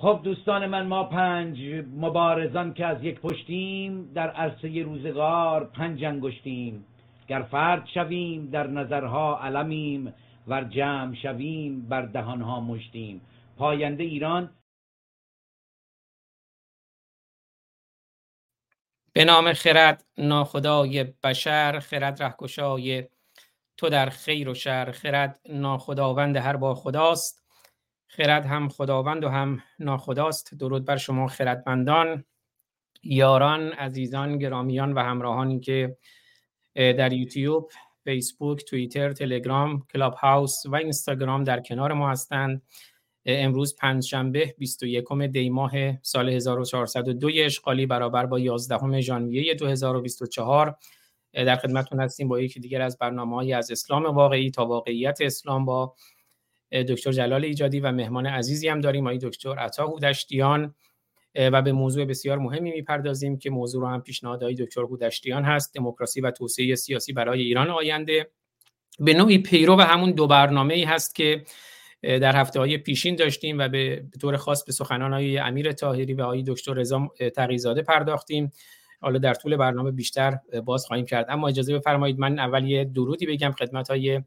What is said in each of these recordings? خب دوستان من، ما پنج مبارزان که از یک پشتیم، در عرصه روزگار پنج انگشتیم. گر فرد شویم در نظرها علمیم، ور جمع شویم بر دهانها مشتیم. پاینده ایران. به نام خرد ناخدای بشر، خرد رهکشای تو در خیر و شر. خرد ناخداوند هر با خداست، خرد هم خداوند و هم ناخداست. درود بر شما خردمندان، یاران، عزیزان، گرامیان و همراهانی که در یوتیوب، فیسبوک، توییتر، تلگرام، کلاب هاوس و اینستاگرام در کنار ما هستند. امروز پنجشنبه 21 دی ماه سال 1402 اشغالی برابر با 11 ژانویه 2024 در خدمتتون هستیم با یکی دیگر از برنامه‌های از اسلام واقعی تا واقعیت اسلام با دکتر جلال ایجادی و مهمان عزیزی هم داریم، آقای دکتر عطا هودشتیان، و به موضوع بسیار مهمی میپردازیم که موضوع رو هم پیشنهاد آقای دکتر هودشتیان هست، دموکراسی و توسعه سیاسی برای ایران آینده. به نوعی پیرو و همون دو برنامه‌ای هست که در هفته‌های پیشین داشتیم و به طور خاص به سخنان آقای امیر طاهری و آقای دکتر رضا تقی‌زاده پرداختیم. حالا در طول برنامه بیشتر باز خواهیم کرد، اما اجازه بفرمایید من اول یه درودی بگم خدمت آقای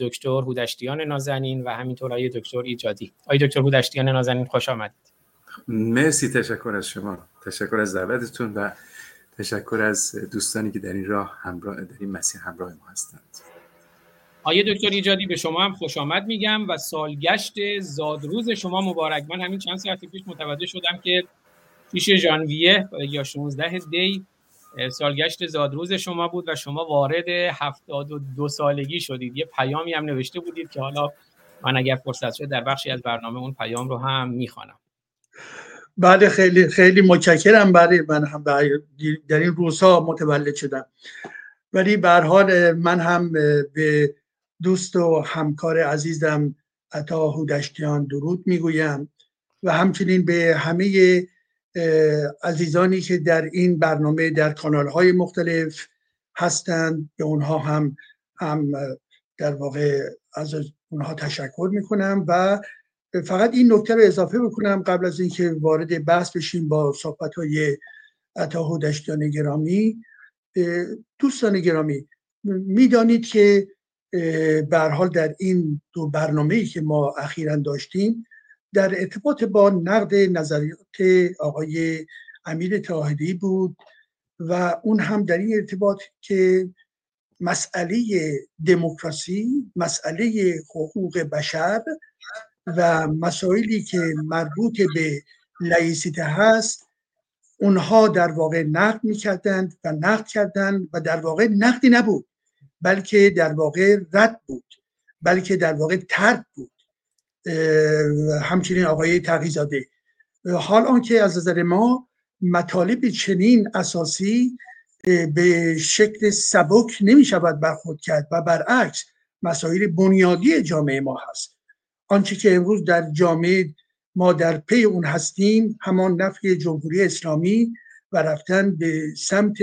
دکتر هودشتیان نازنین و همینطور آقای دکتر ایجادی. آقای دکتر هودشتیان نازنین، خوش آمدید. مرسی، تشکر از شما، تشکر از دعوتتون و تشکر از دوستانی که در این راه همراه، در این مسیر همراه ما هستند. آقای دکتر ایجادی، به شما هم خوش آمد میگم و سالگشت زادروز شما مبارک. من همین چند ساعت پیش متوجه شدم که 6 ژانویه یا 16 دی سالگشت زادروز شما بود و شما وارد 72 سالگی شدید. یه پیامی هم نوشته بودید که حالا من اگر فرصت شد در بخشی از برنامه اون پیام رو هم میخوانم. بله، خیلی خیلی متشکرم. بله، من هم در این روزها متولد شدم، ولی به هر حال من هم به دوست و همکار عزیزم عطا هودشتیان درود میگویم و همچنین به همه عزیزانی که در این برنامه در کانال‌های مختلف هستند، به اونها هم در واقع از اونها تشکر میکنم. و فقط این نکته رو اضافه بکنم قبل از اینکه وارد بحث بشیم با صحبت‌های عطا هودشتیان گرامی. دوستان گرامی، میدانید که به هر حال در این دو برنامه‌ای که ما اخیراً داشتیم در ارتباط با نقد نظریات آقای امیر طاهری بود و اون هم در این ارتباط که مسئله دموکراسی، مسئله حقوق بشر و مسائلی که مربوط به لایسیته هست، اونها در واقع نقد می‌کردند و نقد کردند و در واقع نقدی نبود، بلکه در واقع رد بود، بلکه در واقع طرد بود. همچنین آقای تقی‌زاده. حال آنکه از نظر ما مطالب چنین اساسی به شکل سبک نمی‌شود برخورد کرد و برعکس مسائل بنیادی جامعه ما هست. آنچه که امروز در جامعه ما در پی اون هستیم، همان نفی جمهوری اسلامی و رفتن به سمت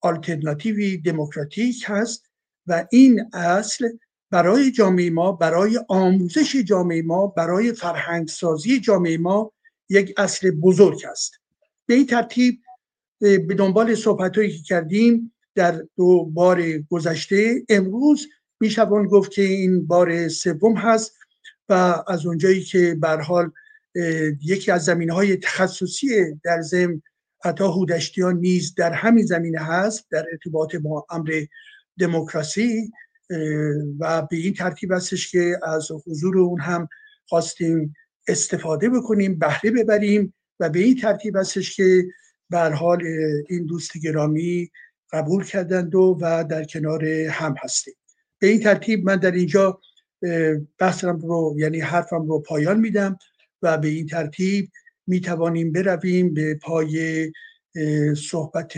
آلترناتیوی دموکراتیک هست و این اصل برای جامعه ما، برای آموزش جامعه ما، برای فرهنگسازی جامعه ما یک اصل بزرگ است. به این ترتیب به دنبال صحبت‌هایی که کردیم در دو بار گذشته، امروز می‌شوان گفت که این بار سوم هست و از اونجایی که به هر حال یکی از زمینه‌های تخصصی در ضمن عطا هودشتیان نیز در همین زمینه هست، در ارتباط با امر دموکراسی، و به این ترتیب هستش که از حضور اون هم خواستیم استفاده بکنیم، بهره ببریم و به این ترتیب هستش که به هر حال این دوست گرامی قبول کردند و در کنار هم هستیم. به این ترتیب من در اینجا بحثم رو، یعنی حرفم رو پایان میدم و به این ترتیب میتوانیم برویم به پای صحبت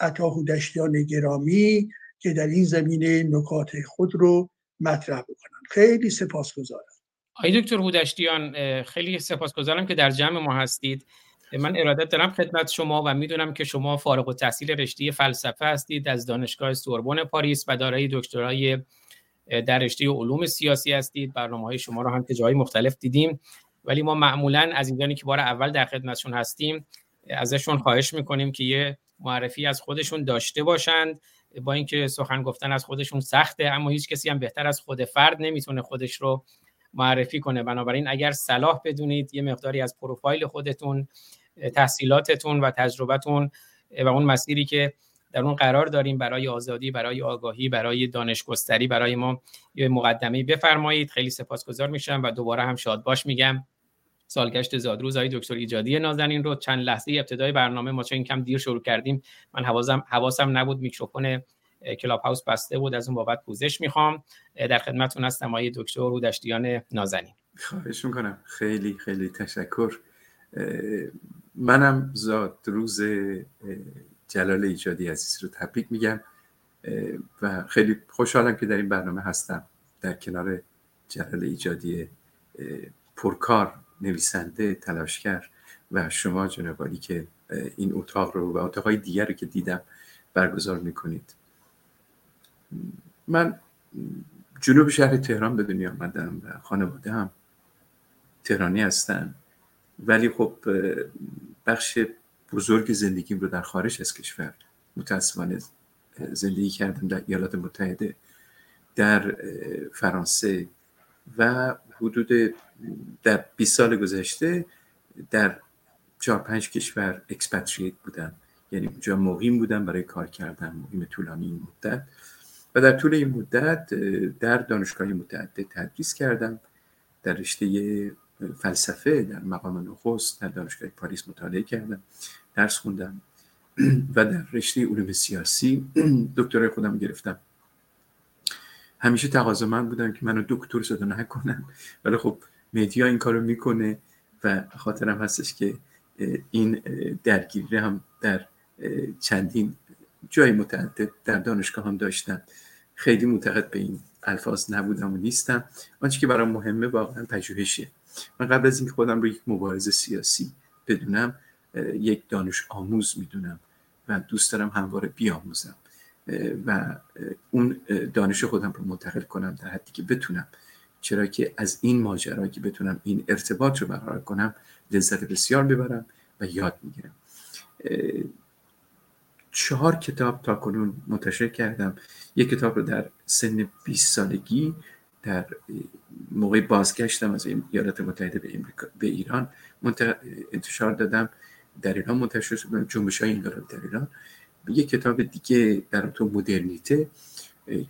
عطا هودشتیان گرامی که در این زمینه نکات خود رو مطرح بکنن. خیلی سپاسگزارم. آقای دکتر هودشتیان، خیلی سپاسگزارم که در جمع ما هستید. من ارادت دارم خدمت شما و میدونم که شما فارغ التحصیل رشته فلسفه هستید از دانشگاه سوربن پاریس و دارای دکترای در رشته علوم سیاسی هستید. برنامه‌های شما رو هم که جای مختلف دیدیم ولی ما معمولاً عزیزانی که بار اول در خدمتشون هستیم ازشون خواهش میکنیم که یه معرفی از خودشون داشته باشند، با اینکه سخن گفتن از خودشون سخته، اما هیچ کسی هم بهتر از خود فرد نمیتونه خودش رو معرفی کنه. بنابراین اگر صلاح بدونید یه مقداری از پروفایل خودتون، تحصیلاتتون و تجربتون و اون مسیری که در اون قرار داریم برای آزادی، برای آگاهی، برای دانشگستری، برای ما یه مقدمه‌ای بفرمایید. خیلی سپاسگزار میشم و دوباره هم شاد باش میگم سالگشت زادروز آقای دکتر ایجادی نازنین رو. چند لحظه ابتدای برنامه ما چون کم دیر شروع کردیم، من حواسم نبود، میکروفون کلاب هاوس بسته بود، از اون بابت پوزش میخوام. در خدمتتون هستم آقای دکتر هودشتیان نازنین. خواهش میکنم، خیلی خیلی تشکر. منم زادروز جلال ایجادی عزیز رو تبریک میگم و خیلی خوشحالم که در این برنامه هستم، در کنار جلال ایجادی پرکار، نویسنده، تلاشگر و شما جنابالی که این اتاق رو و اتاقهای دیگر رو که دیدم برگزار میکنید. من جنوب شهر تهران به دنیا آمدم و خانواده هم تهرانی هستن، ولی خب بخش بزرگ زندگیم رو در خارج از کشور متاسفانه زندگی کردم، در ایالات متحده، در فرانسه و حدود در 20 سال گذشته در 4-5 کشور اکسپاتریت بودم، یعنی اونجا مقیم بودم برای کار کردن، مقیم طولانی مدت، و در طول این مدت در دانشگاه‌های متعدد تدریس کردم، در رشته فلسفه در مقام نخست در دانشگاه پاریس مطالعه کردم، درس خوندم و در رشته علوم سیاسی دکترای خودم گرفتم. همیشه تقاضا من بودم که منو دکتر صدا نکنن، ولی خب مدیا این کارو میکنه و خاطرم هستش که این درگیری هم در چندین جای متعدد در دانشگاه هم داشتم. خیلی معتقد به این الفاظ نبودم و نیستم. آنچه که برام مهمه واقعا پژوهشه. من قبل از این خودم رو یک مبارز سیاسی بدونم، یک دانش آموز میدونم و دوست دارم همواره بیاموزم و اون دانش خودم رو منتقل کنم در حدی که بتونم، چرا که از این ماجرا که بتونم این ارتباط رو برقرار کنم لذت بسیار ببرم و یاد میگیرم. 4 کتاب تا کنون منتشر کردم. یک کتاب رو در سن 20 سالگی در موقع بازگشتم از ایالات متحده به ایران انتشار دادم، در ایران منتشر شد، جنبش‌های انقلابی در ایران. یک کتاب دیگه در تو مدرنیته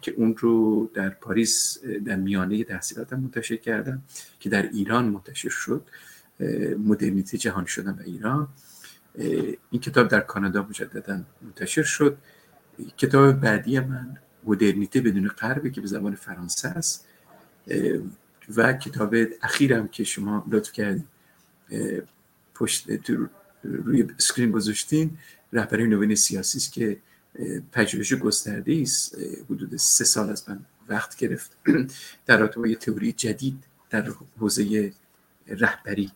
که اون رو در پاریس در میانه تحصیلاتم منتشر کردم که در ایران منتشر شد، مدرنیته جهان شدن و ایران. این کتاب در کانادا مجددا منتشر شد. کتاب بعدی من مدرنیته بدون غربه که به زبان فرانسه است و کتاب اخیرم که شما لطف کردید پشت روی اسکرین گذاشتین، رهبری نوین سیاسی است که پژوهش گسترده‌ای است، حدود 3 سال از من وقت گرفت در رابطه با یه تئوری جدید در حوزه رهبری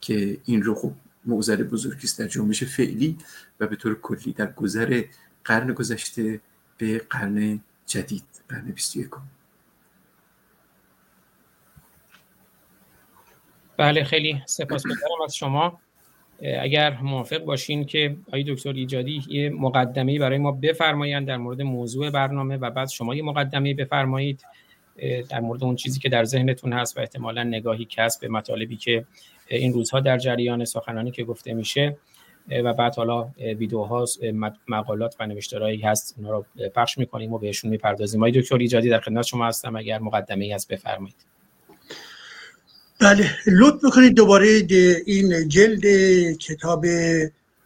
که این رو خب معضل بزرگی است در جنبش فعلی و به طور کلی در گذر قرن گذشته به قرن جدید، قرن 21. بله، خیلی سپاسگزارم از شما. اگر موافق باشین که آقای دکتر ایجادی یه مقدمه‌ای برای ما بفرمایند در مورد موضوع برنامه و بعد شما یه مقدمه‌ای بفرمایید در مورد اون چیزی که در ذهنتون هست و احتمالاً نگاهی کسب به مطالبی که این روزها در جریان سخنانی که گفته میشه و بعد حالا ویدیوها، مقالات و نوشتارهایی هست، اونا رو پخش می‌کنیم و بهشون می‌پردازیم. آقای دکتر ایجادی در خدمت شما هستم، اگر مقدمه‌ای هست بفرمایید. بله، لطف میکنید دوباره این جلد کتاب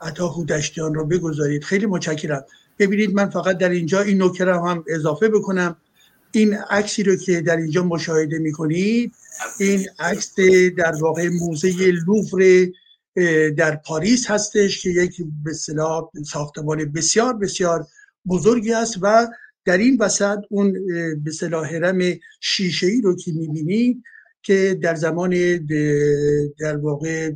عطا هودشتیان رو بگذارید. خیلی متشکرم. ببینید، من فقط در اینجا این نکته رو هم اضافه بکنم. این عکسی رو که در اینجا مشاهده میکنید، این عکس در واقع موزه لوور در پاریس هستش که یک به اصطلاح ساختمان بسیار بسیار بزرگی است و در این وسط اون به اصطلاح هرم شیشه‌ای رو که میبینید که در زمان در واقع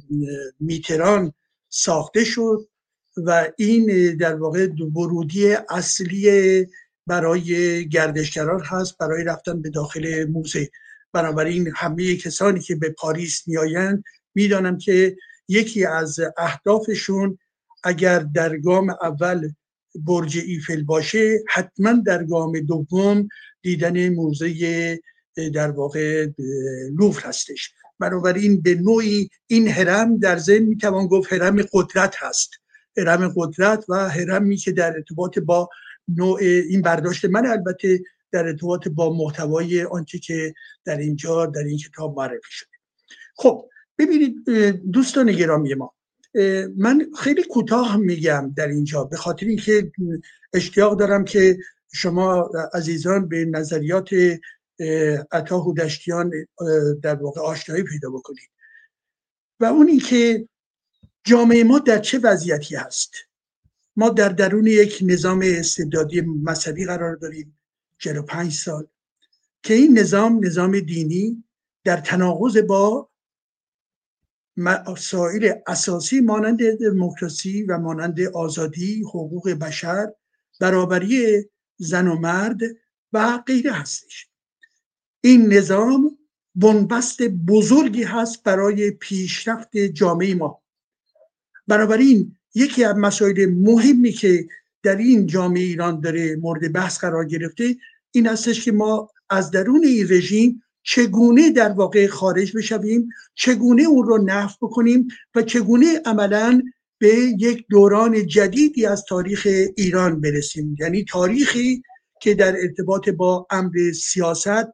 میتران ساخته شد و این در واقع ورودی اصلی برای گردشگران هست برای رفتن به داخل موزه. بنابراین همه کسانی که به پاریس میآیند میدانم که یکی از اهدافشون اگر در گام اول برج ایفل باشه حتما در گام دوم دیدن موزه در واقع لوفر هستش. بنابراین به نوعی این هرم در ذهن میتوان گفت هرم قدرت هست، هرم قدرت و هرمی که در ارتباط با نوع این برداشت من البته در ارتباط با محتوای آنچه که در اینجا در این کتاب معرفی شده. خب ببینید دوستان گرامی ما، من خیلی کوتاه میگم در اینجا به خاطر اینکه اشتیاق دارم که شما عزیزان به نظریات عطا هودشتیان در واقع آشنایی پیدا بکنید و اون این که جامعه ما در چه وضعیتی هست. ما در درون یک نظام استبدادی مذهبی قرار داریم 45 سال که این نظام دینی در تناقض با مسائل اساسی مانند دموکراسی و مانند آزادی، حقوق بشر، برابری زن و مرد و غیره هستش. این نظام بنبست بزرگی هست برای پیشرفت جامعه ما. بنابراین یکی از مسائل مهمی که در این جامعه ایران داره مورد بحث قرار گرفته این هستش که ما از درون این رژیم چگونه در واقع خارج بشویم، چگونه اون رو نفی بکنیم و چگونه عملاً به یک دوران جدیدی از تاریخ ایران برسیم، یعنی تاریخی که در ارتباط با امر سیاست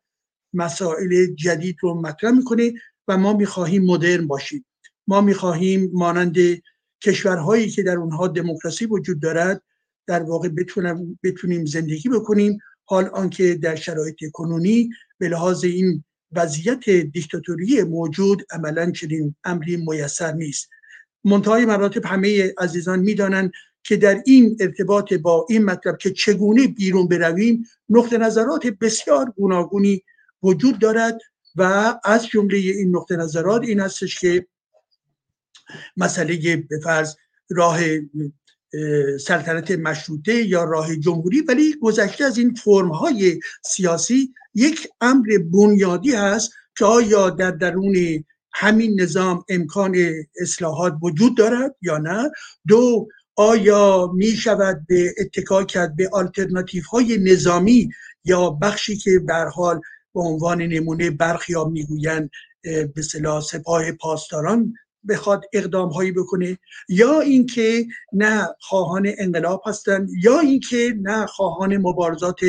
مسائل جدید رو مطرح میکنه و ما میخواهیم مدرن باشیم، ما میخواهیم مانند کشورهایی که در اونها دموکراسی وجود دارد در واقع بتونیم زندگی بکنیم، حال آنکه در شرایط کنونی به لحاظ این وضعیت دیکتاتوری موجود عملاً چنین امری میسر نیست. منتهای مراتب همه عزیزان میدانند که در این ارتباط با این مطلب که چگونه بیرون برویم نقطه نظرات بسیار گوناگونی وجود دارد و از جمله این نقطه نظرات این هستش که مسئله به فرض راه سلطنت مشروطه یا راه جمهوری، ولی گذشته از این فرم‌های سیاسی یک امر بنیادی هست که آیا در درون همین نظام امکان اصلاحات وجود دارد یا نه. دو، آیا می شود به اتکا کرد به آلترناتیوهای نظامی یا بخشی که به هر حال به عنوان نمونه برخیا میگویند به اصطلاح سپاه پاسداران بخواد اقدام‌هایی بکنه، یا اینکه نه خواهان انقلاب هستند، یا اینکه نه خواهان مبارزات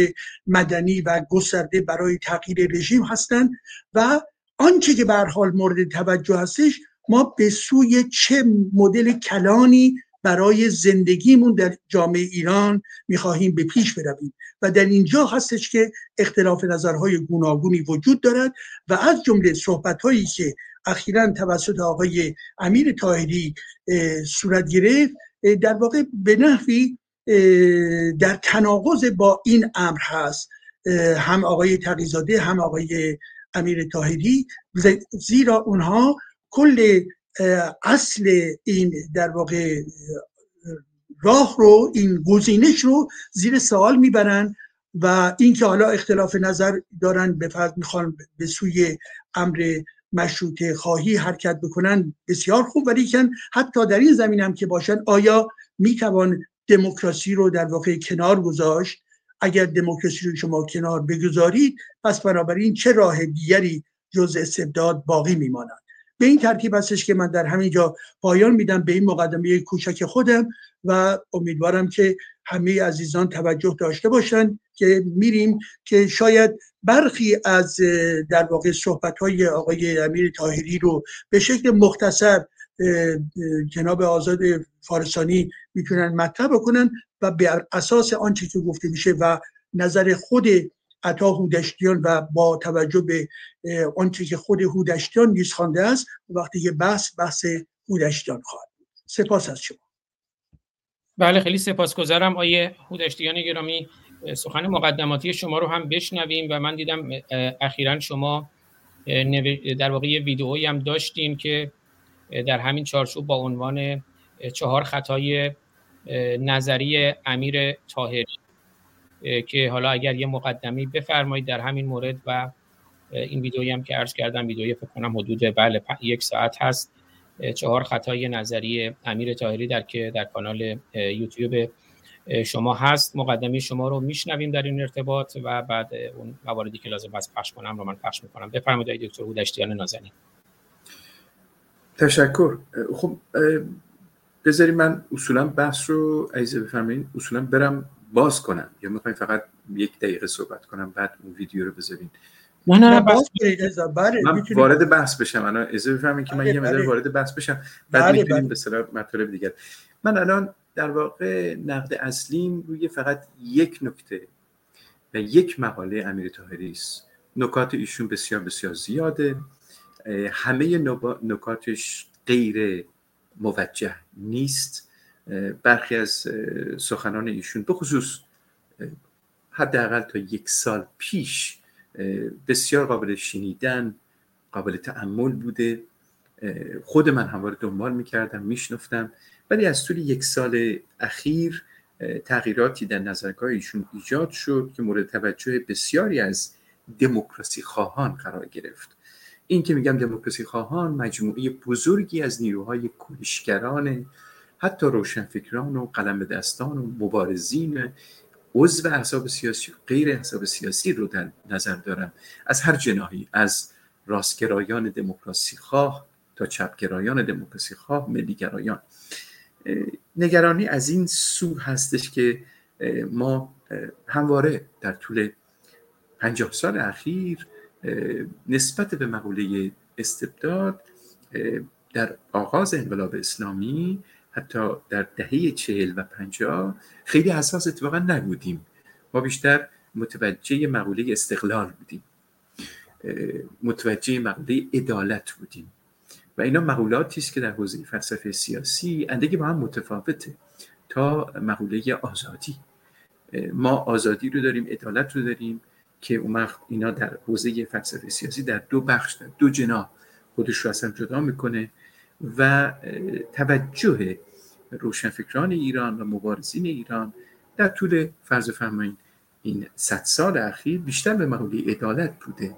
مدنی و گسترده برای تغییر رژیم هستند و آنچه که به هر حال مورد توجه هستش ما به سوی چه مدل کلانی برای زندگیمون در جامعه ایران میخواهیم به پیش برویم و در اینجا هستش که اختلاف نظرهای گوناگونی وجود دارد و از جمله صحبت‌هایی که اخیراً توسط آقای امیر طاهری صورت گرفت در واقع به نحوی در تناقض با این امر هست، هم آقای تقی‌زاده هم آقای امیر طاهری، زیرا اونها کل اصل این در واقع راه رو، این گزینش رو زیر سوال میبرن و اینکه حالا اختلاف نظر دارن به فرض میخوان به سوی امر مشروطه خواهی حرکت بکنن بسیار خوب، ولیکن حتی در این زمین هم که باشن آیا میتوان دموکراسی رو در واقع کنار گذاشت؟ اگر دموکراسی رو شما کنار بگذارید پس بنابراین چه راه دیگری جز استبداد باقی میماند؟ به این ترتیب هستش که من در همین جا پایان میدم به این مقدمه کوچک خودم و امیدوارم که همه عزیزان توجه داشته باشند که میریم که شاید برخی از در واقع صحبت‌های آقای امیر طاهری رو به شکل مختصر جناب آزاد فارسانی میتونن مطرح بکنن و بر اساس آنچه که گفته میشه و نظر خود عطا هودشتیان و با توجه به آنچه که خود هودشتیان نیز خوانده است وقتی که بحث هودشتیان خواهد. سپاس از شما. بله خیلی سپاسگزارم آیه هودشتیان گرامی. سخن مقدماتی شما رو هم بشنویم و من دیدم اخیراً شما در واقع یه ویدئویی هم داشتین که در همین چارچوب با عنوان 4 خطای نظری امیر طاهری، که حالا اگر یه مقدمه‌ای بفرمایید در همین مورد و این ویدئویی هم که عرض کردم ویدئویی فکر کنم حدود یک ساعت هست، 4 خطای نظری امیر طاهری در کانال یوتیوب شما هست. مقدمه شما رو میشنویم در این ارتباط و بعد اون مواردی که لازم است پخش کنم رو من پخش میکنم. بفرمایید دکتر هودشتیان نازنین. تشکر. خب بذاری من اصولا بحث رو عیزه بفرمایید اصولا برم باز کنم یا میخواین فقط 1 دقیقه صحبت کنم بعد اون ویدیو رو بذارین؟ نه بحث من وارد بحث بشم. الان اجازه بفرمایید که من یه مقدار وارد بحث بشم بعد میتونیم به اصطلاح مطالب دیگر. من الان در واقع نقد اصلیم روی فقط یک نکته و یک مقاله امیر طاهری است. نکات ایشون بسیار بسیار زیاده، همه نکاتش غیر موجه نیست. برخی از سخنان ایشون به خصوص حداقل تا 1 سال پیش بسیار قابل شنیدن، قابل تأمل بوده. خود من همواره دنبال میکردم، میشنفتم، ولی از طول 1 سال اخیر تغییراتی در نظرگاه ایشون ایجاد شد که مورد توجه بسیاری از دموکراسی خواهان قرار گرفت. این که میگم دموکراسی خواهان مجموعه بزرگی از نیروهای کنشگران، حتی روشنفکران و قلم دستان و مبارزین عضو احزاب سیاسی و غیر احزاب سیاسی رو در نظر دارم، از هر جناحی، از راستگرایان دموکراسی خواه تا چپگرایان دموکراسی خواه، ملیگرایان. نگرانی از این سو هستش که ما همواره در طول 50 سال اخیر نسبت به مقوله استبداد در آغاز انقلاب اسلامی حتی در دهه 40 و 50 خیلی حساس اتفاقا نبودیم. ما بیشتر متوجه مقوله استقلال بودیم، متوجه مقوله عدالت بودیم و اینا مقولاتی است که در حوزه فلسفه سیاسی اندکی با هم متفاوته. تا مقوله آزادی ما آزادی رو داریم، عدالت رو داریم که اون وقت اینا در حوزه فلسفه سیاسی در 2 بخش، در 2 جناح خودش رو اصلا جدا میکنه و توجه روشنفکران ایران و مبارزین ایران در طول فرض فرمایید این 100 سال اخیر بیشتر به مقوله عدالت بوده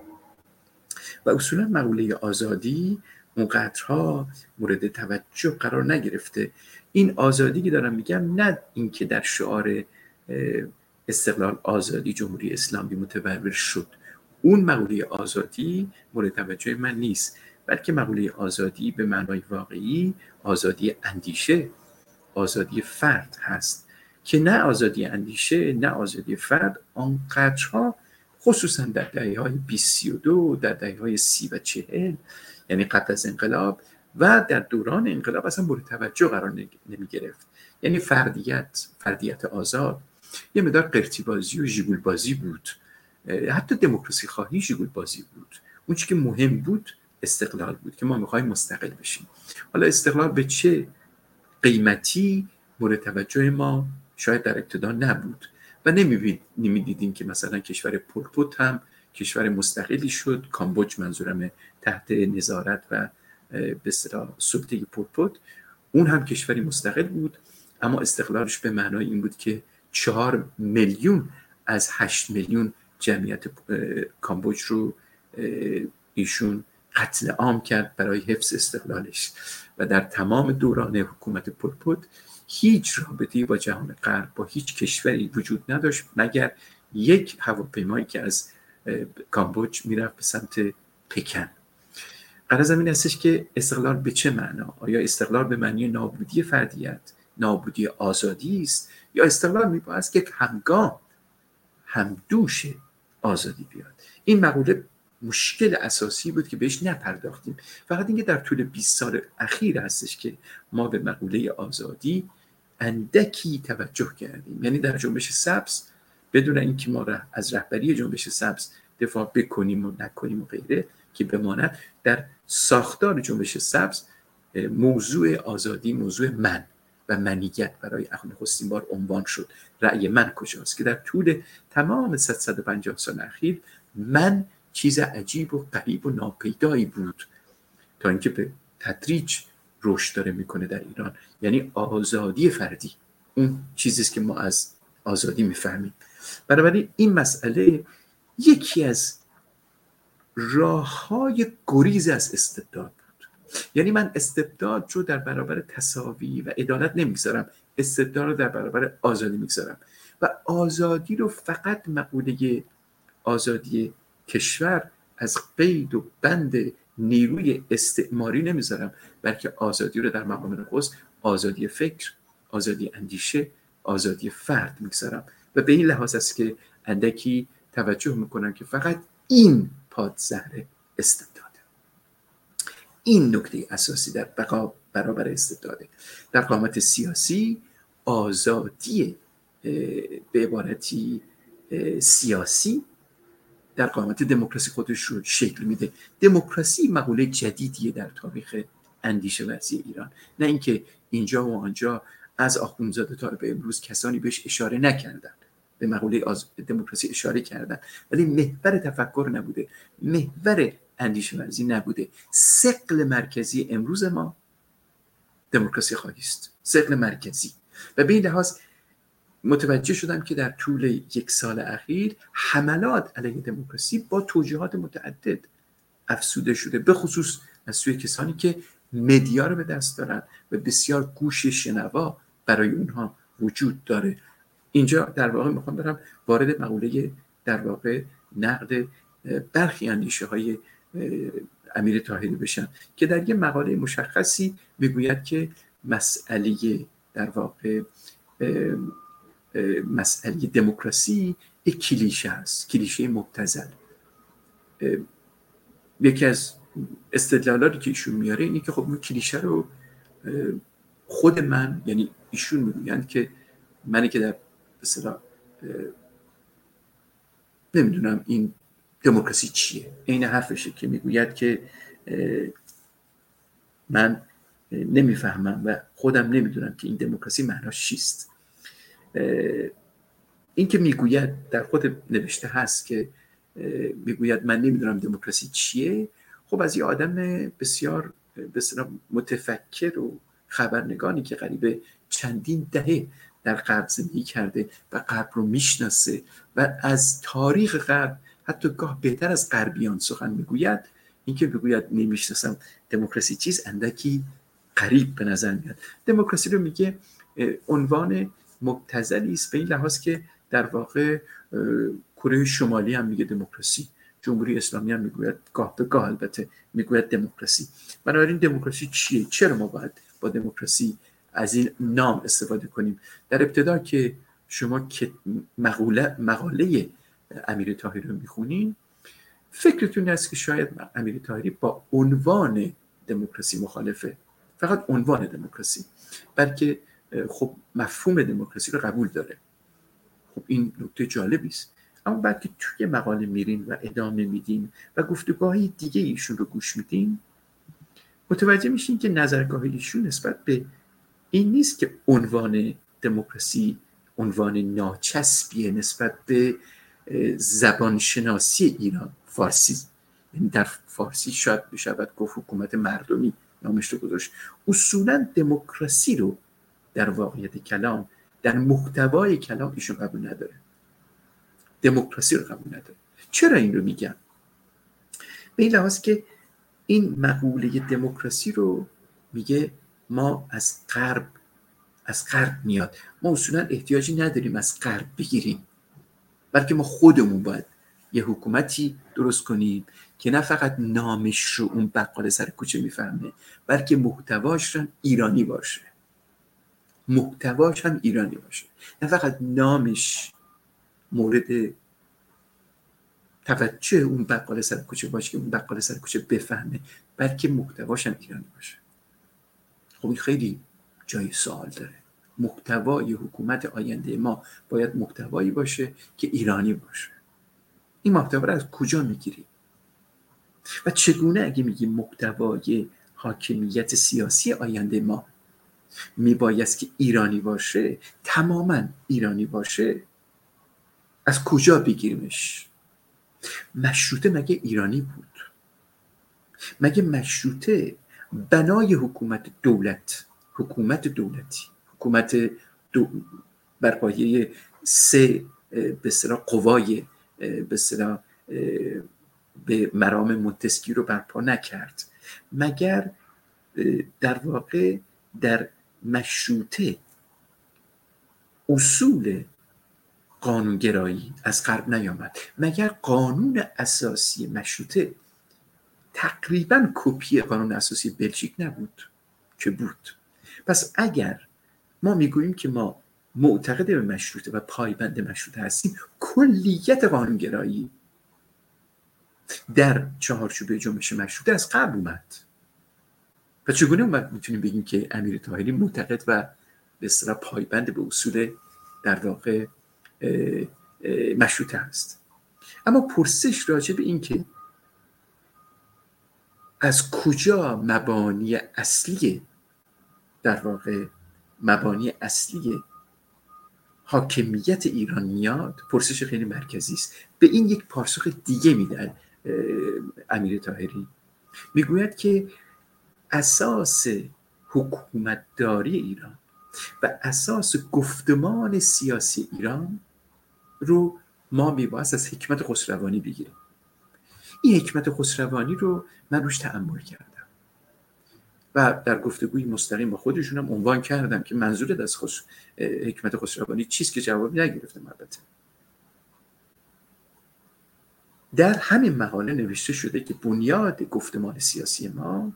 و اصولا مقوله آزادی اونقدرها مورد توجه قرار نگرفته. این آزادی که دارم میگم نه اینکه در شعار استقلال، آزادی، جمهوری اسلامی متبرور شد، اون مقوله آزادی مورد توجه من نیست، بلکه مقوله آزادی به معنای واقعی آزادی اندیشه، آزادی فرد هست که نه آزادی اندیشه نه آزادی فرد آنقدرها خصوصا در دهه‌های 20-32 در دهه‌های 30 و 40 یعنی قبل از انقلاب و در دوران انقلاب اصلا مورد توجه قرار نمی گرفت. یعنی فردیت آزاد یه مقدار قرتی بازی و ژیگول بازی بود، حتی دموکراسی خواهی ژیگول بازی بود. اون چیزی که مهم بود استقلال بود که ما میخوایم مستقل بشیم. حالا استقلال به چه قیمتی مورد توجه ما شاید در ابتدا نبود و نمیدیدیم که مثلا کشور پل پت هم کشور مستقلی شد، کامبوج منظورم، تحت نظارت و به اصطلاح سلطه پل پت، اون هم کشوری مستقل بود اما استقلالش به معنای این بود که 4 میلیون از 8 میلیون جمعیت کامبوج رو ایشون قتل عام کرد برای حفظ استقلالش و در تمام دوران حکومت پل پت هیچ رابطه‌ای با جهان غرب، با هیچ کشوری وجود نداشت مگر یک هواپیمایی که از کامبوج میرفت به سمت پکن. غرض این استش که استقلال به چه معنا؟ آیا استقلال به معنی نابودی فردیت، نابودی آزادی است یا استقلال میباید که همگام همدوش آزادی بیاد؟ این مقوله مشکل اساسی بود که بهش نپرداختیم. فقط اینکه در طول 20 سال اخیر هستش که ما به مقوله آزادی اندکی توجه کردیم. یعنی در جنبش سبز بدون اینکه ما از رهبری جنبش سبز دفاع بکنیم و نکنیم و غیره که بماند، در ساختار جنبش سبز موضوع آزادی موضوع من و منیت برای نخستین بار عنوان شد. رأی من کجاست که در طول تمام 150 سال اخیر من چیز عجیب و غریب و ناپیدایی بود تا اینکه به تدریج رشد داره میکنه در ایران. یعنی آزادی فردی اون چیزی است که ما از آزادی میفهمیم. بنابراین این مسئله یکی از راه‌های گریز از استبداد بود. یعنی من استبداد رو در برابر تساوی و عدالت نمی‌گذارم، استبداد رو در برابر آزادی می‌گذارم و آزادی رو فقط مقوله آزادی کشور از قید و بند نیروی استعماری نمی‌ذارم، بلکه آزادی رو در مقام نخست آزادی فکر، آزادی اندیشه، آزادی فرد می‌گذارم و به این لحاظ است که اندکی توجه می‌کنم که فقط این پادزهر استبداده. این نکته اساسی در بقا برابر استبداده. در قامت سیاسی آزادی به عبارتی سیاسی در قامت دموکراسی خودش رو شکل میده. دموکراسی مقوله جدیدیه در تاریخ اندیشه ورزی ایران، نه اینکه اینجا و آنجا از آخوندزاده تا به امروز کسانی بهش اشاره نکردن، به مقوله دموکراسی اشاره کردن، ولی محور تفکر نبوده، محور اندیشه ورزی نبوده. ثقل مرکزی امروز ما دموکراسی خواهی است، ثقل مرکزی. و به این لحاظ متوجه شدم که در طول یک سال اخیر حملات علیه دموکراسی با توجیهات متعدد افسوده شده، به خصوص از سوی کسانی که مدیا رو به دست دارن و بسیار گوش شنوا برای اونها وجود داره. اینجا در واقع میخوام برم وارد مقوله در واقع نقد برخی اندیشه های امیر طاهری بشن که در یه مقاله مشخصی میگوید که مسئله در واقع مسئله دموکراسی یک کلیشه است، کلیشه مبتذل. یکی از استدلالاتی که ایشون میاره اینه که خب اون کلیشه رو خود من، یعنی ایشون میگن که منی که در مثلا نمیدونم این دموکراسی چیه، این حرفشه که میگوید که من نمیفهمم و خودم نمیدونم که این دموکراسی معناش چیست. این که میگوید در خود نوشته هست که میگوید من نمیدونم دموکراسی چیه، خب از یه آدم بسیار متفکر و خبرنگانی که قریب چندین دهه در غرب زندگی کرده و غرب رو میشناسه و از تاریخ غرب حتی گاه بهتر از غربیان سخن میگوید، اینکه بگوید نمیشناسم دموکراسی چیز اندکی غریب به نظر میاد. دموکراسی رو میگه عنوان مبتذلی است، به این لحاظ که در واقع کره شمالی هم میگه دموکراسی، جمهوری اسلامی هم میگوید گاه به گاه البته میگوید دموکراسی. بنابراین دموکراسی چیه؟ چرا ما باید با دموکراسی از این نام استفاده کنیم؟ در ابتدا که شما مقاله امیر طاهری رو میخونین، فکرتون است که شاید امیر طاهری با عنوان دموکراسی مخالفه، فقط عنوان دموکراسی، بلکه خب مفهوم دموکراسی رو قبول داره. خب این نکته جالبی است. اما بعد که توی مقاله میرین و ادامه میدین و گفتگوهای دیگه ایشون رو گوش میدین، متوجه میشین که نظرگاه ایشون نسبت به این نیست که عنوان دموکراسی عنوان ناچسبیه نسبت به زبانشناسی ایران، فارسی. یعنی در فارسی شاید بشه گفت حکومت مردمی نامش رو گذاشت. اصولا دموکراسی رو در واقعیت کلام، در محتوای کلام ایشون قبول نداره، دموکراسی رو قبول نداره. چرا این رو میگم؟ به این لحاظ که این مقوله دموکراسی رو میگه ما از غرب میاد، ما اصولا احتیاجی نداریم از غرب بگیریم، بلکه ما خودمون باید یه حکومتی درست کنیم که نه فقط نامش رو اون بقال سر کوچه میفهمه، بلکه محتواش هم ایرانی باشه، محتواش هم ایرانی باشه، نه فقط نامش مورد توجه اون بقال سر کوچه باشه که اون بقال سر کوچه بفهمه، بلکه محتواش هم ایرانی باشه. خب این خیلی جای سوال داره. محتوای حکومت آینده ما باید محتوایی باشه که ایرانی باشه. این محتوا رو از کجا میگیریم؟ و چگونه اگه میگیم محتوای حاکمیت سیاسی آینده ما میبایست که ایرانی باشه، تماما ایرانی باشه، از کجا بگیریمش؟ مشروطه مگه ایرانی بود؟ مگه مشروطه بنای حکومت دولتی، بر پایه سه به اصطلاح قوای به اصطلاح به مرام مونتسکیو رو برپا نکرد، مگر در واقع در مشروطه اصول قانونگرایی از غرب نیامد، مگر قانون اساسی مشروطه تقریبا کپی قانون اساسی بلژیک نبود که بود. پس اگر ما میگوییم که ما معتقد به مشروطه و پایبند مشروطه هستیم، کلیت قانونگرایی در چهارچوبه جنبش مشروطه از قبل اومد. و چگونه اومد میتونیم بگیم که امیر طاهری معتقد و به اصطلاح پایبند به اصول در واقع مشروطه هست. اما پرسش راجع به این که از کجا مبانی اصلی در واقع مبانی اصلی حاکمیت ایران میاد، پرسش خیلی مرکزی است. به این یک پاسخ دیگه میده امیر طاهری، میگوید که اساس حکومتداری ایران و اساس گفتمان سیاسی ایران رو ما میباید از حکمت خسروانی بگیریم. این حکمت خسروانی رو من روش تأمل کردم و در گفتگوی مستقیم با خودشونم عنوان کردم که منظورت از حکمت خسروانی چیست، که جواب نگرفتم. البته در همین مقاله نوشته شده که بنیاد گفتمان سیاسی ما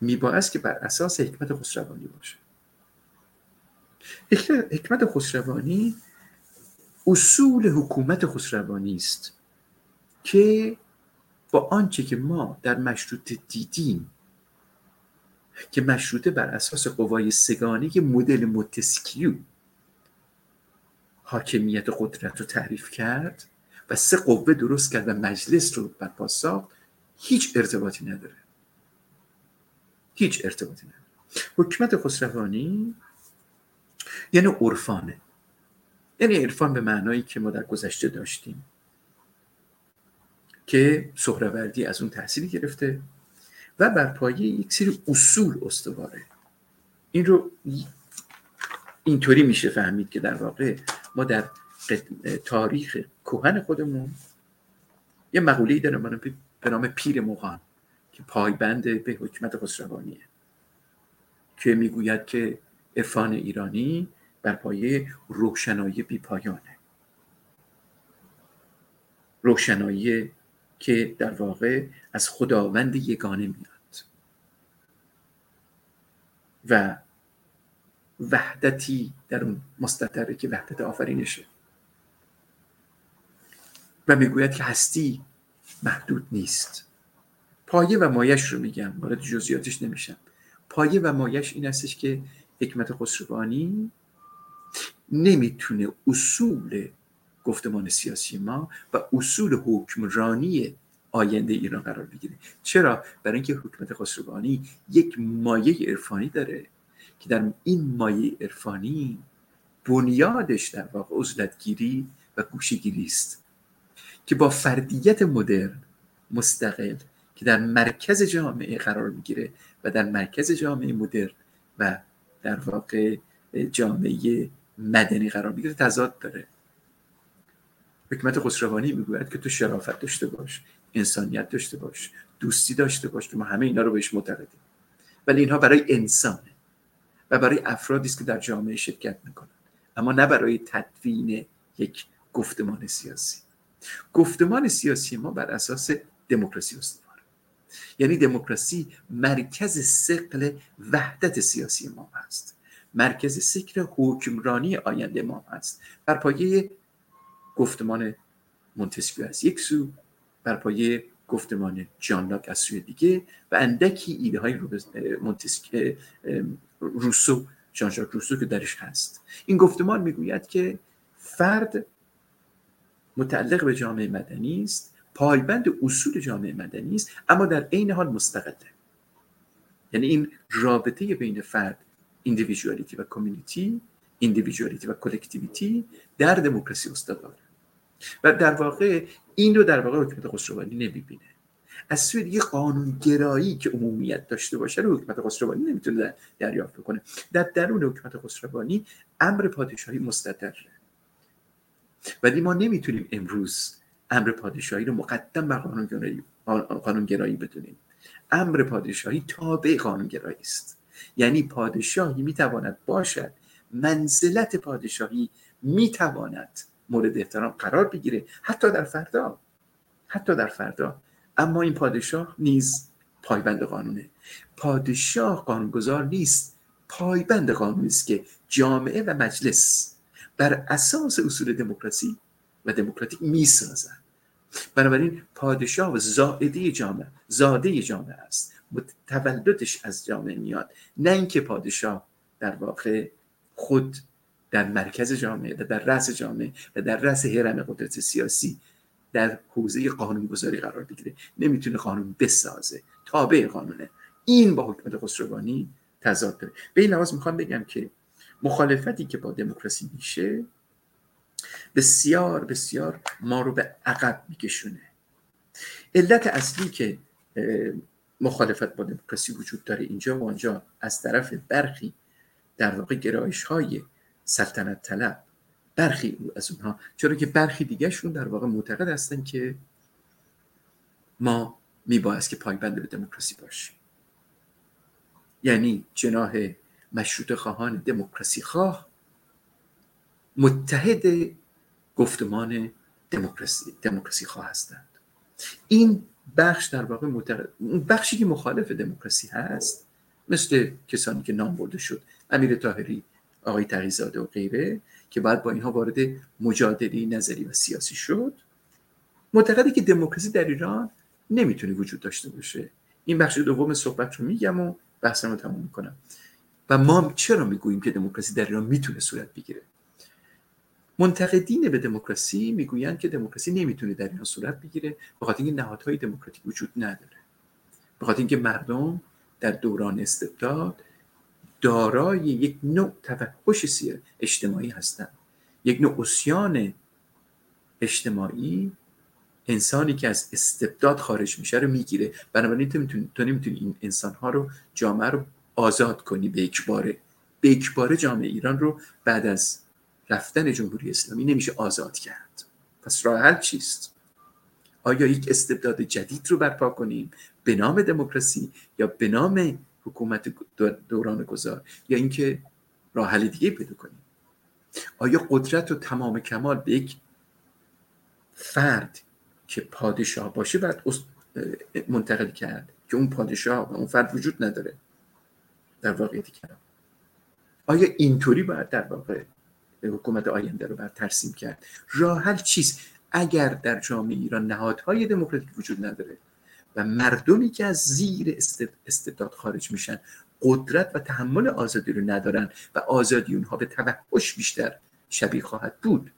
میباید که بر اساس حکمت خسروانی باشه. حکمت خسروانی اصول حکومت خسروانی است که با آنچه که ما در مشروطه دیدیم که مشروطه بر اساس قوای سگانه مدل مونتسکیو حاکمیت قدرت رو تعریف کرد و سه قوه درست کرد و مجلس رو برپا ساخت، هیچ ارتباطی نداره. حکمت خسروانی یعنی عرفانه، یعنی عرفان به معنایی که ما در گذشته داشتیم که سهروردی از اون تحصیلی گرفته و بر پایه یک سری اصول استواره. این رو اینطوری میشه فهمید که در واقع ما در تاریخ کهن خودمون یه مقوله‌ای داریم به نام پیر مغان که پایبند به حکمت خسروانیه، که میگوید که عرفان ایرانی بر پایه روشنایی بی‌پایانه، روشنایی که در واقع از خداوند یگانه میاد و وحدتی در اون مستتره که وحدت آفرینشه، و میگوید که هستی محدود نیست. پایه و مایش رو میگم، وارد جزئیاتش نمیشم. پایه و مایش این هستش که حکمت خسروانی نمیتونه اصول گفتمان سیاسی ما و اصول حکمرانی آینده ایران قرار بگیره. چرا؟ برای اینکه حکمت خسروانی یک مایه عرفانی داره که در این مایه عرفانی بنیادش در واقع عزلتگیری و گوشه‌گیری است که با فردیت مدرن مستقل که در مرکز جامعه قرار میگیره و در مرکز جامعه مدرن و در واقع جامعه مدنی قرار میگیره تضاد داره. حکمت خسروانی میگوید که تو شرافت داشته باش، انسانیت داشته باش، دوستی داشته باش، که ما همه اینا رو بهش معتقدیم، ولی اینها برای انسانه و برای افرادی است که در جامعه شرکت میکنن، اما نه برای تدوین یک گفتمان سیاسی. گفتمان سیاسی ما بر اساس دموکراسی استواره، یعنی دموکراسی مرکز ثقل وحدت سیاسی ما هست، مرکز ثقل حکمرانی آینده ما هست. بر پایه گفتمان مونتسکیو از یک سو، بر پایه گفتمان جان لاک از سوی دیگه، و اندکی ایده های روسو، ژان ژاک روسو که درش هست. این گفتمان میگوید که فرد متعلق به جامعه مدنی است، پایبند اصول جامعه مدنی است، اما در عین حال مستقله. یعنی این رابطه بین فرد، ایندیویدوالیتی و کامیونیتی، ایندیویدوالیتی و کلکتیویتی در دموکراسی استواره. و در واقع این رو در واقع حکمت خسروانی نمیبینه. از سوی دیگه قانونگرایی که عمومیت داشته باشه رو حکمت خسروانی نمیتونه دریافت کنه. در درون حکمت خسروانی امر پادشاهی مستتره، ولی ما نمیتونیم امروز امر پادشاهی رو مقدم بر قانونگرایی بدونیم. امر پادشاهی تابع قانونگرایی است، یعنی پادشاهی میتواند باشد، منزلت پادشاهی میتواند مورد احترام قرار بگیره حتی در فردا. اما این پادشاه نیز پایبند قانونه. پادشاه قانونگذار نیست، پایبند قانونی است که جامعه و مجلس بر اساس اصول دموکراسی و دموکراتیک میسازند. بنابراین پادشاه زاده جامعه است، تولدش از جامعه میاد، نه اینکه پادشاه در واقع خود در مرکز جامعه و در رأس جامعه و در رأس هرم قدرت سیاسی در حوزه قانونگذاری قرار بگیره. نمیتونه قانون بسازه، تابع قانونه. این با حکمت خسروانی تضاد داره. به این لحاظ میخوام بگم که مخالفتی که با دموکراسی میشه بسیار بسیار ما رو به عقب میکشونه. علت اصلی که مخالفت با دموکراسی وجود داره اینجا و آنجا از طرف برخی در واقع گرایش های سلطنت طلب، برخی از اونها، چرا که برخی دیگه شون در واقع معتقد هستن که ما میباید که پایبند به دموکراسی باشیم، یعنی جناح مشروطه خواهان دموکراسی خواه متحد گفتمان دموکراسی خواه هستند. این بخش در واقع بخشی که مخالف دموکراسی هست، مثل کسانی که نام برده شد، امیر طاهری، آقای تقی‌زاده و غیره، که بعد با اینها وارد مجادله نظری و سیاسی شد، معتقده که دموکراسی در ایران نمیتونه وجود داشته باشه. این بخش دوم صحبت رو میگم و بحثم رو تموم میکنم. و ما چرا میگوییم که دموکراسی در ایران میتونه صورت بگیره؟ منتقدین به دموکراسی میگویند که دموکراسی نمیتونه در ایران صورت بگیره به خاطر اینکه نهادهای دموکراتیک وجود نداره، به خاطر اینکه مردم در دوران استبداد دارای یک نوع توحش اجتماعی هستند، یک نوع عصیان اجتماعی. انسانی که از استبداد خارج میشه رو میگیره، بنابراین تو نمیتونی این انسانها رو، جامعه رو آزاد کنی. به یک باره جامعه ایران رو بعد از رفتن جمهوری اسلامی نمیشه آزاد کرد. پس راه حل چیست؟ آیا یک استبداد جدید رو برپا کنیم به نام دموکراسی یا به نام حکومت دوران گذار، یا اینکه راه حل دیگه پیدا کنیم؟ آیا قدرت رو تمام کمال به یک فرد که پادشاه باشه بعد منتقل کرد که اون پادشاه و اون فرد وجود نداره در واقعیتی کرد؟ آیا اینطوری باید در واقع حکومت آینده رو باید ترسیم کرد؟ راه حل چیست اگر در جامعه ایران نهادهای دموکراتیک وجود نداره و مردمی که از زیر استبداد خارج میشن قدرت و تحمل آزادی رو ندارن و آزادی اونها به توحش بیشتر شبیه خواهد بود؟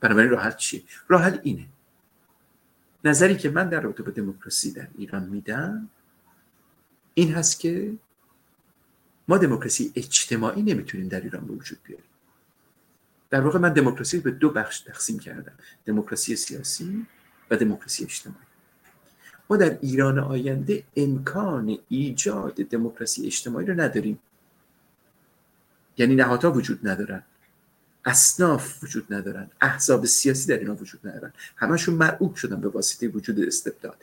بنابراین راه حل چیه؟ راه حل اینه. نظری که من در رابطه با دموکراسی در ایران میدم این هست که ما دموکراسی اجتماعی نمیتونیم در ایران به وجود بیاریم. در واقع من دموکراسی به دو بخش تقسیم کردم، دموکراسی سیاسی و دموکراسی اجتماعی. ما در ایران آینده امکان ایجاد دموکراسی اجتماعی رو نداریم، یعنی نهادها وجود ندارن، اصناف وجود ندارن، احزاب سیاسی در اینا وجود ندارن، همشون مرعوب شدن به واسطه وجود استبداد.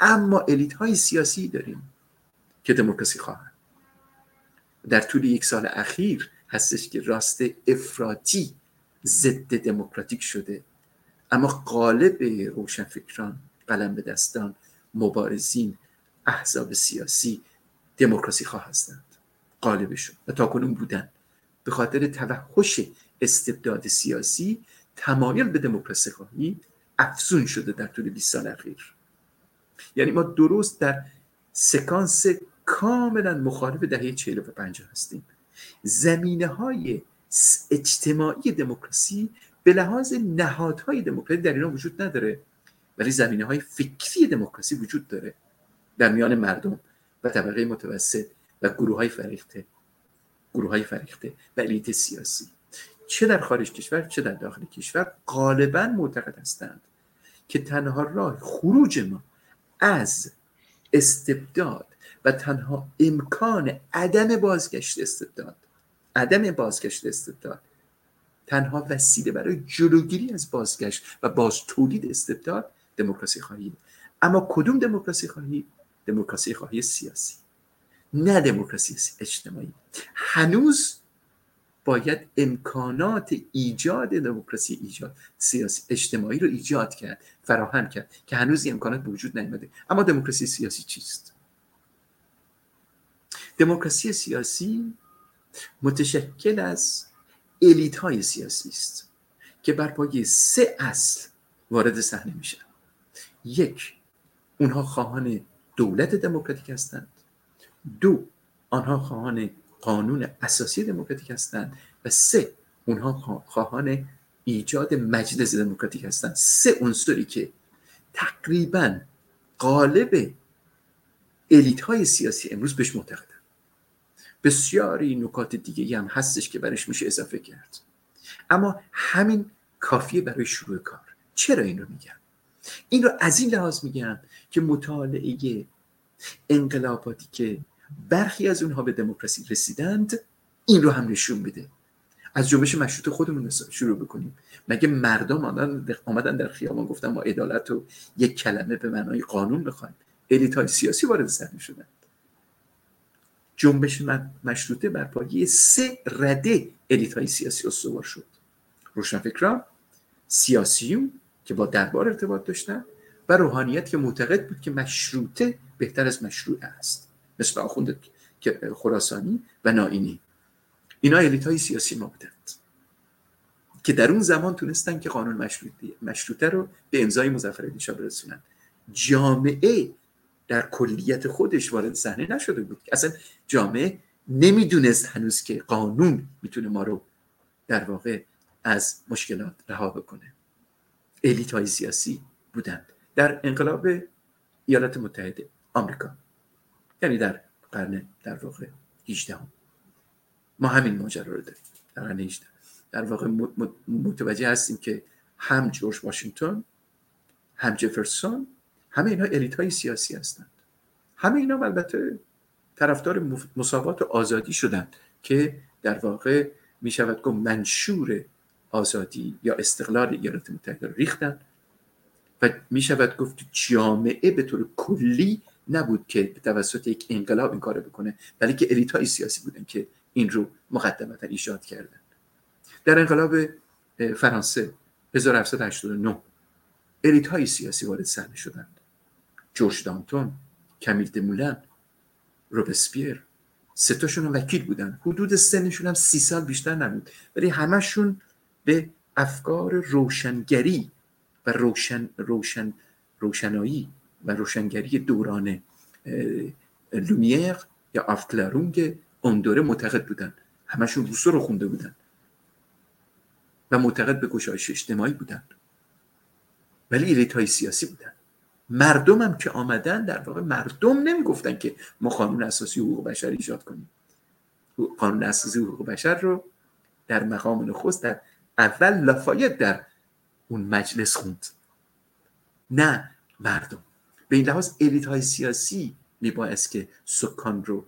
اما الیت های سیاسی داریم که دموکراسی خواهند. در طول یک سال اخیر هستش که راست افراطی ضد دموکراتیک شده، اما غالب روشنفکران، قلمبه‌دستان، مبارزین، احزاب سیاسی دموکراسی خواه هستند، غالبشون و تاکنون بودن. به خاطر توحش استبداد سیاسی تمایل به دموکراسی خواهی افزون شده در طول 20 سال اخیر. یعنی ما درست در سکانس کاملا مخالف دهه 40 و 50 هستیم. زمینه های اجتماعی دموکراسی به لحاظ نهادهای دموکراسی در ایران وجود نداره، ولی زمینه های فکری دموکراسی وجود داره در میان مردم و طبقه متوسط و گروه های فریخته و الیت سیاسی، چه در خارج کشور چه در داخل کشور، غالبا معتقد هستند که تنها راه خروج ما از استبداد و تنها امکان عدم بازگشت استبداد تنها وسیله برای جلوگیری از بازگشت و باز تولید استبداد دموکراسی خواهی. اما کدوم دموکراسی خواهی؟ دموکراسی خواهی سیاسی، نه دموکراسی اجتماعی. هنوز باید امکانات ایجاد دموکراسی سیاسی اجتماعی رو ایجاد کرد، فراهم کرد که هنوز این امکانات به وجود نیامده. اما دموکراسی سیاسی چیست؟ دموکراسی سیاسی متشکل از الیت‌های سیاسی است که بر پایه سه اصل وارد صحنه میشن. یک، اونها خواهان دولت دموکراتیک هستند. دو، آنها خواهان قانون اساسی دموکراتیک هستند. و سه، اونها خواهان ایجاد مجلس دموکراتیک هستند. سه عنصری که تقریباً غالب الیت‌های سیاسی امروز بهش معتقدند. بسیاری نکات دیگه هم هستش که برش میشه اضافه کرد، اما همین کافیه برای شروع کار. چرا این رو میگم؟ این رو از این لحاظ میگم که مطالعه انقلاباتی که برخی از اونها به دموکراسی رسیدند این رو هم نشون بده. از جنبش مشروطه خودمون شروع بکنیم. مگه مردم آمدن در خیابان گفتن ما عدالت رو یک کلمه به معنای قانون بخوایم؟ الیت‌های سیاسی وارد صحنه شدن. جنبش مشروطه بر پایه سه رده الیت‌های سیاسی استوار شد: روشنفکران، سیاسیون که با دربار ارتباط داشتن، و روحانیت که معتقد بود که مشروطه بهتر از مشروعه است، مثل آخوند خراسانی و نائینی. اینا الیت‌های سیاسی ما بودند که در اون زمان تونستن که قانون مشروطه رو به امضای مظفر الدین شاه برسونن. جامعه در کلیت خودش وارد صحنه نشده بود، اصلا جامعه نمیدونست هنوز که قانون میتونه ما رو در واقع از مشکلات رها بکنه. الیت‌های سیاسی بودند. در انقلاب ایالات متحده آمریکا، یعنی در قرن در واقع 18 ما همین ماجرا رو داریم. در قرن 18 در واقع متوجه هستیم که هم جورج واشنگتن، هم جفرسون، همه اینا الیت‌های سیاسی هستند. همه اینا البته طرفدار مساوات و آزادی شدند که در واقع می شود گفت منشور آزادی یا استقلال ایالات متحده ریختند و می شود گفت جامعه به طور کلی نبود که توسط یک انقلاب این کارو بکنه، بلکه الیت‌های سیاسی بودند که این رو مقدمتا ایجاد کردند. در انقلاب فرانسه 1789 الیت‌های سیاسی وارد صحنه شدند: جورج دانتون، کامیل دمولن، روبسپیر. سه تاشون وکیل بودن، حدود سنشون هم 30 سال بیشتر نبود، ولی همشون به افکار روشنگری و روشنایی و روشنگری دوران لومیر یا آفکلارونگ اون دوره معتقد بودن. همشون روسو رو خونده بودن و معتقد به گشایش اجتماعی بودن، ولی الیت‌های سیاسی بودن. مردم هم که آمدن، در واقع مردم نمیگفتن که ما قانون اساسی حقوق بشر ایجاد کنیم. قانون اساسی حقوق بشر رو در مقام نخست در اول لافایت در اون مجلس خوند، نه مردم. به این لحاظ الیت‌های سیاسی میبایست که سکان رو،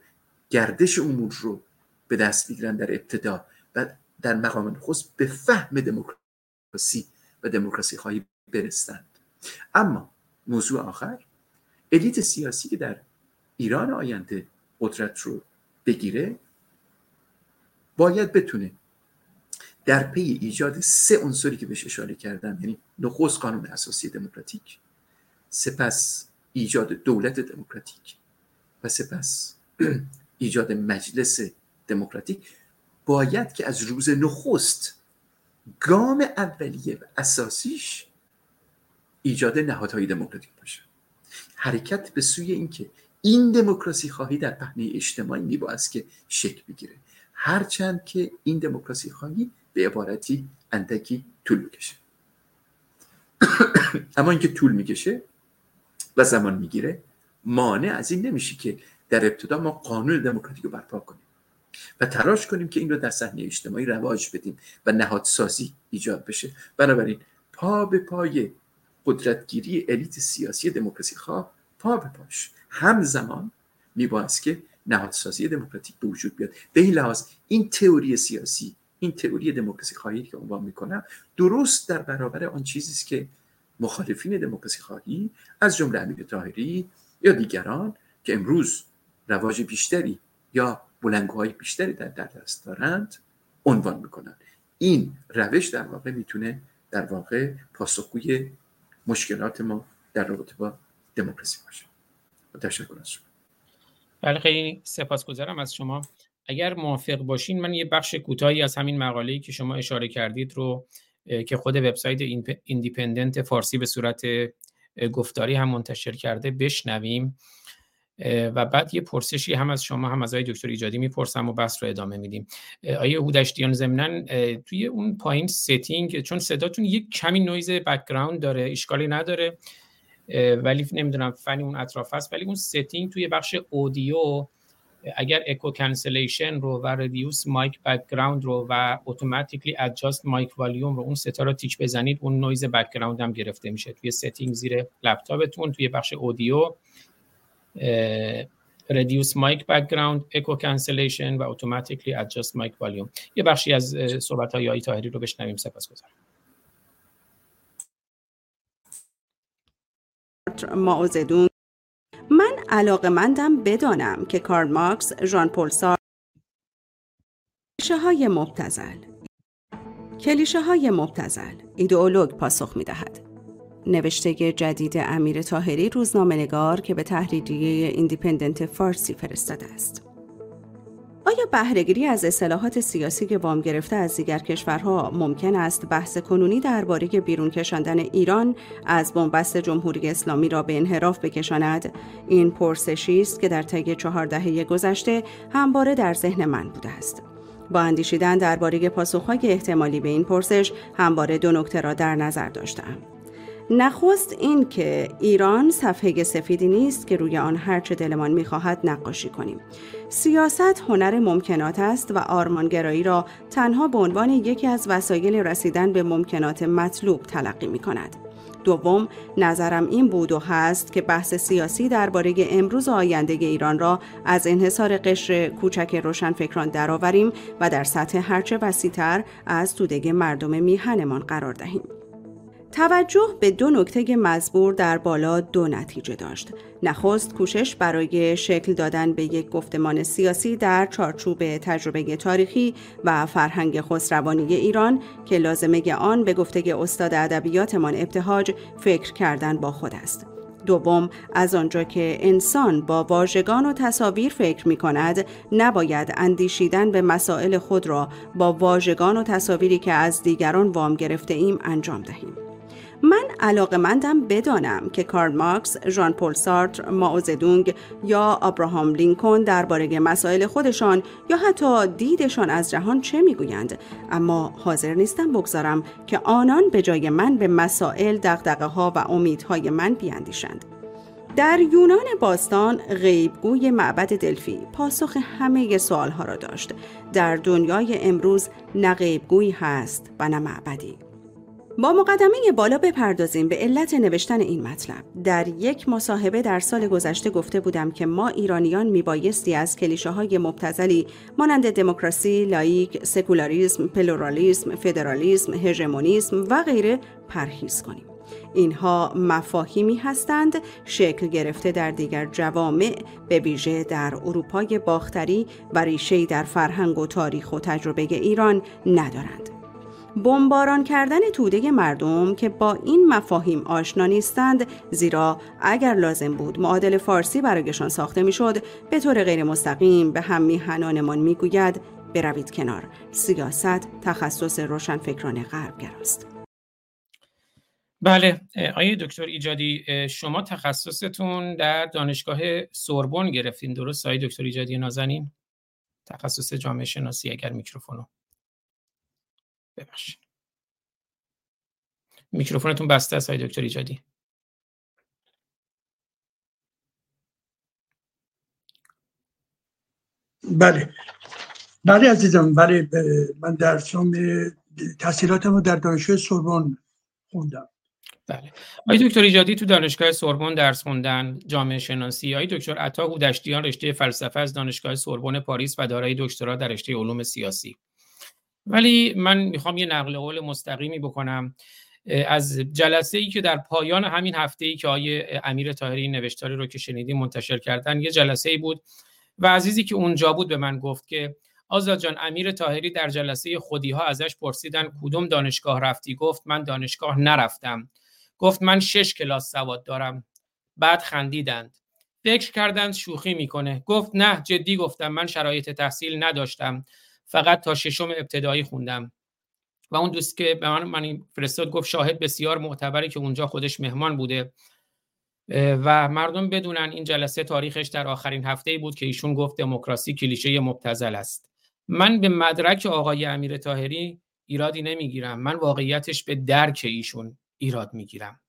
گردش امور رو به دست بگیرن در ابتدا و در مقام نخست به فهم دموکراسی و دموکراسی خواهی برستند. اما موضوع آخر، الیت سیاسی که در ایران آینده قدرت رو بگیره باید بتونه در پی ایجاد سه عنصری که بهش اشاره کردم، یعنی نخست قانون اساسی دموکراتیک، سپس ایجاد دولت دموکراتیک و سپس ایجاد مجلس دموکراتیک، باید که از روز نخست گام اولیه و اساسیش ایجاد نهادهای دموکراتیک باشه. حرکت به سوی اینکه این دموکراسی خواهی در پهنه اجتماعی میباید که شکل بگیره، هرچند که این دموکراسی خواهی به عبارتی اندکی طول میکشه. اما اینکه طول میکشه و زمان میگیره مانع از این نمیشه که در ابتدا ما قانون دموکراتیک رو برپا کنیم و تلاش کنیم که این رو در صحنه اجتماعی رواج بدیم و نهادسازی ایجاد بشه. بنابراین پا به پای قدرتگیری الیت سیاسی دموکراسی خواه، پا به پاش همزمان میباید که نهادسازی دموکراتیک به وجود بیاد. به این لحاظ این تئوری سیاسی، این تئوری دموکراسی خواهی که عنوان میکنم درست در برابر آن چیزی است که مخالفین دموکراسی خواهی از جمله امیر طاهری یا دیگران که امروز رواج بیشتری یا بلندگوهای بیشتری در دست دارند عنوان میکنند. این روش در واقع میتونه در واقع پاسخگوی مشکلات ما در رابطه با دموکراسی باشه. تشکر از شما. بله خیلی سپاسگزارم از شما. اگر موافق باشین من یه بخش کوتاهی از همین مقاله‌ای که شما اشاره کردید رو که خود وبسایت ایندیپندنت فارسی به صورت گفتاری هم منتشر کرده بشنویم و بعد یه پرسشی هم از شما هم از آقای دکتر ایجادی میپرسم و بحث رو ادامه میدیم. آقای هودشتیان ضمناً توی اون پایین ستینگ چون صداتون یک کمی نویز بک‌گراند داره اشکالی نداره ولی نمیدونم فنی اون اطراف هست ولی اون ستینگ توی بخش اودیو اگر اکو کانسلیشن رو و ریدیوس مایک بک‌گراند رو و اتوماتیکلی ادجاست مایک والیوم رو اون ستا رو تیک بزنید اون نویز بک‌گراند هم گرفته میشه توی ستینگ زیر لپتاپتون توی بخش اودیو reduce mic background echo cancellation و automatically adjust mic volume. یه بخشی از صحبت‌های آقای طاهری رو بشنویم سپاسگزارم. مائو زدونگ من علاقه‌مندم بدانم که کارل مارکس، ژان پل سارتر کلیشه‌های مبتذل ایدئولوگ پاسخ می‌دهد. نوشته جدید امیر طاهری روزنامه‌نگار که به تحریریه ایندیپندنت فارسی فرستاده است. آیا بهره‌گیری از اصطلاحات سیاسی که وام گرفته از دیگر کشورها ممکن است بحث کنونی درباره بیرون کشاندن ایران از بنبست جمهوری اسلامی را به انحراف بکشاند؟ این پرسشی است که در طی 4 دهه گذشته همواره در ذهن من بوده است. با اندیشیدن درباره پاسخ‌های احتمالی به این پرسش همواره 2 نکته را در نظر داشتم. نخست این که ایران صفحه سفیدی نیست که روی آن هر چه دلمان می‌خواهد نقاشی کنیم. سیاست هنر ممکنات است و آرمانگرایی را تنها به عنوان یکی از وسایل رسیدن به ممکنات مطلوب تلقی می‌کند. دوم، نظرم این بود و هست که بحث سیاسی درباره امروز و آینده ایران را از انحصار قشر کوچک روشنفکران درآوریم و در سطح هر چه وسیع‌تر از توده مردم میهنمان قرار دهیم. توجه به 2 نکته مزبور در بالا 2 نتیجه داشت. نخست کوشش برای شکل دادن به یک گفتمان سیاسی در چارچوب تجربه تاریخی و فرهنگ خسروانی ایران که لازمه آن به گفته استاد ادبیاتمان ابتهاج فکر کردن با خود است. دوم، از آنجا که انسان با واژگان و تصاویر فکر می کند، نباید اندیشیدن به مسائل خود را با واژگان و تصاویری که از دیگران وام گرفته ایم انجام دهیم. من علاقه‌مندم بدانم که کارل مارکس، ژان پل سارتر، مائو زدونگ یا ابراهام لینکن درباره مسائل خودشان یا حتی دیدشان از جهان چه میگویند، اما حاضر نیستم بگذارم که آنان به جای من به مسائل، دغدغه‌ها و امیدهای من بیاندیشند. در یونان باستان غیبگوی معبد دلفی پاسخ همه سوالها را داشت. در دنیای امروز نه غیبگویی هست و نه معبدی. با مقدمه بالا بپردازیم به علت نوشتن این مطلب. در یک مصاحبه در سال گذشته گفته بودم که ما ایرانیان میبایستی از کلیشه‌های مبتذلی مانند دموکراسی، لایک، سکولاریسم، پلورالیسم، فدرالیسم، هژمونیسم و غیره پرهیز کنیم. اینها مفاهیمی هستند شکل گرفته در دیگر جوامع به ویژه در اروپای باختری و ریشه‌ای در فرهنگ و تاریخ و تجربه ایران ندارند. بمباران کردن توده مردم که با این مفاهیم آشنا نیستند، زیرا اگر لازم بود معادل فارسی برایشان ساخته میشد، به طور غیر مستقیم به هم میهنانمان میگوید بروید کنار، سیاست تخصص روشنفکران غربگراست. بله آقای دکتر ایجادی، شما تخصصتون در دانشگاه سوربن گرفتین درست آقای دکتر ایجادی نازنین؟ تخصص جامعه شناسی. اگر میکروفونو ببخشید میکروفونتون بسته است آقای دکتر ایجادی. بله عزیزم، بله من درسم تحصیلاتم رو در دانشگاه سوربن خوندم. بله آقای دکتر ایجادی تو دانشگاه سوربن درس خوندن جامعه شناسی. آقای دکتر عطا هودشتیان رشته فلسفه از دانشگاه سوربن پاریس و دارای دکترا در رشته علوم سیاسی. ولی من میخوام یه نقل قول مستقیمی بکنم از جلسه‌ای که در پایان همین هفته‌ای که آقای امیر طاهری نوشتاری رو که شنیدیم منتشر کردن، یه جلسه‌ای بود و عزیزی که اونجا بود به من گفت که آزاد جان، امیر طاهری در جلسه خودی‌ها ازش پرسیدن کدوم دانشگاه رفتی؟ گفت من دانشگاه نرفتم. گفت من 6 کلاس سواد دارم. بعد خندیدند. فکر کردند شوخی میکنه. گفت نه جدی گفتم، من شرایط تحصیل نداشتم، فقط تا 6م ابتدایی خوندم. و اون دوست که به من فرستاد گفت شاهد بسیار معتبری که اونجا خودش مهمان بوده و مردم بدونن این جلسه تاریخش در آخرین هفته‌ای بود که ایشون گفت دموکراسی کلیشه مبتذل است. من به مدرک آقای امیر طاهری ایرادی نمیگیرم، من واقعیتش به درک ایشون ایراد میگیرم،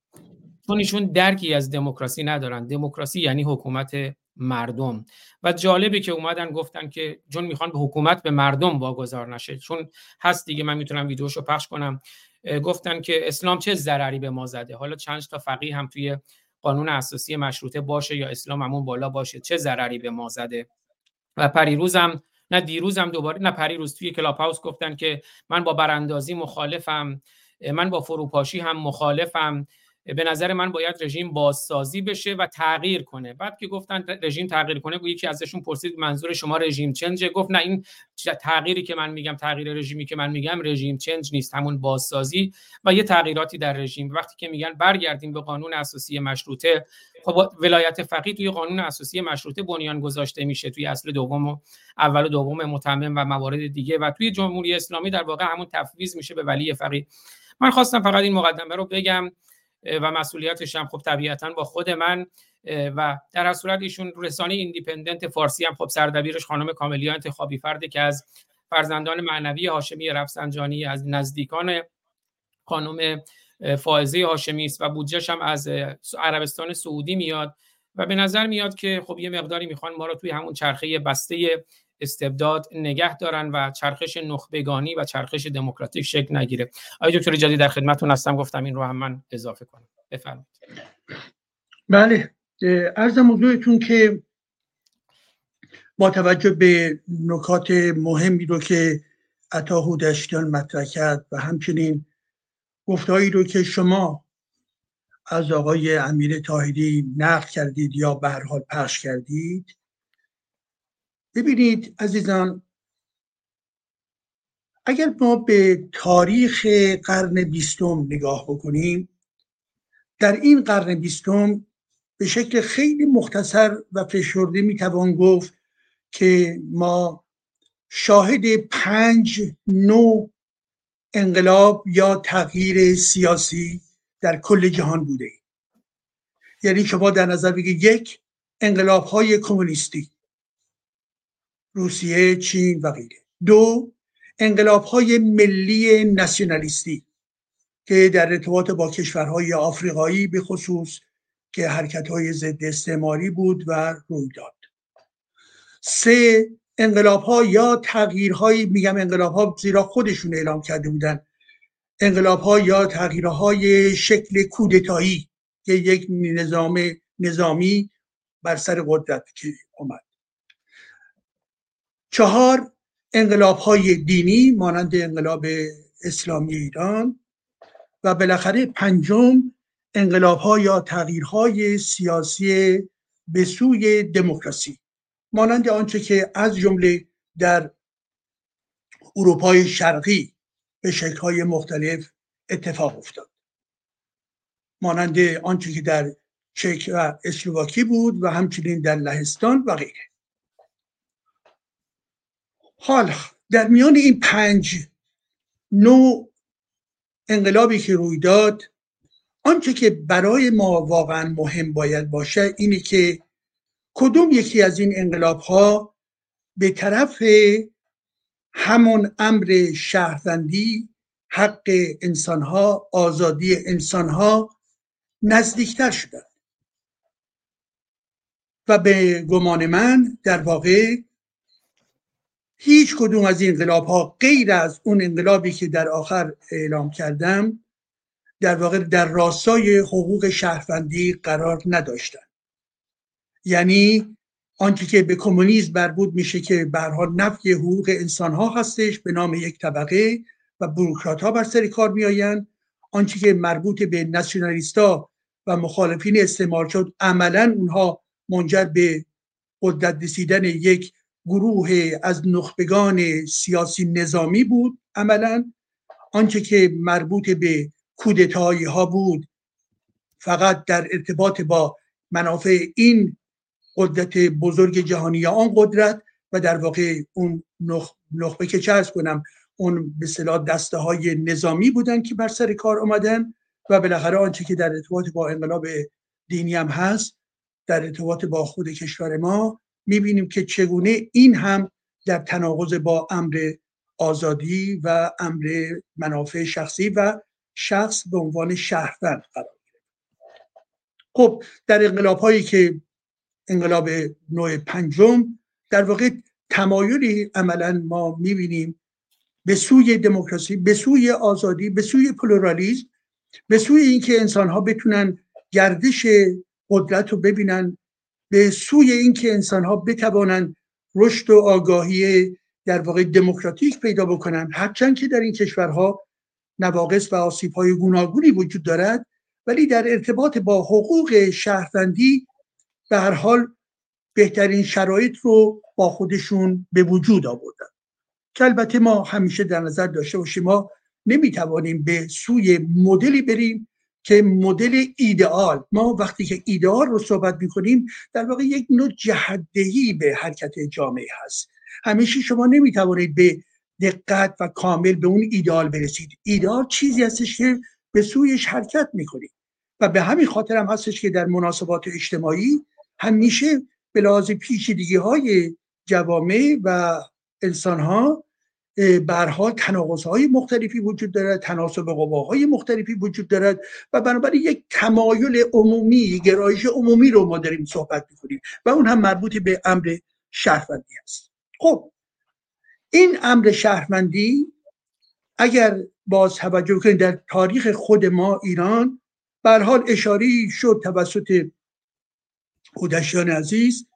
چون ایشون درکی از دموکراسی ندارن. دموکراسی یعنی حکومت مردم. و جالبه که اومدن گفتن که جون میخوان به حکومت به مردم واگذار نشه، چون هست دیگه، من میتونم ویدیوشو پخش کنم. گفتن که اسلام چه ضرری به ما زده، حالا چند تا فقیه هم توی قانون اساسی مشروطه باشه یا اسلام همون بالا باشه چه ضرری به ما زده. و پریروز توی کلاب هاوس گفتن که من با براندازی مخالفم، من با فروپاشی هم مخالفم، به نظر من باید رژیم بازسازی بشه و تغییر کنه. بعد که گفتن رژیم تغییر کنه، یکی ازشون پرسید منظور شما رژیم چنجه؟ گفت نه، این تغییری که من میگم، تغییر رژیمی که من میگم رژیم چنج نیست، همون بازسازی و یه تغییراتی در رژیم. وقتی که میگن برگردیم به قانون اساسی مشروطه، خب ولایت فقیه توی قانون اساسی مشروطه بنیان گذاشته میشه، توی اصل دوم و اول و دوم متمم و موارد دیگه، و توی جمهوری اسلامی در واقع همون تفویض میشه به ولی فقیه. من خواستم فقط این مقدمه رو بگم و مسئولیتش هم خب طبیعتاً با خود من. و در هر صورت ایشون رسانه ایندیپندنت فارسی هم خب سردبیرش خانم کاملیا انتخابی، فردی که از فرزندان معنوی هاشمی رفسنجانی، از نزدیکان خانم فائزه هاشمی است و بودجه‌ش هم از عربستان سعودی میاد و به نظر میاد که خب یه مقداری میخوان ما رو توی همون چرخه بسته استبداد نگه دارن و چرخش نخبگانی و چرخش دموکراتیک شکل نگیره. آقای دکتر ایجادی در خدمتتون هستم، گفتم این رو هم من اضافه کنم. بفرمایید. بله، عرضم حضورتون که با توجه به نکات مهمی رو که عطا هودشتیان مطرح کرد و همچنین گفتهایی رو که شما از آقای امیر طاهری نقل کردید یا به هر حال پخش کردید، ببینید عزیزان، اگر ما به تاریخ قرن بیستم نگاه بکنیم، در این قرن بیستم به شکل خیلی مختصر و فشرده میتوان گفت که ما شاهد 5 نوع انقلاب یا تغییر سیاسی در کل جهان بوده ایم. یعنی شما در نظر بگید، 1 انقلاب‌های کمونیستی روسیه، چین و غیره. 2 انقلاب‌های ملی ناسیونالیستی که در ارتباط با کشورهای آفریقایی به خصوص که حرکت‌های ضد استعماری بود و روی داد. 3 انقلاب‌ها یا تغییرهایی، میگم انقلاب‌ها زیرا خودشون اعلام کرده بودن، انقلاب‌ها یا تغییرهای شکل کودتایی که یک نظام نظامی بر سر قدرت اومد. 4 انقلاب‌های دینی مانند انقلاب اسلامی ایران و بالاخره 5 انقلاب‌ها یا تغییرهای سیاسی به سوی دموکراسی، مانند آنچه که از جمله در اروپای شرقی به شکل‌های مختلف اتفاق افتاد، مانند آنچه که در چک و اسلواکی بود و همچنین در لهستان و غیره. حال در میان این 5 نوع انقلابی که روی داد، آنچه که برای ما واقعا مهم باید باشه اینه که کدوم یکی از این انقلاب‌ها به طرف همون امر شهروندی، حق انسان‌ها، آزادی انسان‌ها نزدیکتر شدن و به گمان من در واقع هیچ کدوم از این انقلاب‌ها غیر از اون انقلابی که در آخر اعلام کردم در واقع در راستای حقوق شهروندی قرار نداشتن. یعنی آنچه که به کمونیسم بربود میشه که به هر حال نفی حقوق انسان ها هستش به نام یک طبقه و بوروکرات ها بر سر کار میآیند. آنچه که مربوط به ناسیونالیست ها و مخالفین استعمار شد عملا اونها منجر به قدرت رسیدن یک گروه از نخبگان سیاسی نظامی بود. عملا آنچه که مربوط به کودتایی ها بود فقط در ارتباط با منافع این قدرت بزرگ جهانی یا آن قدرت و در واقع اون نخبه که چرس کنم اون به اصطلاح دسته های نظامی بودن که بر سر کار آمدن و بالاخره آنچه که در ارتباط با انقلاب دینی هم هست در ارتباط با خود کشور ما میبینیم که چگونه این هم در تناقض با امر آزادی و امر منافع شخصی و شخص به عنوان شهروند قرار گرفت. خب در انقلاب هایی که انقلاب نوع پنجم در واقع تمایلی عملا ما میبینیم به سوی دموکراسی، به سوی آزادی، به سوی پلورالیسم، به سوی اینکه انسان‌ها بتونن گردش قدرت رو ببینن، به سوی اینکه انسان‌ها بتوانن رشد و آگاهی در واقع دموکراتیک پیدا بکنن. هرچند که در این کشورها نواقص و آسیب‌های گوناگونی وجود دارد ولی در ارتباط با حقوق شهروندی به هر حال بهترین شرایط رو با خودشون به وجود آوردن. که البته ما همیشه در نظر داشته باشیم ما نمیتوانیم به سوی مدلی بریم که مدل ایدئال، ما وقتی که ایدئال رو صحبت میکنیم در واقع یک نوع جهت‌دهی به حرکت جامعه هست. همیشه شما نمیتوانید به دقت و کامل به اون ایدئال برسید. ایدئال چیزی هستش که به سویش حرکت میکنید و به همین خاطر هم هستش که در مناسبات اجتماعی همیشه به لحاظ پیچیدگی‌های جوامع و انسان‌ها به هر حال تناقض‌های مختلفی وجود دارد، تناسب قواهای مختلفی وجود دارد و بنابراین یک تمایل عمومی، گرایش عمومی رو ما داریم صحبت می‌کنیم و اون هم مربوط به امر شهروندی است. خب این امر شهروندی اگر باز توجه کنید در تاریخ خود ما ایران به هر حال اشاره‌ای شد توسط هودشتیان عزیز.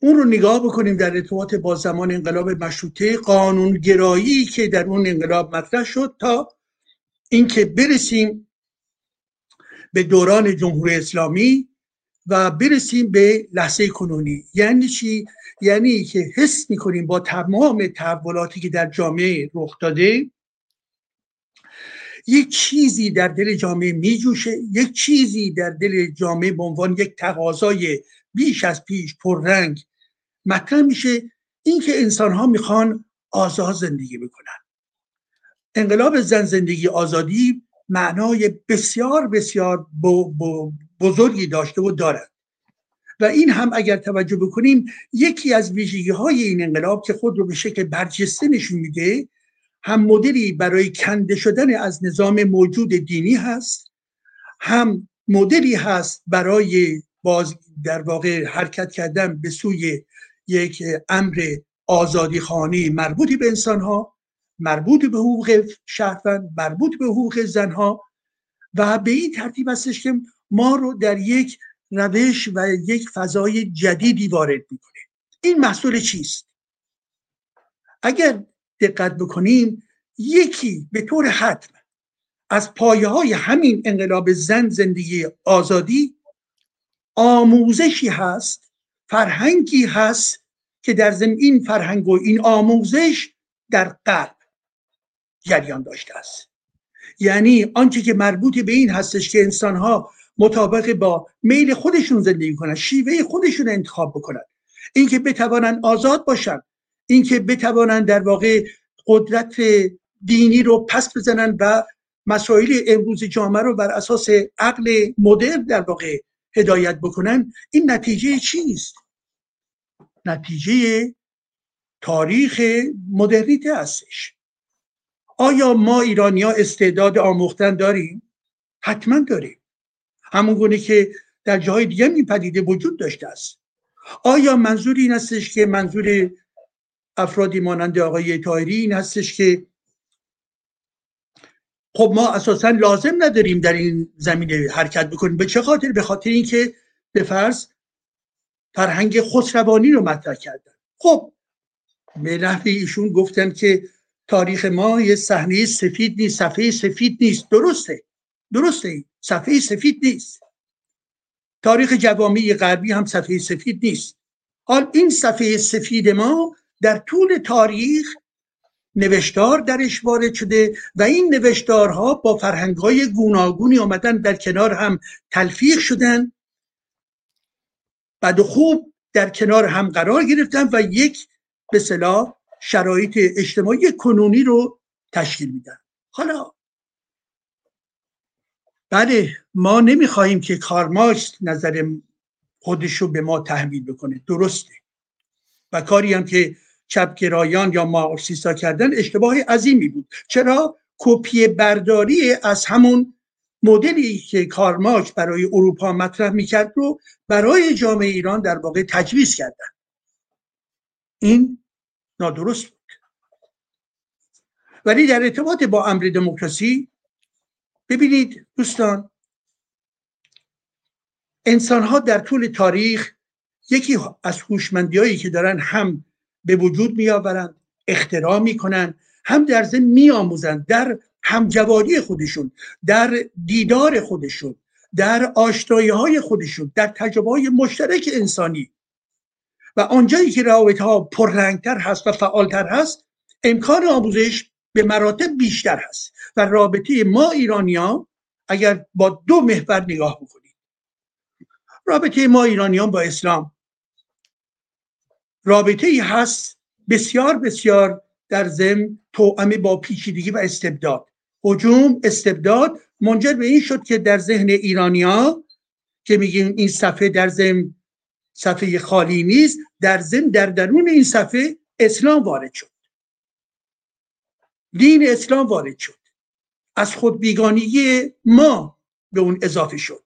اون رو نگاه بکنیم در ارتباط با زمان انقلاب مشروطه، قانونگرایی که در اون انقلاب مطرح شد تا اینکه برسیم به دوران جمهوری اسلامی و برسیم به لحظه کنونی. یعنی چی؟ یعنی که حس می‌کنیم با تمام تحولاتی که در جامعه رخ داده یک چیزی در دل جامعه میجوشه، یک چیزی در دل جامعه به عنوان یک تقاضای بیش از پیش پررنگ مطرح میشه، اینکه انسان‌ها میخوان آزاد زندگی بکنن. انقلاب زن زندگی آزادی معنای بسیار بسیار بزرگی داشته و دارد و این هم اگر توجه بکنیم یکی از ویژگی‌های این انقلاب که خود رو به شکل برجسته نشون میده هم مدلی برای کنده شدن از نظام موجود دینی هست، هم مدلی هست برای باز در واقع حرکت کردن به سوی یک امر آزادی خانه مربوط به انسان‌ها، مربوط به حقوق شهروند، مربوط به حقوق زن‌ها و به این ترتیب هستش که ما رو در یک روش و یک فضای جدیدی وارد می‌کنه. این محصول چیست؟ اگر دقت بکنیم یکی به طور حتم از پایه‌های همین انقلاب زن زندگی آزادی آموزشی هست، فرهنگی هست که در ضمن این فرهنگ و این آموزش در قلب جریان داشته است. یعنی آنچه که مربوط به این هستش که انسان‌ها مطابق با میل خودشون زندگی کنند، شیوه خودشون انتخاب بکنند، اینکه بتوانند آزاد باشند، اینکه بتوانند در واقع قدرت دینی رو پس بزنن و مسائل امروز جامعه رو بر اساس عقل مدرن در واقع هدایت بکنن. این نتیجه چیست؟ نتیجه تاریخ مدرنیته هستش. آیا ما ایرانی‌ها استعداد آموختن داریم؟ حتما داریم، همونگونه که در جاهای دیگه این پدیده وجود داشته است. آیا منظور این هستش که منظور افرادی مانند آقای طاهری این هستش که خب ما اساساً لازم نداریم در این زمینه حرکت بکنیم؟ به چه خاطر؟ به خاطر اینکه به فرض فرهنگ خسروانی رو مطرح کردن. خب به نحوی ایشون گفتن که تاریخ ما یه صحنه سفید نیست، صفحه سفید نیست. درسته، صفحه سفید نیست. تاریخ جوامع غربی هم صفحه سفید نیست. حال این صفحه سفید ما در طول تاریخ نوشتار درش وارد شده و این نوشتارها با فرهنگ‌های گوناگونی آمدن در کنار هم تلفیق شدن، بعد خوب در کنار هم قرار گرفتن و یک به اصطلاح شرایط اجتماعی کنونی رو تشکیل میدن. حالا بله، ما نمیخواهیم که کارل مارکس نظر خودش رو به ما تحمیل بکنه، درسته، و کاری هم که چپگرایان یا مارکسیستا کردن اشتباه عظیمی بود. چرا؟ کپی برداری از همون مدلی که کارل مارکس برای اروپا مطرح میکرد رو برای جامعه ایران در واقع تجویز کردن. این نادرست بود. ولی در ارتباط با امر دموکراسی، ببینید دوستان، انسان‌ها در طول تاریخ یکی از هوشمندی‌هایی که دارن هم به وجود می‌آورند، اختراع می‌کنن، هم در ذهن می‌آموزند، در همجواری خودشون، در دیدار خودشون، در آشنایی‌های خودشون، در تجربه‌های مشترک انسانی و آنجایی که روابط‌ها پررنگ‌تر هست و فعال‌تر هست، امکان آموزش به مراتب بیشتر هست. و رابطه ما ایرانیان، اگر با دو محور نگاه بکنید، رابطه ما ایرانیان با اسلام رابطه‌ای هست بسیار بسیار در ضمن توأم با پیچیدگی و استبداد. هجوم، استبداد منجر به این شد که در ذهن ایرانی‌ها که میگیم این صفحه در ضمن صفحه خالی نیست، در ضمن در درون این صفحه اسلام وارد شد، دین اسلام وارد شد، از خود بیگانگی ما به اون اضافه شد،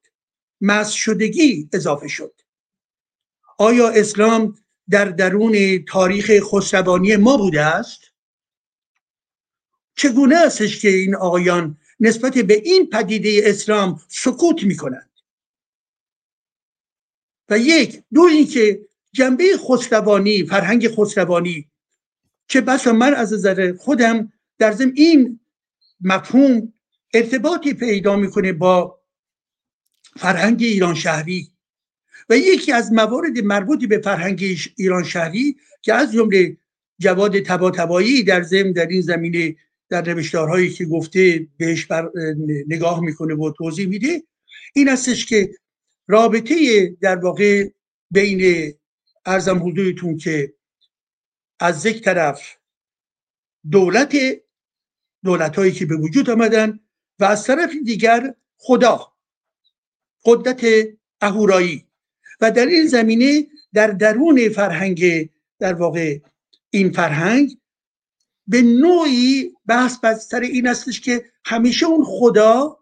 مست شدگی اضافه شد. آیا اسلام در درون تاریخ خسروانی ما بوده است؟ چگونه استش که این آقایان نسبت به این پدیده اسلام سکوت می کنند؟ و یک، دو این که جنبه خسروانی، فرهنگ خسروانی، چه بسا من از نظر خودم در ضمن این مفهوم ارتباطی پیدا میکنه با فرهنگ ایران شهری. و یکی از موارد مربوط به فرهنگ ایران شهری که از جمله جواد طباطبایی در ضمن در این زمینه در نوشتارهایی که گفته بهش نگاه میکنه و توضیح میده، این هستش که رابطه در واقع بین عرضم حضورتون که از یک طرف دولت‌هایی که به وجود آمدن و از طرف دیگر خدا، قدرت اهورایی، و در این زمینه در درون فرهنگ در واقع این فرهنگ به نوعی بحث بر سر این استش که همیشه اون خدا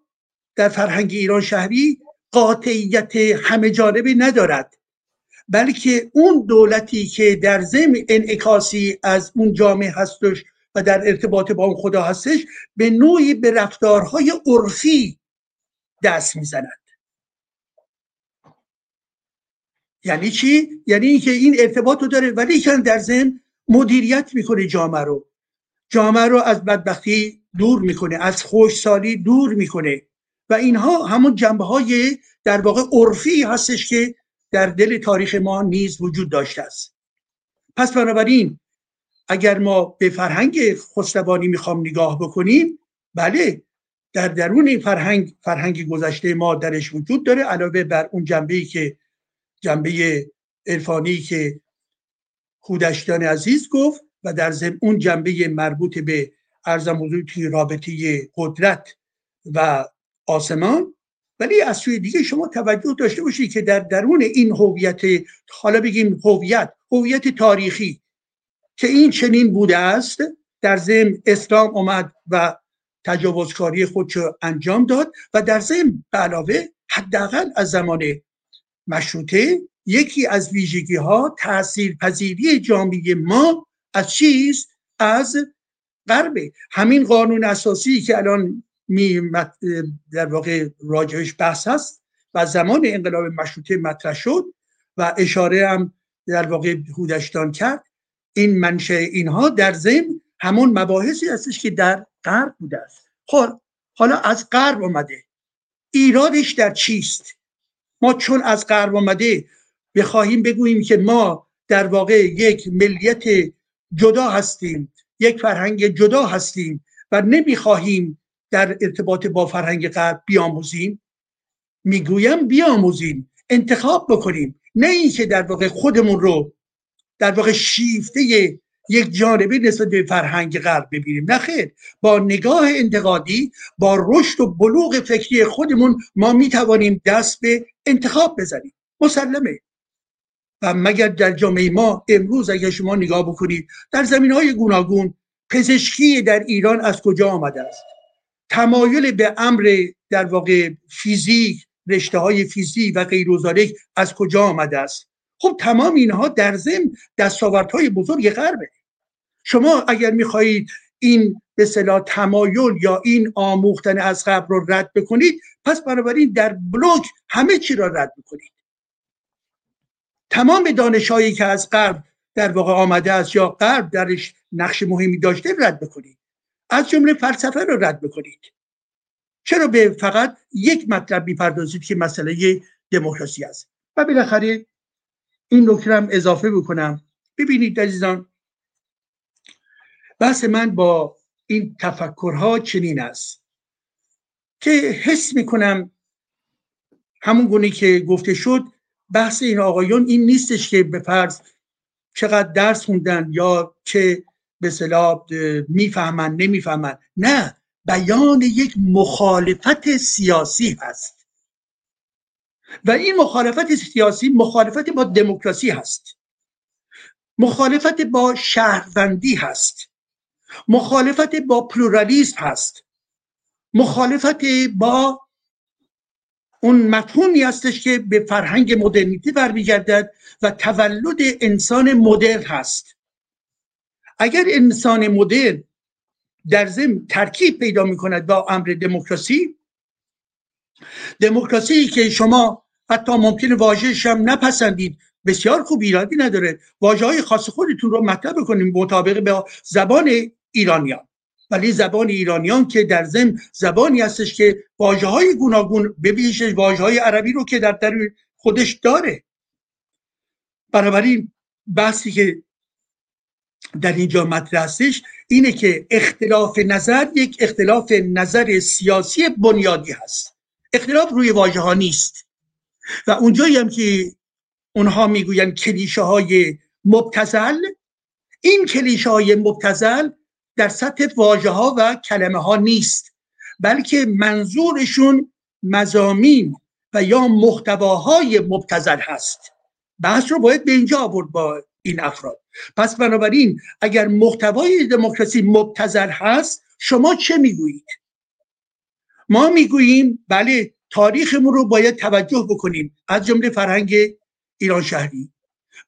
در فرهنگ ایران شهری قاطعیت همه جانبه ندارد، بلکه اون دولتی که در ضمن انعکاسی از اون جامعه هستش و در ارتباط با اون خدا هستش به نوعی به رفتارهای عرفی دست میزند. یعنی چی؟ یعنی اینکه این ارتباط رو داره ولی که در ضمن مدیریت میکنه جامعه رو از بدبختی دور میکنه، از خوشسالی دور میکنه، و اینها همون جنبه‌های در واقع عرفی هستش که در دل تاریخ ما نیز وجود داشته است. پس بنابراین اگر ما به فرهنگ خسروانی میخوام نگاه بکنیم، بله در درون این فرهنگ گذشته ما درش وجود داره، علاوه بر اون جنبه‌ای که جنبه عرفانی که هودشتیان عزیز گفت و در ضمن اون جنبه مربوط به عرضم حضورتون رابطه قدرت و آسمان. ولی از سوی دیگه شما توجه داشته باشید که در درون این هویت، حالا بگیم هویت تاریخی که این چنین بوده است، در ضمن اسلام آمد و تجاوزکاری خودشو انجام داد و در ضمن به علاوه حداقل از زمان مشروطه یکی از ویژگی ها تاثیرپذیری جامعه ما از چیز؟ از غرب. همین قانون اساسی که الان در واقع راجعش بحث هست و زمان انقلاب مشروطه مطرح شد، و اشاره هم در واقع هودشتیان کرد، این منشأ اینها در ضمن همون مباحثی هستش که در غرب بوده است. خب حالا از غرب اومده، ایرادش در چیست؟ ما چون از غرب اومده بخواهیم بگوییم که ما در واقع یک ملیت جدا هستیم، یک فرهنگ جدا هستیم و نمیخواهیم در ارتباط با فرهنگ غرب بیاموزیم، میگویم بیاموزیم، انتخاب بکنیم، نه اینکه در واقع خودمون رو در واقع شیفته یک جانبه نسبت به فرهنگ غرب ببینیم. نه خیر، با نگاه انتقادی، با رشد و بلوغ فکری خودمون ما میتوانیم دست به انتخاب بزنیم، مسلمه. و مگر در جامعه ما امروز اگر شما نگاه بکنید در زمینهای گوناگون، پزشکی در ایران از کجا آمده است؟ تمایل به امر در واقع فیزیک، رشته های فیزیک و غیر و ذالک از کجا آمده است؟ خب تمام اینها در ضمن دستاوردهای بزرگ غربه. شما اگر میخواهید این به اصطلاح تمایل یا این آموختن از غرب رو رد بکنید، پس بنابراین در بلوک همه چی را رد بکنید. تمام دانش‌هایی که از غرب در واقع آمده است یا غرب درش نقش مهمی داشته رد بکنید، از جمله فلسفه رو رد بکنید. چرا به فقط یک مطلب می‌پردازید که مسئله دموکراسی است؟ و بالاخره این نکته هم اضافه بکنم. ببینید عزیزان، بحث من با این تفکرها چنین است که حس میکنم همون گونه که گفته شد، بحث این آقایون این نیستش که به فرض چقدر درس خوندن یا چه به اصطلاح میفهمن نمیفهمن، نه، بیان یک مخالفت سیاسی هست و این مخالفت سیاسی مخالفت با دموکراسی هست، مخالفت با شهروندی هست، مخالفت با پلورالیسم هست، مخالفت با اون مفهومی هستش که به فرهنگ مدرنیته برمیگردد و تولد انسان مدرن هست. اگر انسان مدرن در ضمن ترکیب پیدا می‌کند با امر دموکراسی، دموکراسی که شما حتی ممکنه واژه‌اش هم نپسندید، بسیار خوب، ایرادی نداره، واژه‌های خاص خودتون رو مطرح بکنید مطابق با زبان ایرانیان، ولی زبان ایرانیان که در ضمن زبانی هستش که واژه‌های گوناگون، به ویژه واژه‌های عربی رو که در درون خودش داره. بنابراین بحثی که در اینجا مطرح هستش اینه که اختلاف نظر یک اختلاف نظر سیاسی بنیادی هست، اختلاف روی واژه ها نیست. و اونجایی هم که اونها میگوین کلیشه های مبتذل، این کلیشه های مبتذل در سطح واژه ها و کلمه ها نیست، بلکه منظورشون مضامین و یا محتواهای مبتذل هست. بحث رو باید به اینجا آورد با این افراد. پس بنابراین اگر محتوای دموکراسی مبتذل هست، شما چه میگویید؟ ما میگوییم بله، تاریخمون رو باید توجه بکنیم، از جمله فرهنگ ایران شهری.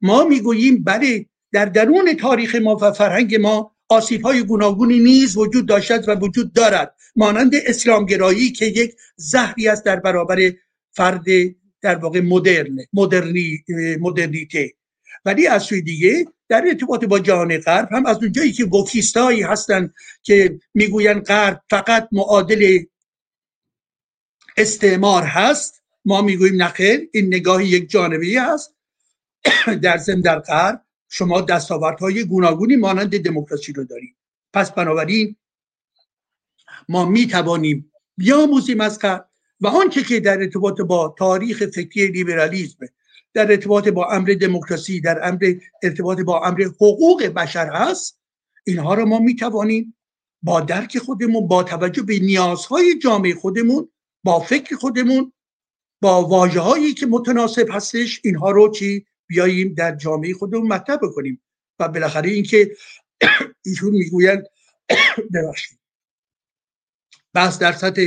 ما میگوییم بله، در درون تاریخ ما و فرهنگ ما آسیب‌های گوناگونی نیز وجود داشت و وجود دارد، مانند اسلامگرایی که یک زهری است در برابر فرد در واقع مدرنیته. ولی از سوی دیگه در ارتباط با جهان غرب هم، از اونجایی که وکیستایی هستند که میگوین غرب فقط معادل استعمار هست، ما میگوییم نخیر، این نگاهی یک جانبه‌ای هست. در ضمن در غرب شما دستاوردهای گوناگونی مانند دموکراسی رو دارید. پس بنابراین ما میتوانیم بیاموزیم از غرب و آنچه که در ارتباط با تاریخ فکری لیبرالیسم، در ارتباط با امر دموکراسی، در ارتباط با امر حقوق بشر هست، اینها رو ما میتوانیم با درک خودمون، با توجه به نیازهای جامعه خودمون، با فکر خودمون، با واژه‌هایی که متناسب هستش، اینها رو چی بیاییم در جامعه خودمون مطرح بکنیم. و بالاخره اینکه ایشون میگویند بس در سطح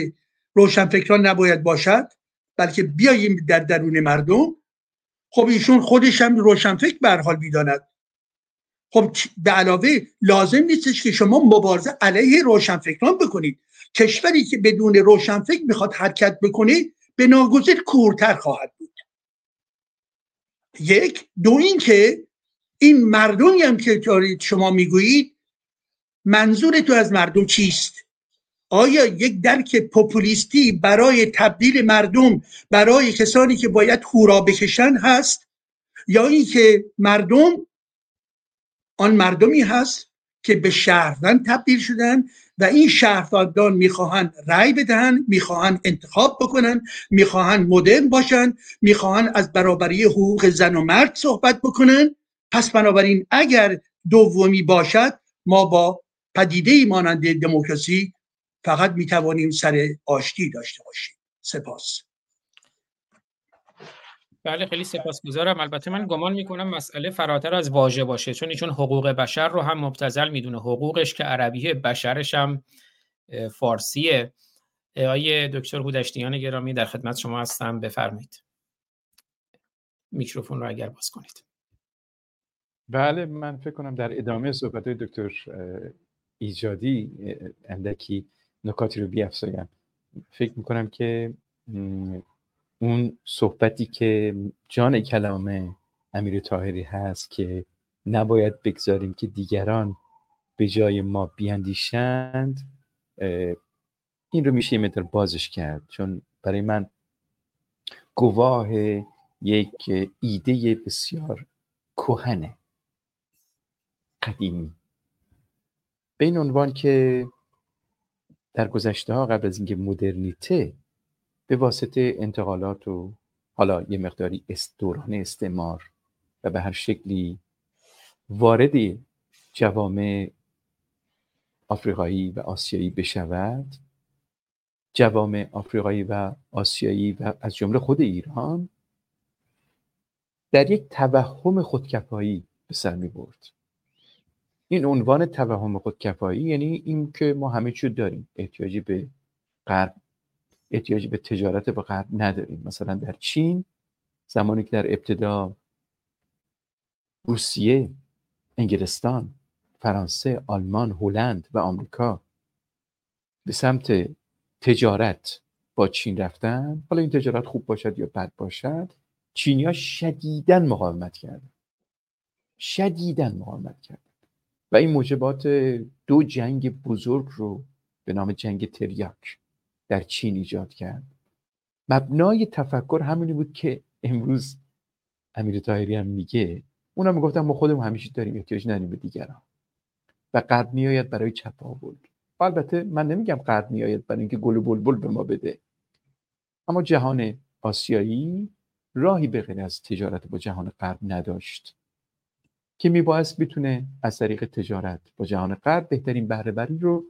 روشنفکران نباید باشد، بلکه بیاییم در درون مردم. خب ایشون خودش هم روشنفکر به هر حال میداند. خب به علاوه لازم نیستش که شما مبارزه علیه روشنفکران بکنید. کشوری که بدون روشنفکر میخواد حرکت بکنه، به ناگزیر کورتر خواهد بود. یک. دو این که این مردمی هم که شما میگویید منظور تو از مردم چیست؟ آیا یک درک پوپولیستی برای تبدیل مردم برای کسانی که باید هورا بکشن هست، یا این که مردم آن مردمی هست که به شهروند تبدیل شدن و این شهروندان میخواهند رأی بدهند، میخواهند انتخاب بکنن، میخواهند مدرن باشن، میخواهند از برابری حقوق زن و مرد صحبت بکنن. پس بنابراین اگر دومی باشد، ما با پدیده‌ای مانند دموکراسی فقط میتوانیم سر آشتی داشته باشیم. سپاس. بله، خیلی سپاسگزارم. البته من گمان میکنم مسئله فراتر از واژه باشه، چون ایشون حقوق بشر رو هم مبتذل میدونه، حقوقش که عربیه، بشرش هم فارسیه. آقای دکتر هودشتیان گرامی، در خدمت شما هستم، بفرمایید. میکروفون رو اگر باز کنید. بله، من فکر کنم در ادامه صحبت دکتر ایجادی اندکی نکاتی رو بیافزایم. فکر میکنم که اون صحبتی که جان کلام امیر طاهری هست که نباید بگذاریم که دیگران به جای ما بیاندیشند، این رو میشه متر بازش کرد، چون برای من گواه یک ایده بسیار کهنه، قدیمی، به این عنوان که در گذشته ها قبل از اینکه مدرنیته به واسطه انتقالات و حالا یه مقداری دوران استعمار و به هر شکلی وارد جوامع آفریقایی و آسیایی بشود، جوامع آفریقایی و آسیایی و از جمله خود ایران در یک توهم خودکفایی به سر می برد. این عنوان توهم خودکفایی یعنی این که ما همه چیو داریم، احتیاجی به غرب، احتیاج به تجارت با غرب نداریم. مثلا در چین زمانی که در ابتدا روسیه، انگلستان، فرانسه، آلمان، هلند و آمریکا به سمت تجارت با چین رفتن، حالا این تجارت خوب باشد یا بد باشد، چینی‌ها شدیداً مقاومت کردند. و این موجبات دو جنگ بزرگ رو به نام جنگ تریاک در چین ایجاد کرد. مبنای تفکر همونی بود که امروز امیر طاهری هم میگه. اونا میگفتن ما خودمون همیشه داریم، احتیاج نداریم به دیگران. و قرب میآید برای چپاول. البته من نمیگم قرب میآید برای اینکه گل و بلبل به ما بده. اما جهان آسیایی راهی به غیر از تجارت با جهان غرب نداشت که میبایست بتونه از طریق تجارت با جهان غرب بهترین بهره بری رو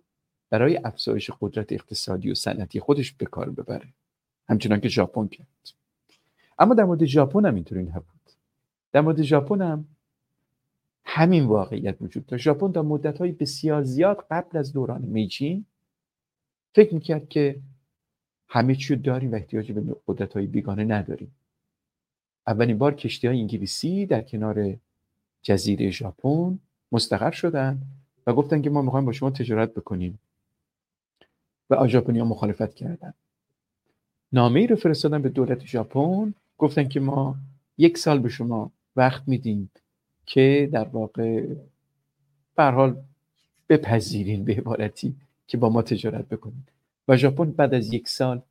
برای افزایش قدرت اقتصادی و صنعتی خودش به کار ببره، همچنان که ژاپن کرد. اما در مورد ژاپن هم اینطوری نبود. در مورد ژاپن هم همین واقعیت وجود داشت. ژاپن در مدت‌های بسیار زیاد قبل از دوران میجی فکر میکرد که همه چیو داریم و احتیاجی به قدرت‌های بیگانه نداریم. اولین بار کشتی‌های انگلیسی در کنار جزیره ژاپن مستقر شدن و گفتن که ما می‌خوایم با شما تجارت بکنیم. و ژاپنی‌ها مخالفت کردن. نامه‌ای رو فرستادن به دولت ژاپن، گفتن که ما یک سال به شما وقت میدیم که در واقع به هر حال بپذیرین، به عبارتی که با ما تجارت بکنید. و ژاپن بعد از یک سال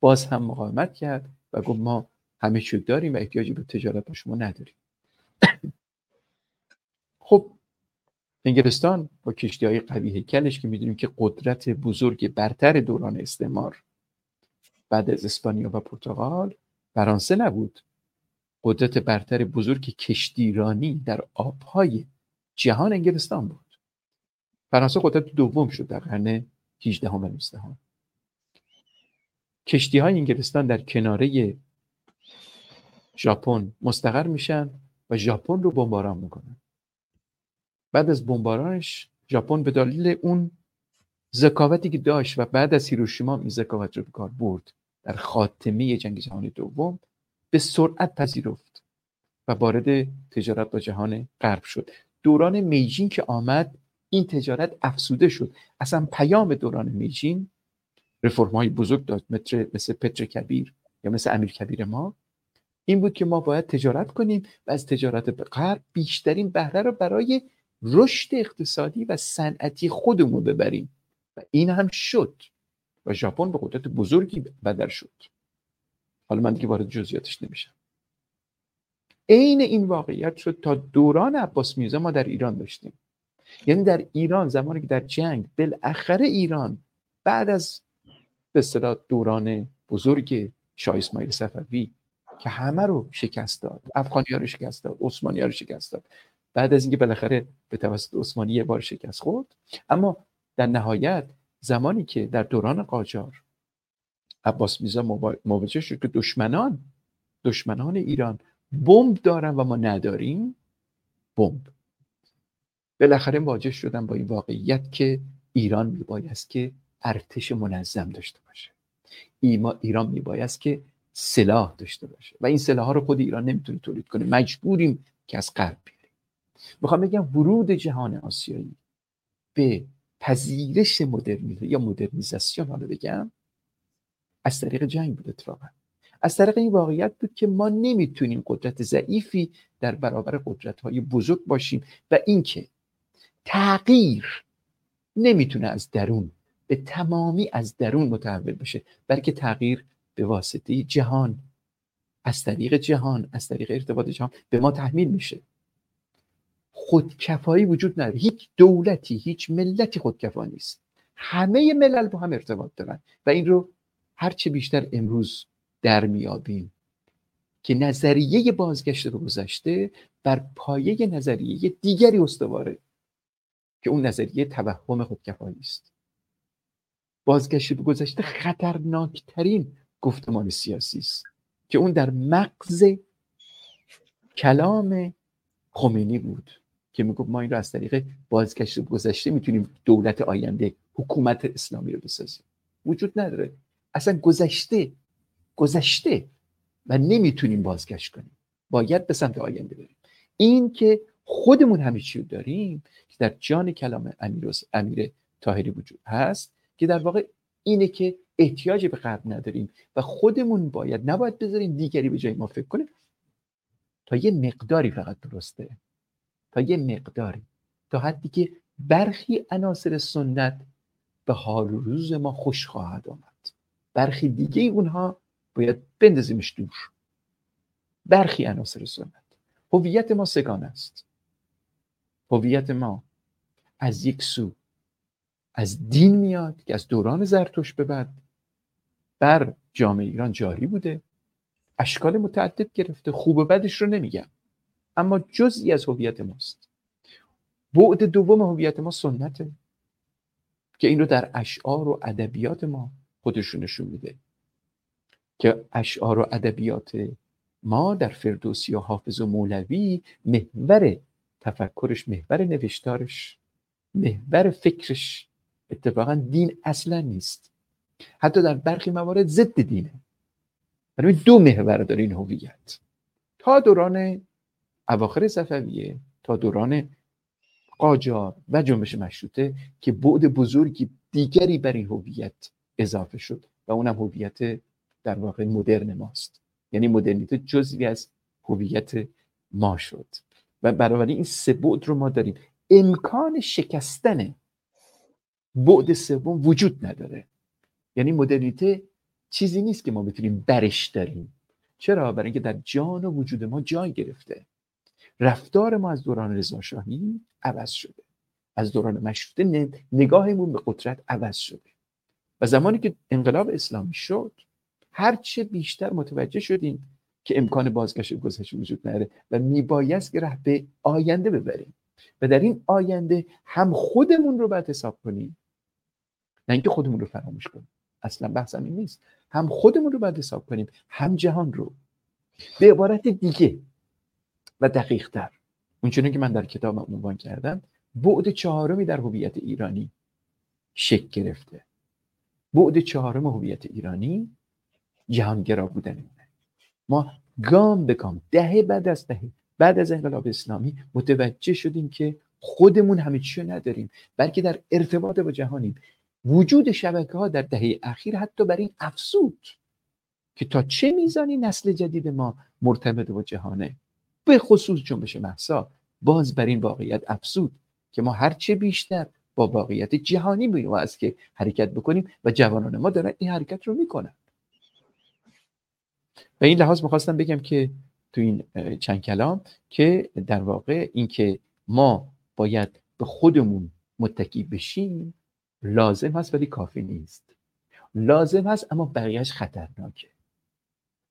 باز هم مقاومت کرد و گفت ما همه چیو داریم و احتیاجی به تجارت با شما نداریم. خب انگلستان با کشتی‌های قوی هیکلش که می‌دونیم که قدرت بزرگ برتر دوران استعمار بعد از اسپانیا و پرتغال، فرانسه نبود. قدرت برتر بزرگ کشتیرانی در آب‌های جهان انگلستان بود. فرانسه قدرت دوم شد در قرن 18 و 19. کشتی‌های انگلستان در کناره ژاپن مستقر میشن و ژاپن رو بمباران میکنن. بعد از بمبارانش ژاپن به دلیل اون ذکاوتی که داشت و بعد از هیروشیما این ذکاوت رو به کار برد در خاتمه جنگ جهانی دوم، به سرعت پذیرفت و وارد تجارت با جهان غرب شد. دوران میجین که آمد این تجارت افسوده شد. اصلا پیام دوران میجین رفرم‌های بزرگ داشت، مثل پتر کبیر یا مثل امیر کبیر ما، این بود که ما باید تجارت کنیم و از تجارت غرب بیشترین بهره رو برای رشد اقتصادی و صنعتی خودمون ببریم و این هم شد و ژاپن به قدرت بزرگی بدل شد. حالا من دیگه وارد جزئیاتش نمیشم. عین این واقعیت شد تا دوران عباس میرزا ما در ایران داشتیم. یعنی در ایران زمانی که در جنگ بالاخره ایران بعد از به اصطلاح دوران بزرگ شاه اسماعیل صفوی که همه رو شکست داد، افغانی‌ها رو شکست داد، عثمانی‌ها رو شکست داد، بعد از اینکه بالاخره به توسط عثمانی یه بار شکست خورد، اما در نهایت زمانی که در دوران قاجار عباس میرزا مواجه شد که دشمنان ایران بمب دارن و ما نداریم بمب، بالاخره مواجه شدن با این واقعیت که ایران میبایست که ارتش منظم داشته باشه، ایران میبایست که سلاح داشته باشه و این سلاح ها رو خود ایران نمیتونه تولید کنه، مجبوریم که از غرب بیاریم. میخوام بگم ورود جهان آسیایی به پذیرش مدرنیته یا مدرنیزاسیون حالا بگم از طریق جنگ بود، اتفاقا از طریق این واقعیت بود که ما نمیتونیم قدرت ضعیفی در برابر قدرت‌های بزرگ باشیم و اینکه تغییر نمیتونه از درون به تمامی از درون متحول بشه، بلکه تغییر به واسطه جهان، از طریق جهان، از طریق ارتباط جهان به ما تحمیل میشه. خودکفایی وجود نداره، هیچ دولتی، هیچ ملتی خودکفا نیست، همه ملل با هم ارتباط دارن و این رو هرچه بیشتر امروز در میابیم که نظریه بازگشت به گذشته بر پایه نظریه دیگری استواره که اون نظریه توهم خودکفایی است. بازگشت به گذشته خطرناکترین گفتمان سیاسی است که اون در مغز کلام خمینی بود که میگفت ما این رو از طریق بازگشت به گذشته میتونیم دولت آینده، حکومت اسلامی رو بسازیم. وجود نداره، اصلا گذشته و نمیتونیم بازگشت کنیم، باید به سمت آینده بریم. این که خودمون همه چی رو داریم که در جان کلام امیر طاهری وجود هست که در واقع اینه که احتیاج به غرب نداریم و خودمون نباید بذاریم دیگری به جای ما فکر کنه، تا یه مقداری فقط درسته، تا حدی که برخی عناصر سنت به حال روز ما خوش خواهد آمد، برخی دیگه اونها باید بندازیمش دور. برخی عناصر سنت، هویت ما سگانه است. هویت ما از یک سو از دین میاد که از دوران زرتشت به بعد بر جامعه ایران جاری بوده، اشکال متعدد گرفته، خوب و بدش رو نمیگم اما جزئی از هویت ماست. بعد دوم هویت ما سنته که این رو در اشعار و ادبیات ما خودشون نشون میده که اشعار و ادبیات ما در فردوسی و حافظ و مولوی محور تفکرش، محور نوشتارش، محور فکرش اتفاقا دین اصلا نیست، حتی در برخی موارد ضد دینه. برای دو محور داره این هویت تا دوران اواخر صفویه، تا دوران قاجار و جنبش مشروطه که بعد بزرگی دیگری بر این هویت اضافه شد و اونم هویت در واقع مدرن ماست، یعنی مدرنیته جزئی از هویت ما شد و برای این سه بعد رو ما داریم. امکان شکستن بعد سوم وجود نداره، یعنی مدرنیته چیزی نیست که ما بتونیم برش داریم. چرا؟ برای اینکه در جان و وجود ما جای گرفته. رفتار ما از دوران رضاشاهی عوض شده، از دوران مشروطه نگاهمون به قدرت عوض شده و زمانی که انقلاب اسلامی شد هرچه بیشتر متوجه شدیم که امکان بازگشت گذشته وجود نداره و میبایست که ره به آینده ببریم و در این آینده هم خودمون رو باید حساب کنیم، نه اینکه خودمون رو فراموش کنیم، اصلا بحثم این نیست، هم خودمون رو باید حساب کنیم هم جهان رو. به عبارت دیگه و دقیق تر اونچنان که من در کتابم عنوان کردم، بعد چهارمی در هویت ایرانی شکل گرفته. بعد چهارم هویت ایرانی جهانگرا بودنه. ما گام به گام، دهه بعد از دهه، بعد از انقلاب اسلامی متوجه شدیم که خودمون همه چی رو نداریم، بلکه در ارتباط با جهانیم. وجود شبکه‌ها در دهه اخیر حتی بر این افزود که تا چه میزانی نسل جدید ما مرتبط با جهانه، به خصوص جنبش مهسا باز بر این واقعیت افزود که ما هرچه بیشتر با واقعیت جهانی میواز که حرکت بکنیم و جوانان ما دارن این حرکت رو میکنن. به این لحاظ میخواستم بگم که تو این چند کلام که در واقع این که ما باید به خودمون متکی بشیم لازم هست ولی کافی نیست، لازم هست اما بقیهش خطرناکه،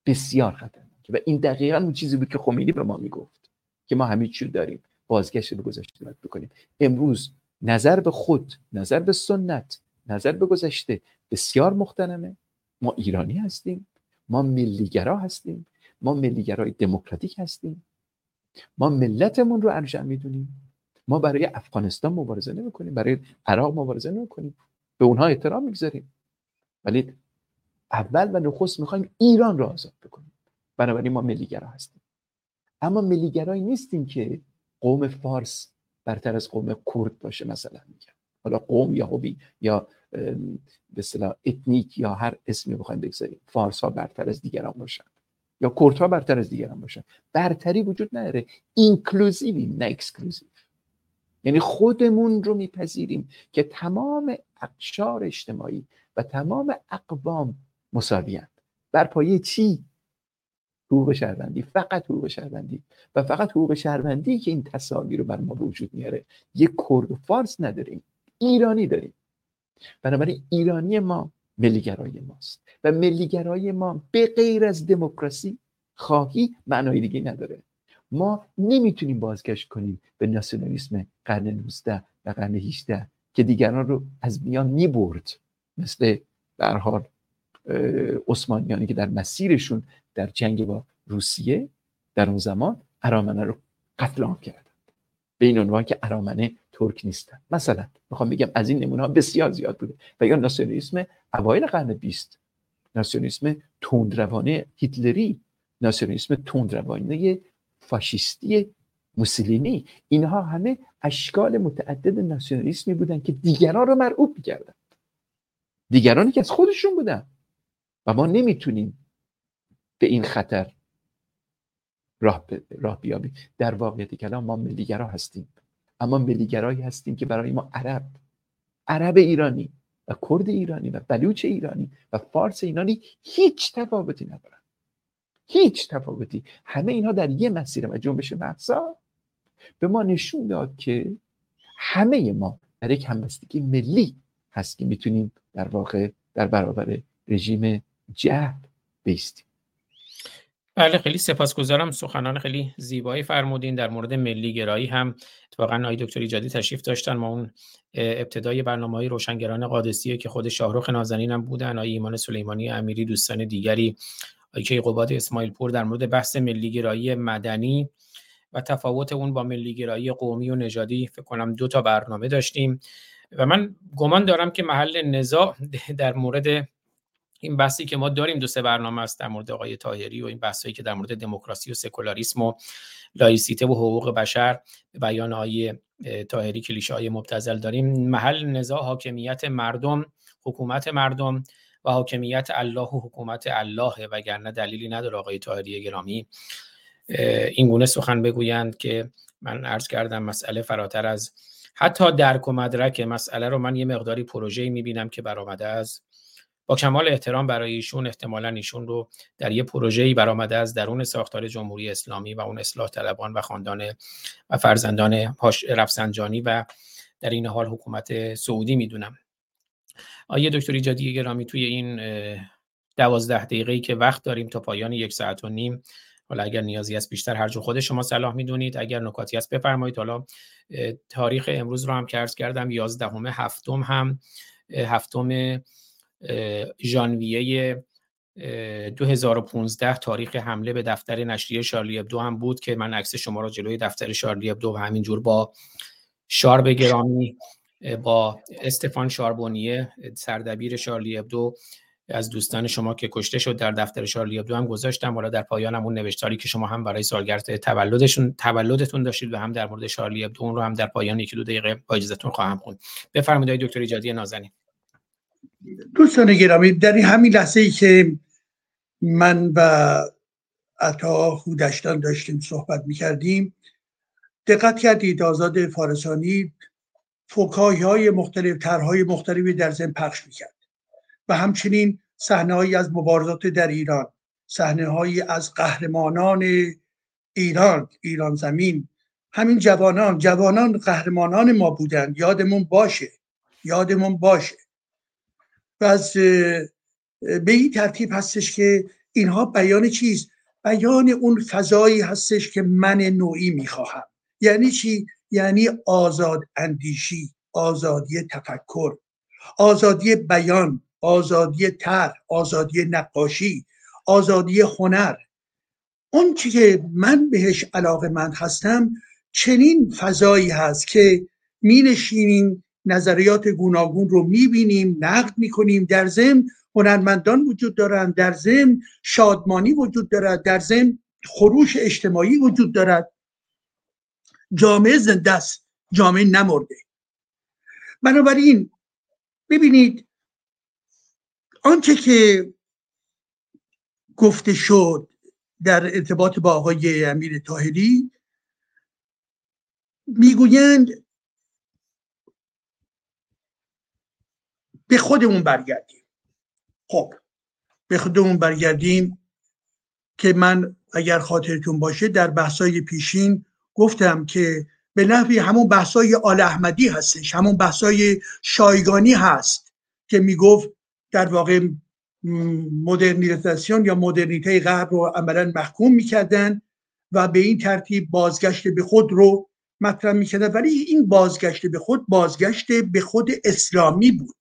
بسیار خطرناکه. و این دقیقاً اون چیزی بود که خمینی به ما میگفت که ما همه چیو داریم، بازگشت به گذشته باید بکنیم. امروز نظر به خود، نظر به سنت، نظر به گذشته بسیار مختنمه. ما ایرانی هستیم، ما ملیگرا هستیم، ما ملیگرای دموکراتیک هستیم، ما ملتمون رو ارجع میدونیم، ما برای افغانستان مبارزه نمی‌کنیم، برای عراق مبارزه نمی‌کنیم، به اونها احترام می‌گذاریم، ولی اول و نخست می‌خوایم ایران رو آزاد بکنیم. بنابراین ما ملیگرا هستیم، اما ملیگرایی نیستیم که قوم فارس برتر از قوم کرد باشه مثلا. میگن حالا قوم یا هویت یا به اصطلاح اتنیک یا هر اسمی بخوایم بگذاریم، فارس‌ها برتر از دیگران باشن یا کردها برتر از دیگران باشن، برتری وجود نداره. اینکلوزیویم نه اکسکلوزیو، یعنی خودمون رو میپذیریم که تمام اقشار اجتماعی و تمام اقوام مساوی‌اند. بر پایه چی؟ حقوق شهروندی، فقط حقوق شهروندی و فقط حقوق شهروندی که این تساوی رو بر ما وجود میاره. یک کرد و فارس نداریم، ایرانی داریم. بنابراین ایرانی ما ملیگرای ماست و ملیگرای ما به غیر از دموکراسی خواهی معنای دیگه نداره. ما نمیتونیم بازگشت کنیم به ناسیونالیسم قرن 19 و قرن 18 که دیگران رو از میان میبرد، مثل به هر حال عثمانیانی که در مسیرشون در جنگ با روسیه در اون زمان ارامنه رو قتل عام کردند به این عنوان که ارامنه ترک نیستن. مثلا میخوام بگم از این نمونه ها بسیار زیاد بوده. و یا ناسیونالیسم اوایل قرن 20، ناسیونالیسم تندروانه هیتلری، ناسیونالیسم تندروانه فاشیستی موسولینی، اینها همه اشکال متعدد ناسیونالیسمی بودن که دیگران رو مرعوب می‌کردن، دیگرانی که از خودشون بودن. و ما نمیتونیم به این خطر راه بیابیم. در واقعیت کلام ما ملیگرا هستیم، اما ملیگرایی هستیم که برای ما عرب ایرانی و کرد ایرانی و بلوچ ایرانی و فارس ایرانی هیچ تفاوتی ندارن، هیچ تفاوتی. همه اینها در یه مسیر و جنبش مهسا به ما نشون داد که همه ما در یک همبستگی ملی هست که میتونیم در واقع در برابر رژیم جهل بیستیم. بله، خیلی سپاسگزارم. سخنان خیلی زیبایی فرمودین. در مورد ملی گرایی هم اتفاقا آقای دکتر ایجادی تشریف داشتن. ما اون ابتدای برنامه‌های روشنگران قادسیه که خود شاهرخ نازنین هم بودن، آقای ایمان سلیمانی امیری، دوستان دیگری، آیکه قباد اسماعیل پور، در مورد بحث ملیگرایی مدنی و تفاوت اون با ملیگرایی قومی و نژادی فکر کنم 2 تا برنامه داشتیم و من گمان دارم که محل نزاع در مورد این بحثی که ما داریم 2-3 برنامه است، در مورد آقای طاهری و این بحثایی که در مورد دموکراسی و سکولاریسم و لایسیته و حقوق بشر بیان آقای طاهری کلیشه‌های مبتذل داریم. محل نزاع حاکمیت مردم، حکومت مردم و حاکمیت الله و حکومت الله، وگرنه دلیلی نداره آقای طاهری گرامی این گونه سخن بگویند که من عرض کردم مسئله فراتر از حتی درک و مدرک مسئله رو من یه مقداری پروژه‌ای می‌بینم که برآمده از، با کمال احترام برای ایشون، احتمالاً ایشون رو در یه پروژه‌ای برآمده از درون ساختار جمهوری اسلامی و اون اصلاح طلبان و خاندان و فرزندان رفسنجانی و در این حال حکومت سعودی می‌دونم. آیه دکتر ایجادی گرامی توی این 12 دقیقه‌ای که وقت داریم تا پایان 1.5 ساعت، حالا اگر نیازی است بیشتر هر جو خود شما صلاح میدونید، اگر نکاتی است بفرمایید. حالا تاریخ امروز رو هم که عرض کردم 11 هفتم ژانویه 2015 تاریخ حمله به دفتر نشریه شارلی ابدو هم بود که من عکس شما را جلوی دفتر شارلی ابدو و همینجور با شارب گرامی، با استفان شاربونیه سردبیر شارلی ابدو از دوستان شما که کشته شد در دفتر شارلی ابدو هم گذاشتم. حالا در پایانم اون نوشتاری که شما هم برای سالگرد تولدتون داشتید و هم در مورد شارلی ابدو، اون رو هم در پایان 1-2 دقیقه با اجازهتون خواهم خوند. بفرمایید دکتر ایجادی نازنین. دوستان گرامی، در همین لحظه‌ای که من و عطا هودشتیان داشتیم صحبت می‌کردیم، دقت کردید آزاد فارسانی فوکاهی‌های مختلف، طرح‌های مختلفی در ذهن پخش می‌کرد و همچنین صحنه‌هایی از مبارزات در ایران، صحنه‌هایی از قهرمانان ایران، ایران زمین. همین جوانان قهرمانان ما بودند، یادمون باشه. و از به این ترتیب هستش که اینها بیان چیست؟ بیان اون فضایی هستش که من نوعی میخواهم. یعنی چی؟ یعنی آزاد اندیشی، آزادی تفکر، آزادی بیان، آزادی طرح، آزادی نقاشی، آزادی هنر. اون چیزی که من بهش علاقه‌مند هستم چنین فضایی هست که می نشینیم نظریات گوناگون رو می بینیم، نقد می کنیم، در ضمن هنرمندان وجود دارند، در ضمن شادمانی وجود دارد، در ضمن خروش اجتماعی وجود دارد. جامعه زنده است، جامعه نمرده. بنابراین ببینید آنچه که گفته شد در ارتباط با آقای امیر طاهری، میگویند به خودمون برگردیم. خب به خودمون برگردیم که من اگر خاطرتون باشه در بحثای پیشین گفتم که به نحوی همون بحثای آل احمدی هستش، همون بحثای شایگانی هست که میگفت در واقع مدرنیزاسیون یا مدرنیته غرب رو عملاً محکوم میکردن و به این ترتیب بازگشت به خود رو مطرح میکردن. ولی این بازگشت به خود، بازگشت به خود اسلامی بود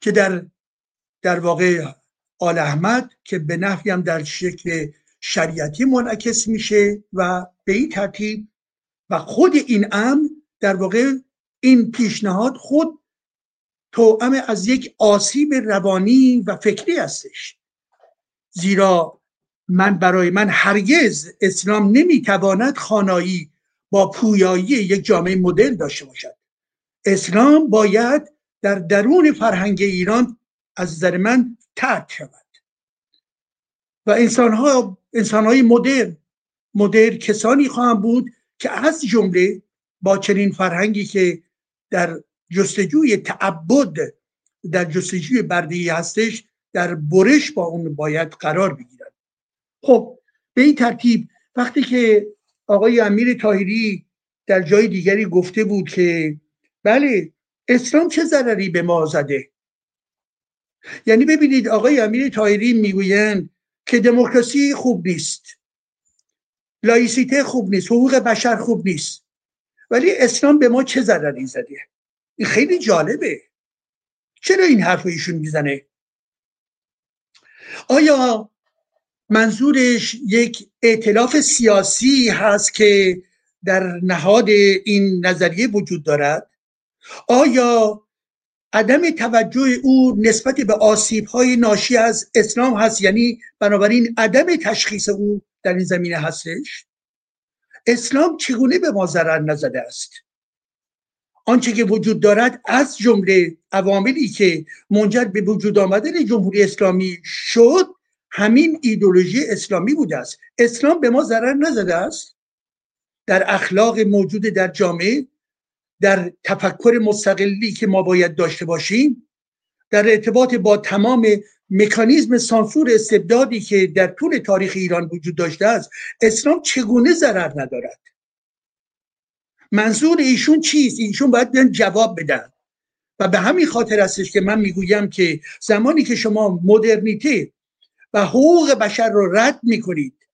که در واقع آل احمد که به نحوی هم در شکل شریعتی منعکس میشه و به این ترتیب و خود این امر در واقع این پیشنهاد خود توأم از یک آسیب روانی و فکری هستش. زیرا برای من هرگز اسلام نمیتواند خانایی با پویایی یک جامعه مدرن داشته باشد. اسلام باید در درون فرهنگ ایران از نظر من تحت شود و انسان‌های مدرن کسانی خواهند بود که از جمله با چنین فرهنگی که در جستجوی تعبد، در جستجوی بردگی هستش، در برش با اون باید قرار بگیرد. خب به این ترتیب وقتی که آقای امیر طاهری در جای دیگری گفته بود که بله اسلام چه ضرری به ما زده، یعنی ببینید آقای امیر طاهری میگویند که دموکراسی خوب نیست، لایسیته خوب نیست، حقوق بشر خوب نیست، ولی اسلام به ما چه ضرری زده. این خیلی جالبه. چرا این حرف رو ایشون میزنه؟ آیا منظورش یک ائتلاف سیاسی هست که در نهاد این نظریه وجود دارد؟ آیا عدم توجه او نسبت به آسیب‌های ناشی از اسلام هست، یعنی بنابراین عدم تشخیص او در این زمینه هستش؟ اسلام چگونه به ما ضرر نزده است؟ آنچه که وجود دارد از جمله عواملی که منجر به وجود آمدن جمهوری اسلامی شد همین ایدئولوژی اسلامی بوده است. اسلام به ما ضرر نزده است در اخلاق موجود در جامعه، در تفکر مستقلی که ما باید داشته باشیم، در ارتباط با تمام مکانیزم سانسور استبدادی که در طول تاریخ ایران وجود داشته است. اسلام چگونه ضرر ندارد؟ منظور ایشون چیست؟ ایشون باید جواب بدن و به همین خاطر هستش که من میگویم که زمانی که شما مدرنیته و حقوق بشر رو رد میکنید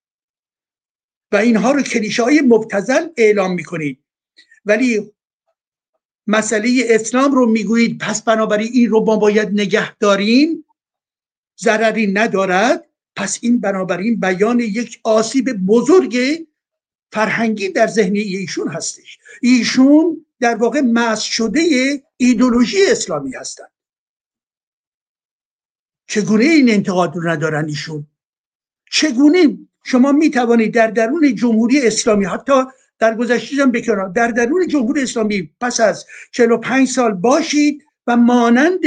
و اینها رو کلیشه‌های مبتذل اعلام میکنید ولی مسئله اسلام رو میگویید پس بنابراین این رو ما باید نگه داریم، ضرری ندارد، پس این بنابراین بیان یک آسیب بزرگه فرهنگی در ذهنی ایشون هستش. ایشون در واقع مسخ شده ایدئولوژی اسلامی هستند. چگونه این انتقاد رو ندارن ایشون؟ چگونه شما میتوانید در درون جمهوری اسلامی، حتی در گذشته هم بکنید، در درون جمهوری اسلامی پس از 45 سال باشید و مانند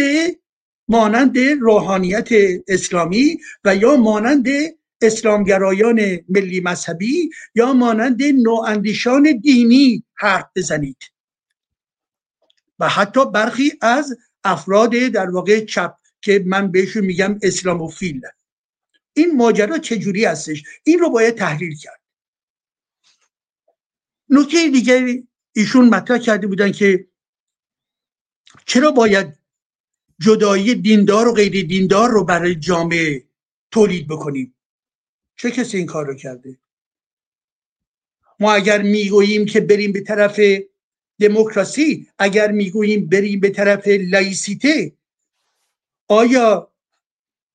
مانند روحانیت اسلامی و یا مانند اسلامگرایان ملی مذهبی یا مانند نواندیشان دینی حرف بزنید و حتی برخی از افراد در واقع چپ که من بهشون میگم اسلاموفیل. این ماجرا چجوری هستش؟ این رو باید تحلیل کرد. نکته دیگری ایشون مطرح کرده بودن که چرا باید جدایی دیندار و غیر دیندار رو برای جامعه تولید بکنیم؟ چه کسی این کار رو کرده؟ ما اگر میگوییم که بریم به طرف دموکراسی، اگر میگوییم بریم به طرف لایسیته، آیا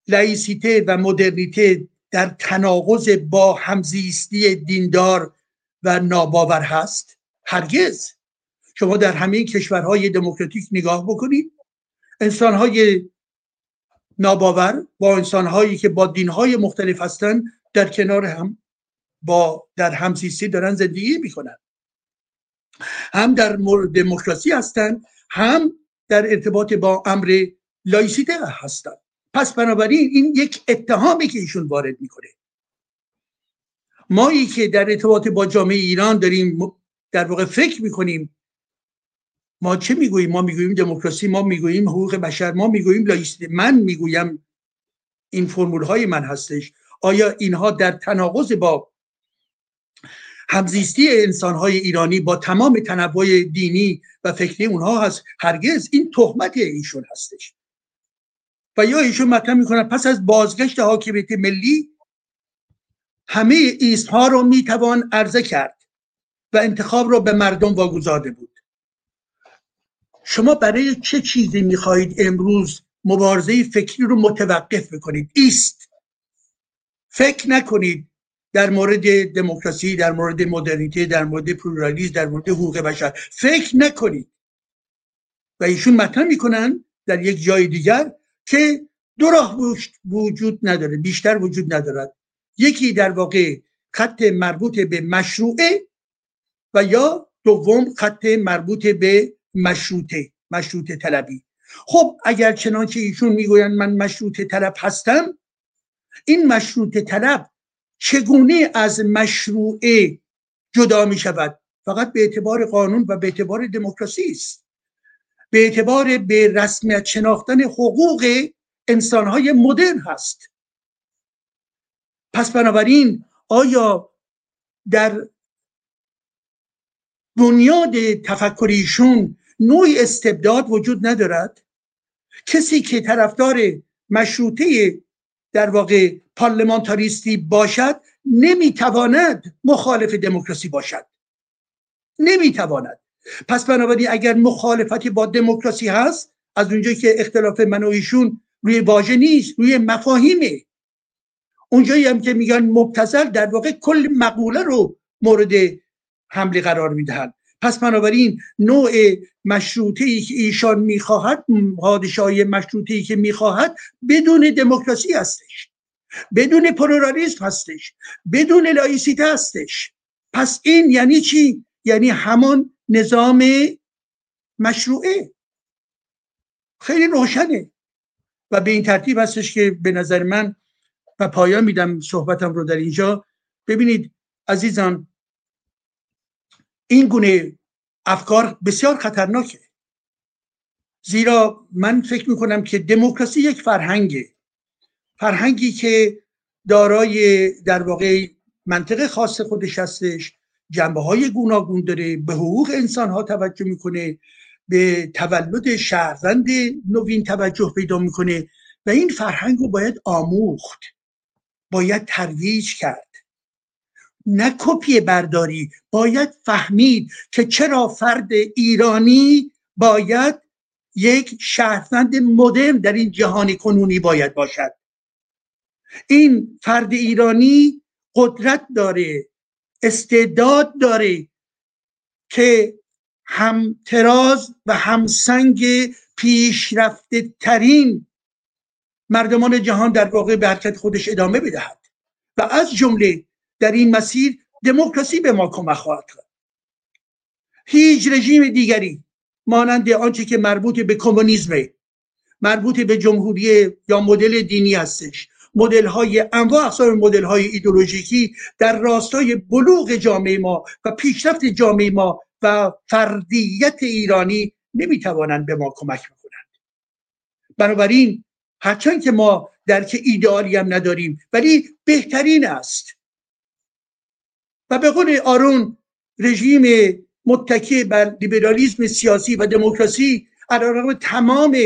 لایسیته و مدرنیته در تناقض با همزیستی دیندار و ناباور هست؟ هرگز. شما در همین کشورهای دموکراتیک نگاه بکنید، انسانهای ناباور با انسانهایی که با دینهای مختلف هستن در کنار هم با در همزیستی دارن زندگی میکنن، هم در مورد دموکراسی هستن، هم در ارتباط با امر لایسیته هستن. پس بنابراین این یک اتهامی که ایشون وارد میکنه. مایی که در ارتباط با جامعه ایران داریم در واقع فکر میکنیم، ما چه میگوییم؟ ما میگوییم دموکراسی، ما میگوییم حقوق بشر، ما میگوییم لایسیته. من میگویم، این فرمول های من هستش. آیا اینها در تناقض با همزیستی انسان های ایرانی با تمام تنوع دینی و فکری اونها هست؟ هرگز. این تهمت ایشون هستش. و یا ایشون مطرح میکنن پس از بازگشت حاکمیت ملی همه ایست ها رو میتوان عرضه کرد و انتخاب رو به مردم واگذارده بود. شما برای چه چیزی میخواهید امروز مبارزه فکری رو متوقف بکنید؟ ایست فکر نکنید در مورد دموکراسی، در مورد مدرنیته، در مورد پلورالیسم، در مورد حقوق بشر فکر نکنید. و ایشون مطرح میکنن در یک جای دیگر که دو راه وجود نداره، بیشتر وجود ندارد. یکی در واقع خط مربوط به مشروعه و یا دوم خط مربوط به مشروطه طلبی. خب اگر چنانچه ایشون میگویند من مشروطه طلب هستم، این مشروطه طلب چگونه از مشروعه جدا می شود؟ فقط به اعتبار قانون و به اعتبار دموکراسی است، به اعتبار به رسمیت شناختن حقوق انسانهای مدرن هست. پس بنابراین آیا در بنیاد تفکر ایشون نوع استبداد وجود ندارد؟ کسی که طرفدار مشروطه در واقع پارلمانتاریستی باشد نمیتواند مخالف دموکراسی باشد، نمیتواند. پس بنابراین اگر مخالفتی با دموکراسی هست، از اونجایی که اختلاف من و ایشون روی واژه نیست، روی مفاهیمه، اونجایی هم که میگن مبتذل در واقع کل مقوله رو مورد حمله قرار میدهند. پس بنابراین نوع مشروطه‌ای که ایشان میخواهد، پادشاهی مشروطه‌ای که میخواهد، بدون دموکراسی هستش، بدون پلورالیسم هستش، بدون لایسیته هستش. پس این یعنی چی؟ یعنی همان نظام مشروعه. خیلی روشنه و به این ترتیب هستش که به نظر من، و پایان میدم صحبتم رو در اینجا. ببینید عزیزان، این گونه افکار بسیار خطرناکه، زیرا من فکر میکنم که دموکراسی یک فرهنگه، فرهنگی که دارای در واقع منطقه خاص خودش هستش، جنبه‌های گوناگون داره، به حقوق انسان‌ها توجه میکنه، به تولد شهروند نوین توجه پیدا میکنه و این فرهنگ رو باید آموخت، باید ترویج کرد، نه کپی برداری. باید فهمید که چرا فرد ایرانی باید یک شهروند مدرن در این جهان کنونی باید باشد. این فرد ایرانی قدرت داره، استعداد داره که همتراز و همسنگ پیشرفته ترین مردمان جهان در واقع به حرکت خودش ادامه بدهد و از جمله در این مسیر دموکراسی به ما کمک خواهد کرد. هیچ رژیم دیگری مانند آنچه که مربوط به کمونیسم، مربوط به جمهوری یا مدل دینی هستش. مدل‌های انواع اقسام مدل‌های ایدئولوژیکی در راستای بلوغ جامعه ما و پیشرفت جامعه ما و فردیت ایرانی نمی‌توانند به ما کمک بکنند. بنابراین هرچند که ما درک ایدئالی هم نداریم ولی بهترین است. و به قول آرون رژیم متکی بر لیبرالیسم سیاسی و دموکراسی علیرغم تمام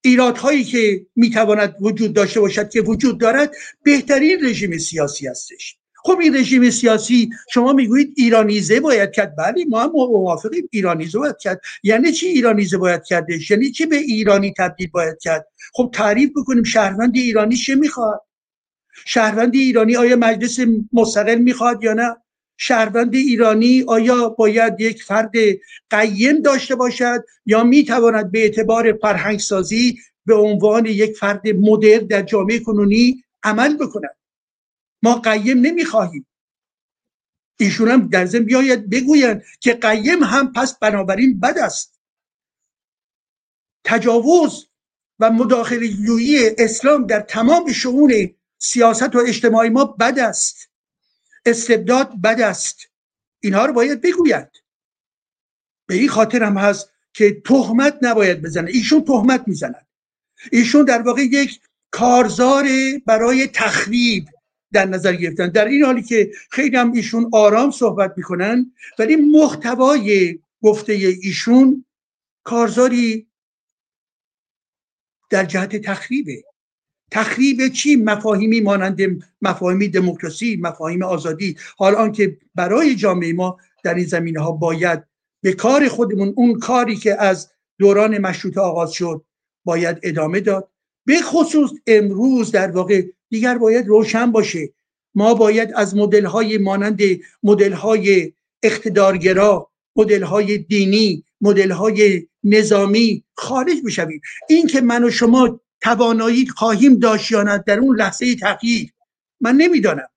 ایرادهایی که میتواند وجود داشته باشد که وجود دارد بهترین رژیم سیاسی هستش. خب این رژیم سیاسی شما میگویید ایرانیزه باید کرد. بله ما هم موافقیم ایرانیزه باید کرد. یعنی چی ایرانیزه باید کردش؟ یعنی چی به ایرانی تبدیل باید کرد؟ خب تعریف بکنیم شهروند ایرانی چه میخواد؟ شهروند ایرانی آیا مجلس مستقل میخواد یا نه؟ شهروند ایرانی آیا باید یک فرد قیم داشته باشد یا میتواند به اعتبار فرهنگسازی به عنوان یک فرد مدرن در جامعه کنونی عمل بکند؟ ما قیم نمیخواهیم. ایشون هم در ضمن بیاید بگویند که قیم هم پس بنابراین بد است. تجاوز و مداخله جویی اسلام در تمام شئون سیاست و اجتماعی ما بد است. استبداد بد است. اینها رو باید بگوید. به این خاطر هم هست که تهمت نباید بزنه. ایشون تهمت میزنند. ایشون در واقع یک کارزار برای تخریب در نظر گرفتن، در این حالی که خیلی هم ایشون آرام صحبت میکنن ولی محتوای گفته ایشون کارزاری در جهت تخریبه. تخریب چی؟ مفاهیمی مانند مفاهیم دموکراسی، مفاهیم آزادی. حال آنکه برای جامعه ما در این زمینه ها باید به کار خودمون، اون کاری که از دوران مشروطه آغاز شد باید ادامه داد. به خصوص امروز در واقع دیگر باید روشن باشه. ما باید از مدل های مانند مدل های اقتدارگرا، مدل های دینی، مدل های نظامی خارج بشویم. این که من و شما توانایی خواهیم داشت یا نه در اون لحظه تغییر من نمیدانم.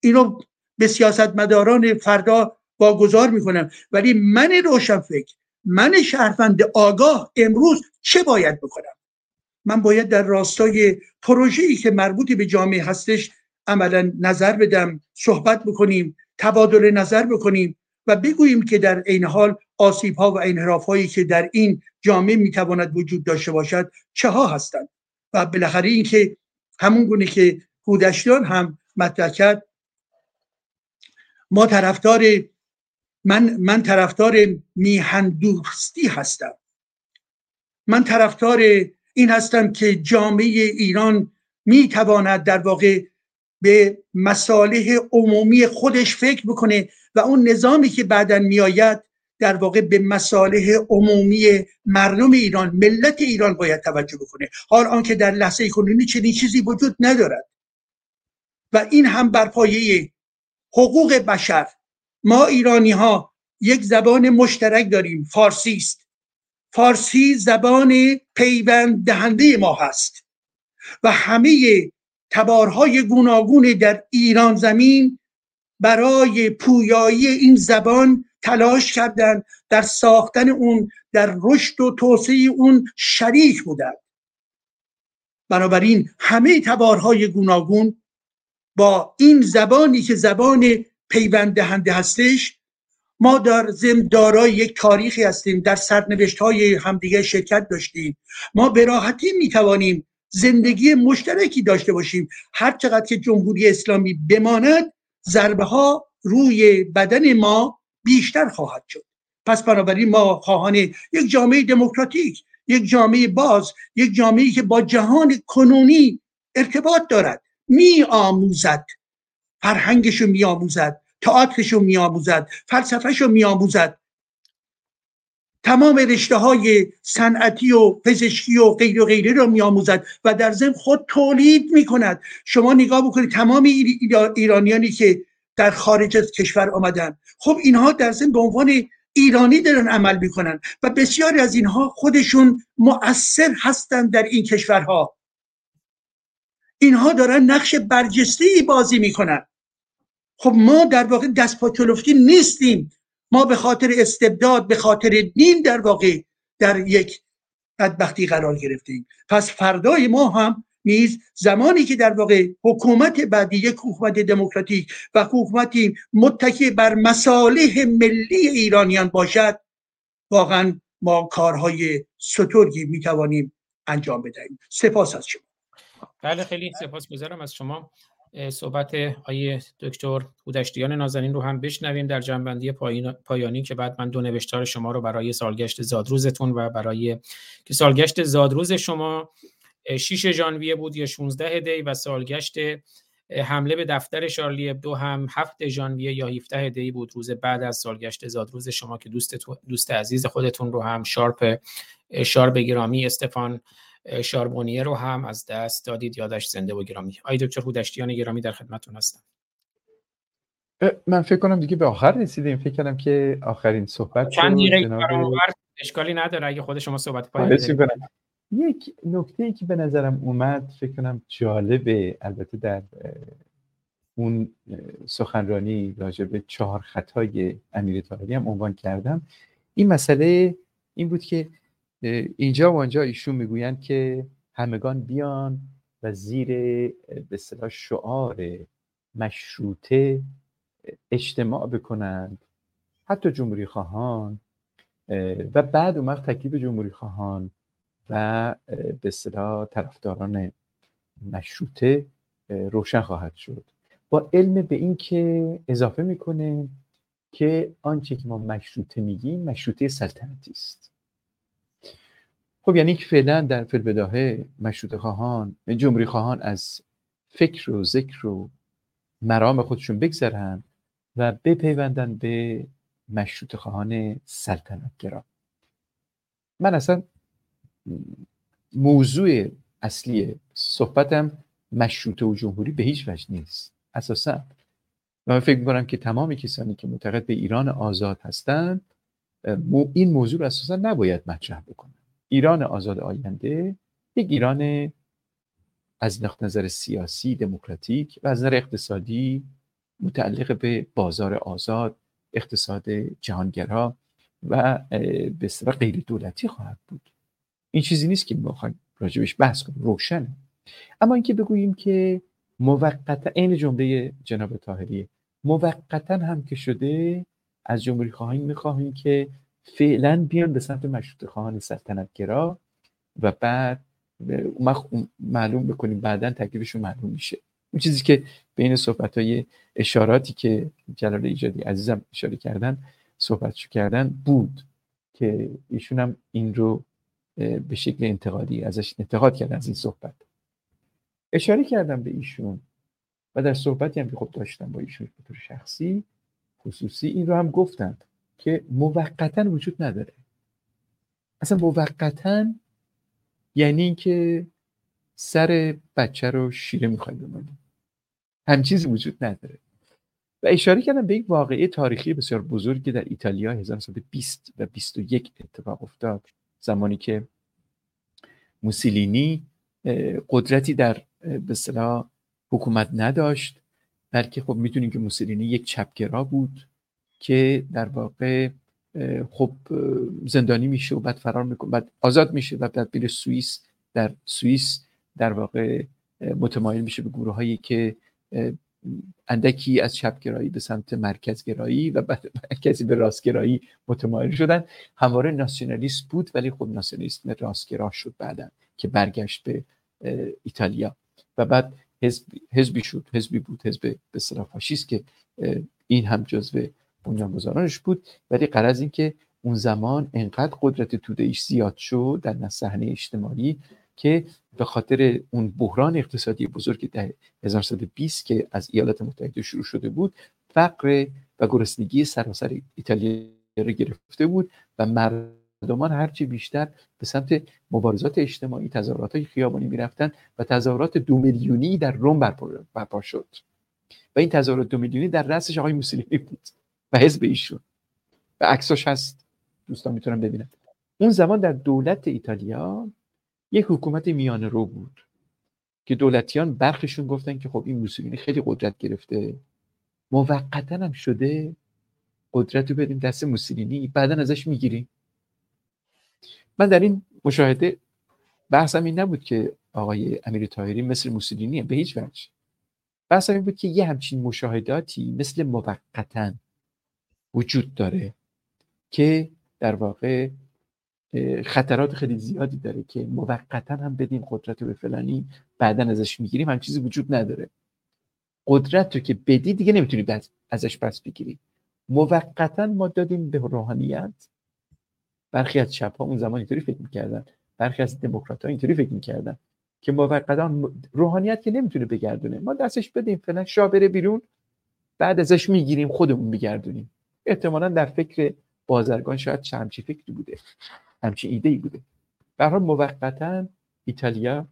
اینو به سیاستمداران فردا واگذار میکنم. ولی من روشنفکر، من شهروند آگاه امروز چه باید بکنم؟ من باید در راستای پروژه‌ای که مربوط به جامعه هستش عملا نظر بدم، صحبت بکنیم، تبادل نظر بکنیم و بگوییم که در این حال آسیب‌ها و انحراف‌هایی که در این جامعه میتواند وجود داشته باشد چه ها هستند و بالاخره این که همون گونه که هودشتیان هم مطرح کرد ما طرفدار من طرفدار میهندوستی هستم. من طرفدار این هستم که جامعه ایران میتواند در واقع به مصالح عمومی خودش فکر بکنه و اون نظامی که بعداً میآید در واقع به مصالح عمومی مردم ایران، ملت ایران باید توجه بکنه. حال آنکه در لحظه کنونی چنین چیزی وجود ندارد و این هم بر پایه حقوق بشر. ما ایرانی ها یک زبان مشترک داریم، فارسی است. فارسی زبان پیوند دهنده ما هست و همه تبارهای گوناگون در ایران زمین برای پویایی این زبان تلاش کردند، در ساختن اون، در رشد و توسعه اون شریک بودند. بنابراین همه تبارهای گوناگون با این زبانی که زبان پیوند دهنده هستش ما در ضمن دارای یک تاریخی هستیم، در سرنوشت‌های همدیگه شرکت داشتیم. ما به راحتی می‌توانیم زندگی مشترکی داشته باشیم. هر چقدر که جمهوری اسلامی بماند ضربه‌ها روی بدن ما بیشتر خواهد شد. پس بنابراین ما خواهان یک جامعه دموکراتیک، یک جامعه باز، یک جامعه‌ای که با جهان کنونی ارتباط دارد، می‌آموزد، فرهنگش رو می‌آموزد، تئاترش رو می‌آموزد، فلسفهش رو می‌آموزد، تمام رشته‌های صنعتی و پزشکی و غیر و غیره رو می‌آموزد و در ضمن خود تولید می‌کند. شما نگاه بکنید تمام ایرانیانی که در خارج از کشور آمدن، خب اینها در ضمن به عنوان ایرانی دارن عمل می‌کنن و بسیاری از اینها خودشون مؤثر هستن در این کشورها. اینها دارن نقش برجسته‌ای بازی می‌کنن. خب ما در واقع دست پا کلفتی نیستیم. ما به خاطر استبداد، به خاطر دین در واقع در یک بدبختی قرار گرفتیم. پس فردای ما هم نیز زمانی که در واقع حکومت بعدی یک حکومت دموکراتیک و حکومتی متکی بر مصالح ملی ایرانیان باشد، واقعا ما کارهای سترگی میتوانیم انجام بدهیم. سپاس از شما. بله، خیلی سپاسگزارم از شما. صحبت آقای دکتر هودشتیان نازنین رو هم بشنویم در جنبندی پایانی، که بعد من دو نوشتار شما رو برای سالگشت زادروزتون و برای که سالگشت زادروز شما 6 ژانویه بود یا 16 دی و سالگشت حمله به دفتر شارلی ابدو هم 7 ژانویه یا 17 دی بود، روز بعد از سالگشت زادروز شما، که دوست عزیز خودتون رو هم شارپ گرامی استفان شاربونیه رو هم از دست دادید، یادش زنده و گرامی. آقای دکتر هودشتیان گرامی در خدمتتون هستم. من فکر کنم دیگه به آخر رسیدیم، فکر کنم که آخرین صحبت چند دقیقه برابر اشکالی نداره اگه خود شما صحبت پایین. یک نکته‌ای که به نظرم اومد، فکر کنم جالبه، البته در اون سخنرانی راجع به 4 خطای امیر طاهری هم عنوان کردم، این مسئله این بود که اینجا و آنجا ایشون میگویند که همگان بیان و زیر به اصطلاح شعار مشروطه اجتماع بکنند، حتی جمهوری خواهان، و بعد اون وقت تکلیف جمهوری خواهان و به اصطلاح طرفداران مشروطه روشن خواهد شد، با علم به این که اضافه میکنه که آنچه که ما مشروطه میگیم مشروطه سلطنتی است. خب یعنی که فعلا در فی‌البداهه مشروطه خواهان، جمهوری خواهان از فکر و ذکر و مرام خودشون بگذرن و بپیوندن به مشروطه خواهان سلطنتگرا. من اصلا موضوع اصلی صحبتم مشروطه و جمهوری به هیچ وجه نیست اساسا، و من فکر می‌کنم که تمام کسانی که معتقد به ایران آزاد هستند این موضوع رو اساسا نباید مطرح بکنن. ایران آزاد آینده یک ایران از نظر سیاسی دموکراتیک و از نظر اقتصادی متعلق به بازار آزاد، اقتصاد جهانگرا و به اصطلاح غیر دولتی خواهد بود. این چیزی نیست که ما خواهیم راجبش بحث کنیم، روشنه. اما اینکه بگوییم که موقتا، این جمله جناب طاهری، موقتا هم که شده از جمهوری خواهان میخواهیم که فعلا بیان به سمت مشروطه خواهان سلطنتگرا و بعد معلوم بکنیم بعداً تکلیفشون معلوم میشه. اون چیزی که بین صحبت‌های اشاراتی که جلال ایجادی عزیزم اشاره کردن، صحبتشو کردن بود که ایشون هم این رو به شکل انتقادی ازش انتقاد کردن، از این صحبت اشاره کردم به ایشون و در صحبتی هم که خب داشتم با ایشون به طور شخصی خصوصی این رو هم گفتم که موقتاً وجود نداره. اصلا موقتاً یعنی این که سر بچه رو شیره میخواید بمانید، همچیزی وجود نداره. و اشاره کردم به یک واقعه تاریخی بسیار بزرگ که در ایتالیا 1920 و 21 اتفاق افتاد، زمانی که موسولینی قدرتی در به اصطلاح حکومت نداشت، بلکه خب میدونیم که موسولینی یک چپگرا بود که در واقع خب زندانی میشه و بعد فرار میکنه، بعد آزاد میشه و بعد میره سوئیس، در سوئیس در واقع متمایل میشه به گروه هایی که اندکی از چپگرایی به سمت مرکزگرایی و بعد مرکزی به راستگرایی متمایل شدن. همواره ناسیونالیست بود ولی خب ناسیونالیسم راستگرا شد بعدن که برگشت به ایتالیا و بعد حزبی بود، حزب به اصطلاح فاشیست که این هم جزو بنیانگذارانش بود. ولی غرض این که اون زمان انقدر قدرت توده‌ایش زیاد شد در صحنه اجتماعی که به خاطر اون بحران اقتصادی بزرگ در 1920 که از ایالات متحده شروع شده بود، فقر و گرسنگی سراسر ایتالیا را گرفته بود و مردمان هرچی بیشتر به سمت مبارزات اجتماعی، تظاهرات‌های خیابانی می‌رفتند و تظاهرات 2 میلیونی در روم برپا شد و این تظاهرات 2 میلیونی در رأسش آقای موسولینی بود و حزب ایشون و عکسش هست، دوستان میتونن ببینن. اون زمان در دولت ایتالیا یک حکومت میانه رو بود که دولتیان برخشون گفتن که خب این موسولینی خیلی قدرت گرفته، موقتا هم شده قدرت رو بدیم دست موسولینی، بعدن ازش میگیریم. من در این مشاهده بحثم این نبود که آقای امیر طاهری مثل موسولینی به هیچ وجه. بحثم این بود که یه همچین مشاهداتی مثل موقتاً وجود داره که در واقع خطرات خیلی زیادی داره که موقتاً هم بدیم قدرت رو به فلانی بعداً ازش میگیریم، هم چیزی وجود نداره. قدرت رو که بدی دیگه نمیتونی ازش پس بگیری. موقتاً ما دادیم به روحانیت. برخی از چپ‌ها اون زمان اینطوری فکر می‌کردن، برخی از دموکرات‌ها اینطوری فکر می‌کردن که موقتاً روحانیت که نمیتونه بگردونه، ما دستش بدیم فلان شاه بره بیرون، بعد ازش میگیریم خودمون بگردونیم. احتمالاً در فکر بازرگان شاید چمچی فکری بوده، همچی ایده‌ای بوده. به هر حال موقتاً ایتالیا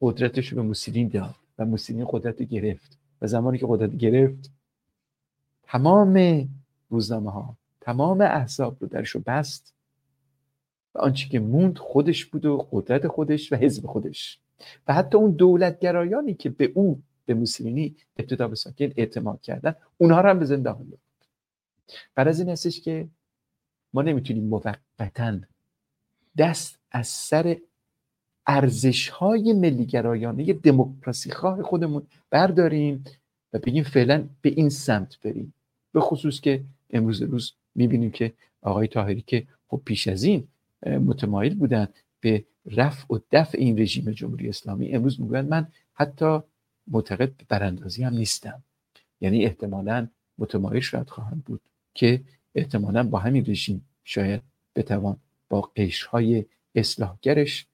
قدرتش رو به موسولینی داد و موسولینی قدرت رو گرفت و زمانی که قدرت گرفت تمام روزنامه‌ها، تمام احزاب رو درشو بست و آنچه که موند خودش بود و قدرت خودش و حزب خودش و حتی اون دولتگرایانی که به او، به موسولینی ابتدا به ساکن اعتماد کردن، اونها رو هم به زندان انداخت. برای از این هستش که ما نمیتونیم موقتاً دست از سر ارزش‌های ملی‌گرایانه دموکراسی‌خواه خودمون برداریم و بگیم فعلا به این سمت بریم، به خصوص که امروز روز میبینیم که آقای طاهری که خب پیش از این متمایل بودن به رفع و دفع این رژیم جمهوری اسلامی، امروز میگن من حتی معتقد به براندازی هم نیستم، یعنی احتمالاً متمایل شاید خواهند بود که احتمالاً با همین رژیم شاید بتوان با قشرهای اصلاحگرش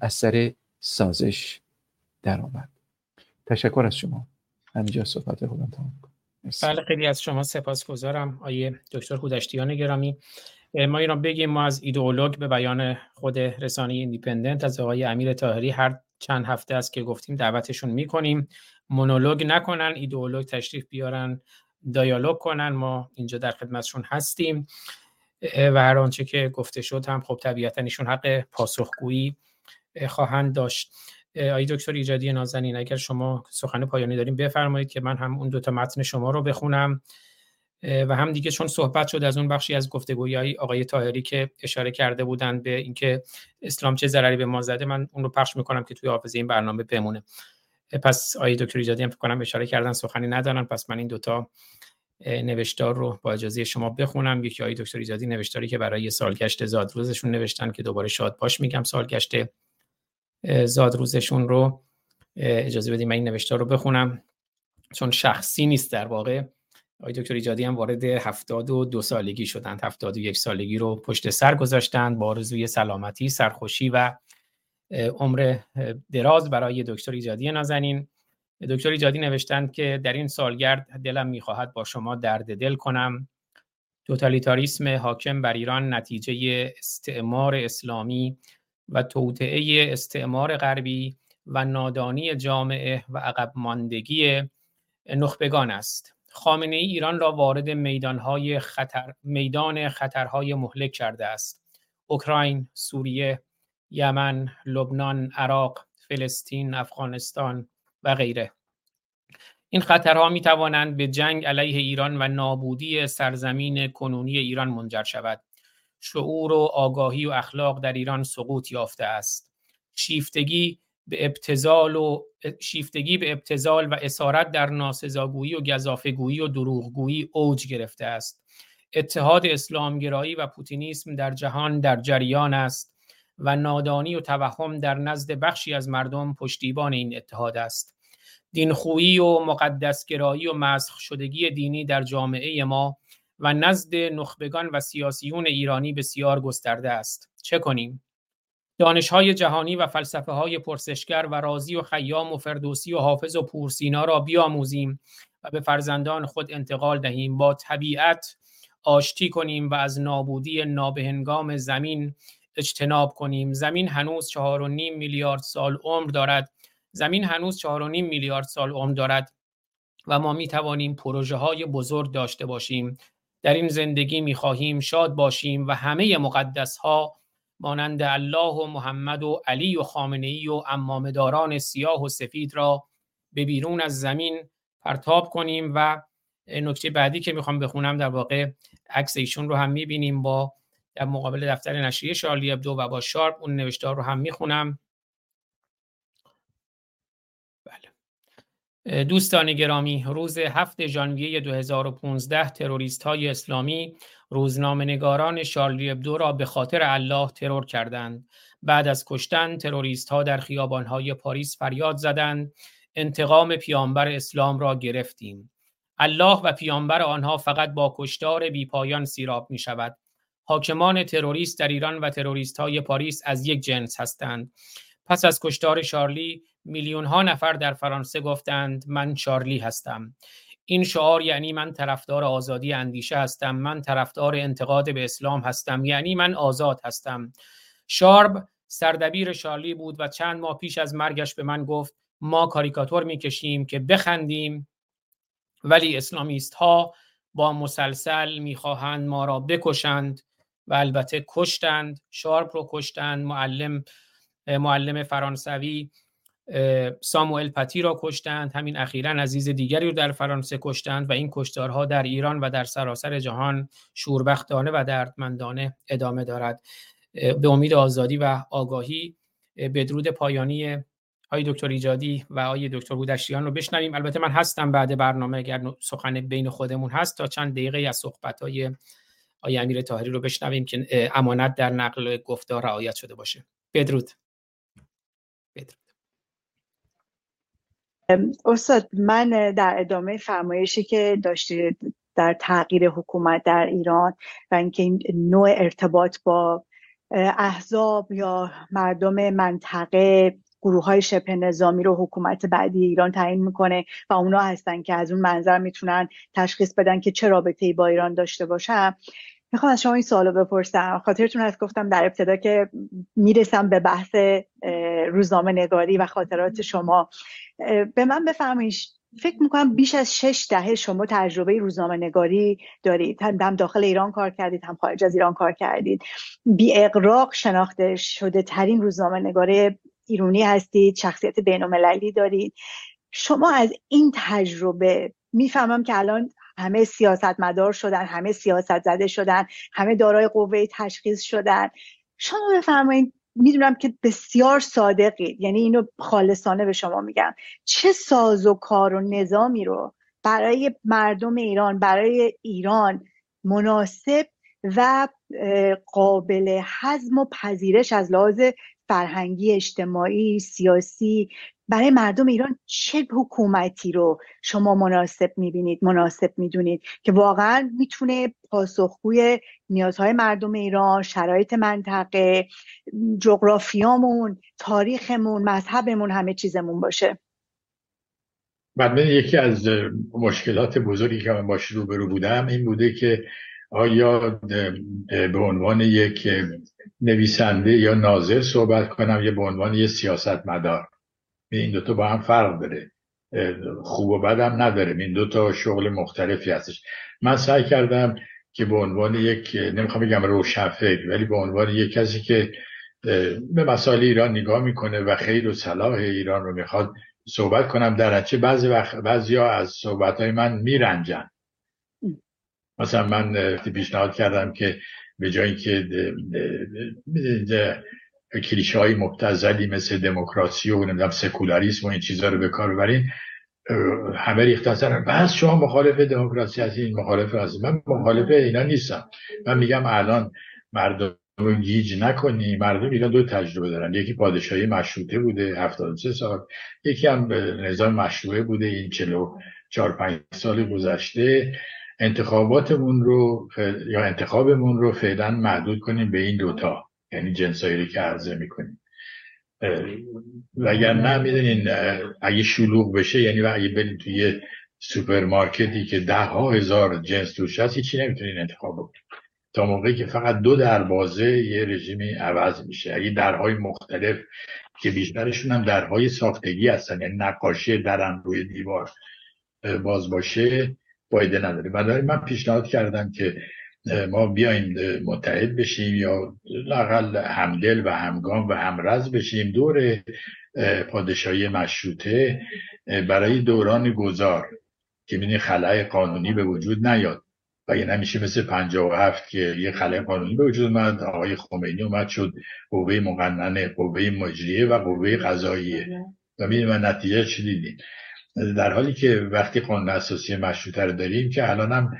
از سر سازش در آمد. تشکر از شما، همینجا صحبت خودم تمام کنم. بله، خیلی از شما سپاسگزارم آیه دکتر هودشتیان گرامی. ما این را بگیم، ما از ایدئولوگ به بیان خود رسانه ایندیپندنت از آقای امیر طاهری هر چند هفته است که گفتیم دعوتشون میکنیم مونولوگ نکنن، ایدئولوگ تشریف بیارن، دیالوگ کنن. ما اینجا در خدمتشون هستیم و هر آنچه که گفته شد هم خب طبیعتاً ایشون حق پاسخگویی خواهند داشت. آقای دکتر ایجادی نازنین، اگر شما سخن پایانی داریم بفرمایید که من هم اون دوتا متن شما رو بخونم و هم دیگه چون صحبت شد از اون بخشی از گفتگوهای آقای طاهری که اشاره کرده بودن به اینکه اسلام چه ضرری به ما زده، من اون رو پخش میکنم که توی حافظه این برنامه بمونه. پس آقای دکتر ایجادی هم فکر کنم اشاره کردن، سخنی ندارن، پس من این دوتا نوشتار رو با اجازه شما بخونم. یکی آقای دکتر ایجادی نوشتاری که برای سالگشت زادروزشون نوشتن که دوباره شاد باش میگم سالگشت زادروزشون رو، اجازه بدیم من این نوشته رو بخونم چون شخصی نیست. در واقع آقای دکتر ایجادی هم وارد 72 سالگی شدند، 71 سالگی رو پشت سر گذاشتند با آرزوی سلامتی، سرخوشی و عمر دراز برای دکتر ایجادی نازنین. دکتر ایجادی نوشتند که در این سالگرد دلم می‌خواهد با شما درد دل کنم. توتالیتاریسم حاکم بر ایران نتیجه استعمار اسلامی و توطئه استعمار غربی و نادانی جامعه و عقب ماندگی نخبگان است. خامنه ای ایران را وارد میدان خطرهای مهلک کرده است. اوکراین، سوریه، یمن، لبنان، عراق، فلسطین، افغانستان و غیره. این خطرها می توانند به جنگ علیه ایران و نابودی سرزمین کنونی ایران منجر شود. شعور و آگاهی و اخلاق در ایران سقوط یافته است. شیفتگی به ابتذال و اسارت در ناسزاگویی و گزافه‌گویی و دروغگویی اوج گرفته است. اتحاد اسلامگرایی و پوتینیسم در جهان در جریان است و نادانی و توهم در نزد بخشی از مردم پشتیبان این اتحاد است. دینخویی و مقدسگرایی و مسخ شدگی دینی در جامعه ما و نزد نخبگان و سیاسیون ایرانی بسیار گسترده است. چه کنیم؟ دانش‌های جهانی و فلسفه‌های پرسشگر و رازی و خیام و فردوسی و حافظ و پورسینا را بیاموزیم و به فرزندان خود انتقال دهیم، با طبیعت آشتی کنیم و از نابودی نابهنگام زمین اجتناب کنیم. زمین هنوز 4.5 میلیارد سال عمر دارد. و ما می توانیم پروژه‌های بزرگ داشته باشیم. در این زندگی می خواهیم شاد باشیم و همه مقدس ها مانند الله و محمد و علی و خامنه‌ای و عمامه‌داران سیاه و سفید را به بیرون از زمین پرتاب کنیم. و نکته بعدی که می خوام بخونم، در واقع عکس ایشون رو هم می بینیم با در مقابل دفتر نشریه شارلی ابدو و با شارپ اون نوشتار رو هم میخونم. بله. دوستان گرامی، روز 7 ژانویه 2015 تروریست های اسلامی روزنامه‌نگاران شارلی ابدو را به خاطر الله ترور کردند. بعد از کشتن تروریست ها در خیابان های پاریس فریاد زدند انتقام پیامبر اسلام را گرفتیم. الله و پیامبر آنها فقط با کشتار بی پایان سیراب می شود. حاکمان تروریست در ایران و تروریست های پاریس از یک جنس هستند. پس از کشتار شارلی میلیون ها نفر در فرانسه گفتند من شارلی هستم. این شعار یعنی من طرفدار آزادی اندیشه هستم، من طرفدار انتقاد به اسلام هستم، یعنی من آزاد هستم. شارب سردبیر شارلی بود و چند ماه پیش از مرگش به من گفت ما کاریکاتور میکشیم که بخندیم، ولی اسلامیست ها با مسلسل میخواهند ما را بکشند و البته کشتند. شارب رو کشتند، معلم فرانسوی ساموئل پاتی را کشتند، همین اخیراً عزیز دیگری رو در فرانسه کشتند و این کشتارها در ایران و در سراسر جهان شوربختانه و دردمندانه ادامه دارد. به امید آزادی و آگاهی. بدرود پایانی آقای دکتر ایجادی و آقای دکتر هودشتیان رو بشنویم. البته من هستم بعد برنامه اگر سخن بین خودمون هست تا چند دقیقه از صحبت‌های آقای امیر طاهری رو بشنویم که امانت در نقل گفتار رعایت شده باشه. بدرود. استاد، من در ادامه فرمایشی که داشتید در تغییر حکومت در ایران و اینکه این نوع ارتباط با احزاب یا مردم منطقه گروه‌های شبه نظامی رو حکومت بعدی ایران تعیین میکنه و اونا هستن که از اون منظر میتونن تشخیص بدن که چه رابطه‌ای با ایران داشته باشن، میخوام از شما این سوالو بپرسم. خاطرتون هست گفتم در ابتدا که میرسم به بحث روزنامه نگاری و خاطرات شما، به من بفرمایید فکر میکنم بیش از 6 دهه شما تجربه روزنامه نگاری دارید، هم داخل ایران کار کردید هم خارج از ایران کار کردید. بی اغراق شناخته شده ترین روزنامه نگار ایرانی هستید، شخصیت بین‌المللی دارید. شما از این تجربه، میفهمم که الان همه سیاستمدار شدن، همه سیاست زده شدن، همه دارای قوه تشخیص شدن، شما بفرمایید، میدونم که بسیار صادقید، یعنی اینو خالصانه به شما میگم، چه ساز و کار و نظامی رو برای مردم ایران، برای ایران مناسب و قابل هضم و پذیرش از لحاظ فرهنگی، اجتماعی، سیاسی برای مردم ایران چه حکومتی رو شما مناسب میبینید، مناسب میدونید که واقعا میتونه پاسخگوی نیازهای مردم ایران، شرایط منطقه، جغرافیامون، تاریخمون، مذهبمون، همه چیزمون باشه؟ من یکی از مشکلات بزرگی که من باش روبرو بودم این بوده که آیا به عنوان یک نویسنده یا ناظر صحبت کنم یا به عنوان یک سیاستمدار. این دوتا با هم فرق داره، خوب و بد هم نداره، این دوتا شغل مختلفی هستش. من سعی کردم که به عنوان یک، نمیخوام بگم روشنفکر، ولی به عنوان یک کسی که به مسائل ایران نگاه میکنه و خیر و صلاح ایران رو میخواد صحبت کنم. درنچه بعضیا از صحبتهای من میرنجن. مثلا من پیشنهاد کردم که به جای اینکه کلیشه های مبتذلی مثل دموکراسی و نمیدونم سکولاریسم و این چیزا رو به کار ببرین، همه ریختن سرم بس شما مخالف دموکراسی هستین، مخالف هستین. من مخالف اینا نیستم. من میگم الان مردم رو گیج نکنی. مردم ایران 2 تجربه دارن، یکی پادشاهی مشروطه بوده 73 سال، یکی هم نظام مشروطه بوده این 4-5 سال گذشته. انتخاباتمون رو یا انتخابمون رو فعلا محدود کنیم به این 2 تا، یعنی جنسایی رو که عرضه میکنیم. وگرنه میدونین اگه شلوغ بشه، یعنی اگه بریم توی سوپرمارکتی که 10,000 جنس توش هست هیچی نمیتونین انتخاب بکنیم تا موقعی که فقط 2 دروازه یه رژیمی عوض میشه. اگه درهای مختلف که بیشترشون هم درهای ساختگی هستن، یعنی نقاشی درن روی دیوار باز باشه، فایده نداره. بنابراین من پیشنهاد کردم که ما بیایم متحد بشیم یا لااقل همدل و همگام و همرز بشیم دور پادشاهی مشروطه برای دوران گذار که ببینید خلأ قانونی به وجود نیاد و یعنی همیشه مثل 57 که یه خلأ قانونی به وجود اومد، آقای خمینی اومد شد قوه مقننه، قوه مجریه و قوه قضاییه و می‌بینیم نتیجه چی دیدیم. در حالی که وقتی قانون اساسی مشروطه رو داریم که الان هم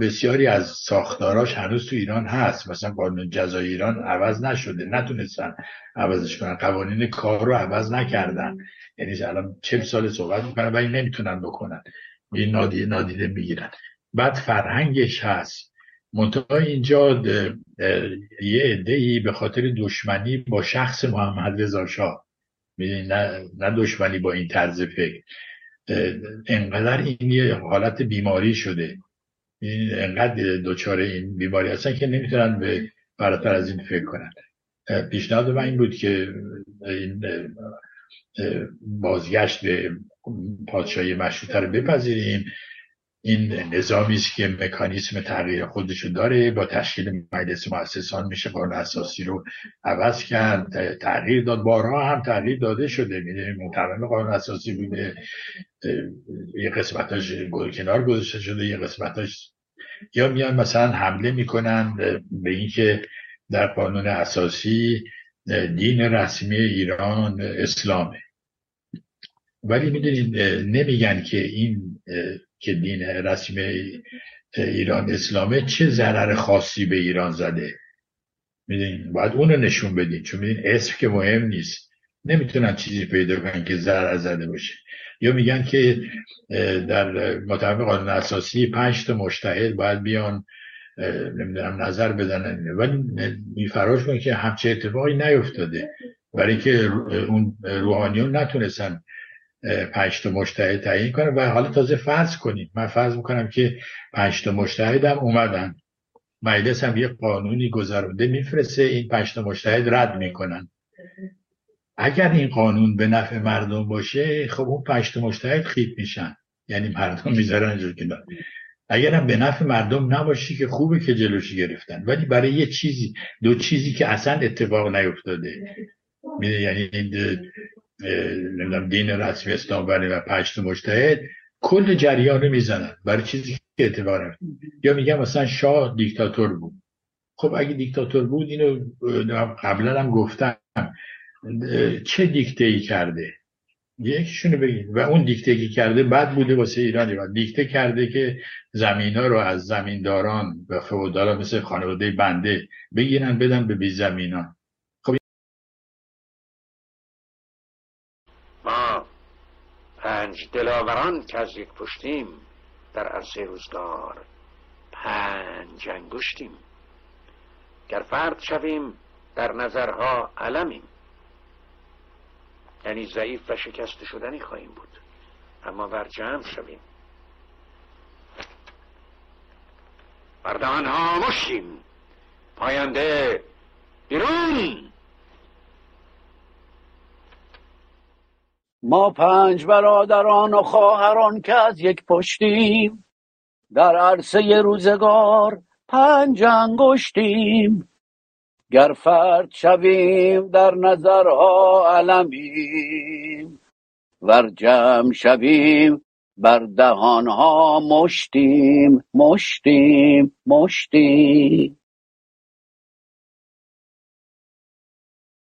بسیاری از ساختاراش هنوز تو ایران هست، مثلا قانون جزای ایران عوض نشده، نتونستن عوضش کنن، قوانین کار رو عوض نکردن، یعنی الان 40 سال صحبت میکنن ولی نمیتونن بکنن، این نادیده میگیرن. بعد فرهنگش هست، منتها اینجا یه عده‌ای به خاطر دشمنی با شخص محمد رضا شاه، نه دشمنی با این طرز فکر، انقدر این یه حالت بیماری شده، انقدر دچار این بیماری هستن که نمیتونن به فراتر از این فکر کنن. پیشنهاد من این بود که این بازگشت به پادشاهی مشروطه رو بپذیریم. این نظامی است که مکانیزم تغییر خودشو داره، با تشکیل مجلس مؤسسان میشه قانون اساسی رو عوض کرد، تغییر داد، بارها هم تغییر داده شده، میدونیم متضمن قانون اساسی بوده، یه قسمتاش گل کنار گذاشته شده، یه قسمتاش یا میان مثلا حمله میکنن به اینکه در قانون اساسی دین رسمی ایران اسلامه، ولی میدونید نمیگن که این که دین رسمی ایران اسلامه چه ضرر خاصی به ایران زده، میدونید باید اون رو نشون بدید، چون میدونید اسم که مهم نیست، نمیتونن چیزی پیدا کنن که ضرر زده باشه. یا میگن که در مطابق قانون اساسی 5 تا مجتهد باید بیان نمیدونم نظر بدن، ولی میفراش کنید که همچه اتفاقی نیفتاده، برای که اون روحانیون نتونستن 5 تا مجتهد تعیین کنه. و حالا تازه فرض کنیم، من فرض میکنم که 5 تا مجتهد هم اومدن، مجلس هم یه قانونی گذرونده میفرسه، این 5 تا مجتهد رد میکنن. اگر این قانون به نفع مردم باشه، خب اون 5 تا مجتهد خیت میشن، یعنی مردم میذارن اینجور کنار. اگر هم به نفع مردم نباشی که خوبه که جلوشی گرفتن، ولی برای یه چیزی، دو چیزی که اصلا اتفاق نیفتاده، یعنی دین رسمی اسلام و 5 تا مجتهد، کل جریان رو میزنن برای چیزی که اتفاق نیفتاده. یا میگم مثلا شاه دیکتاتور بود، خب اگه دیکتاتور بود، اینو قبلا هم گفتم، چه دیکته‌ای کرده، یکیشونو بگید. و اون دیکته که کرده بد بوده واسه ایرانی، و دیکته کرده که زمینا رو از زمینداران و فئودالا مثل خانواده بنده بگیرن بدن به بی زمینا. خب ما 5 دلاوران که از یک پشتیم، در عرصه روزگار 5 انگشتیم، گر فرد شویم در نظرها علمیم، یعنی ضعیف و شکست شدنی خواهیم بود، اما بر جمع شویم، برده آنها مشتیم، پاینده ایران. ما 5 برادران و خواهران که از یک پشتیم، در عرصه روزگار 5 انگشتیم، گر فرد شویم در نظرها علمیم، ور جمع شویم بر دهانها مشتیم، مشتیم، مشتیم.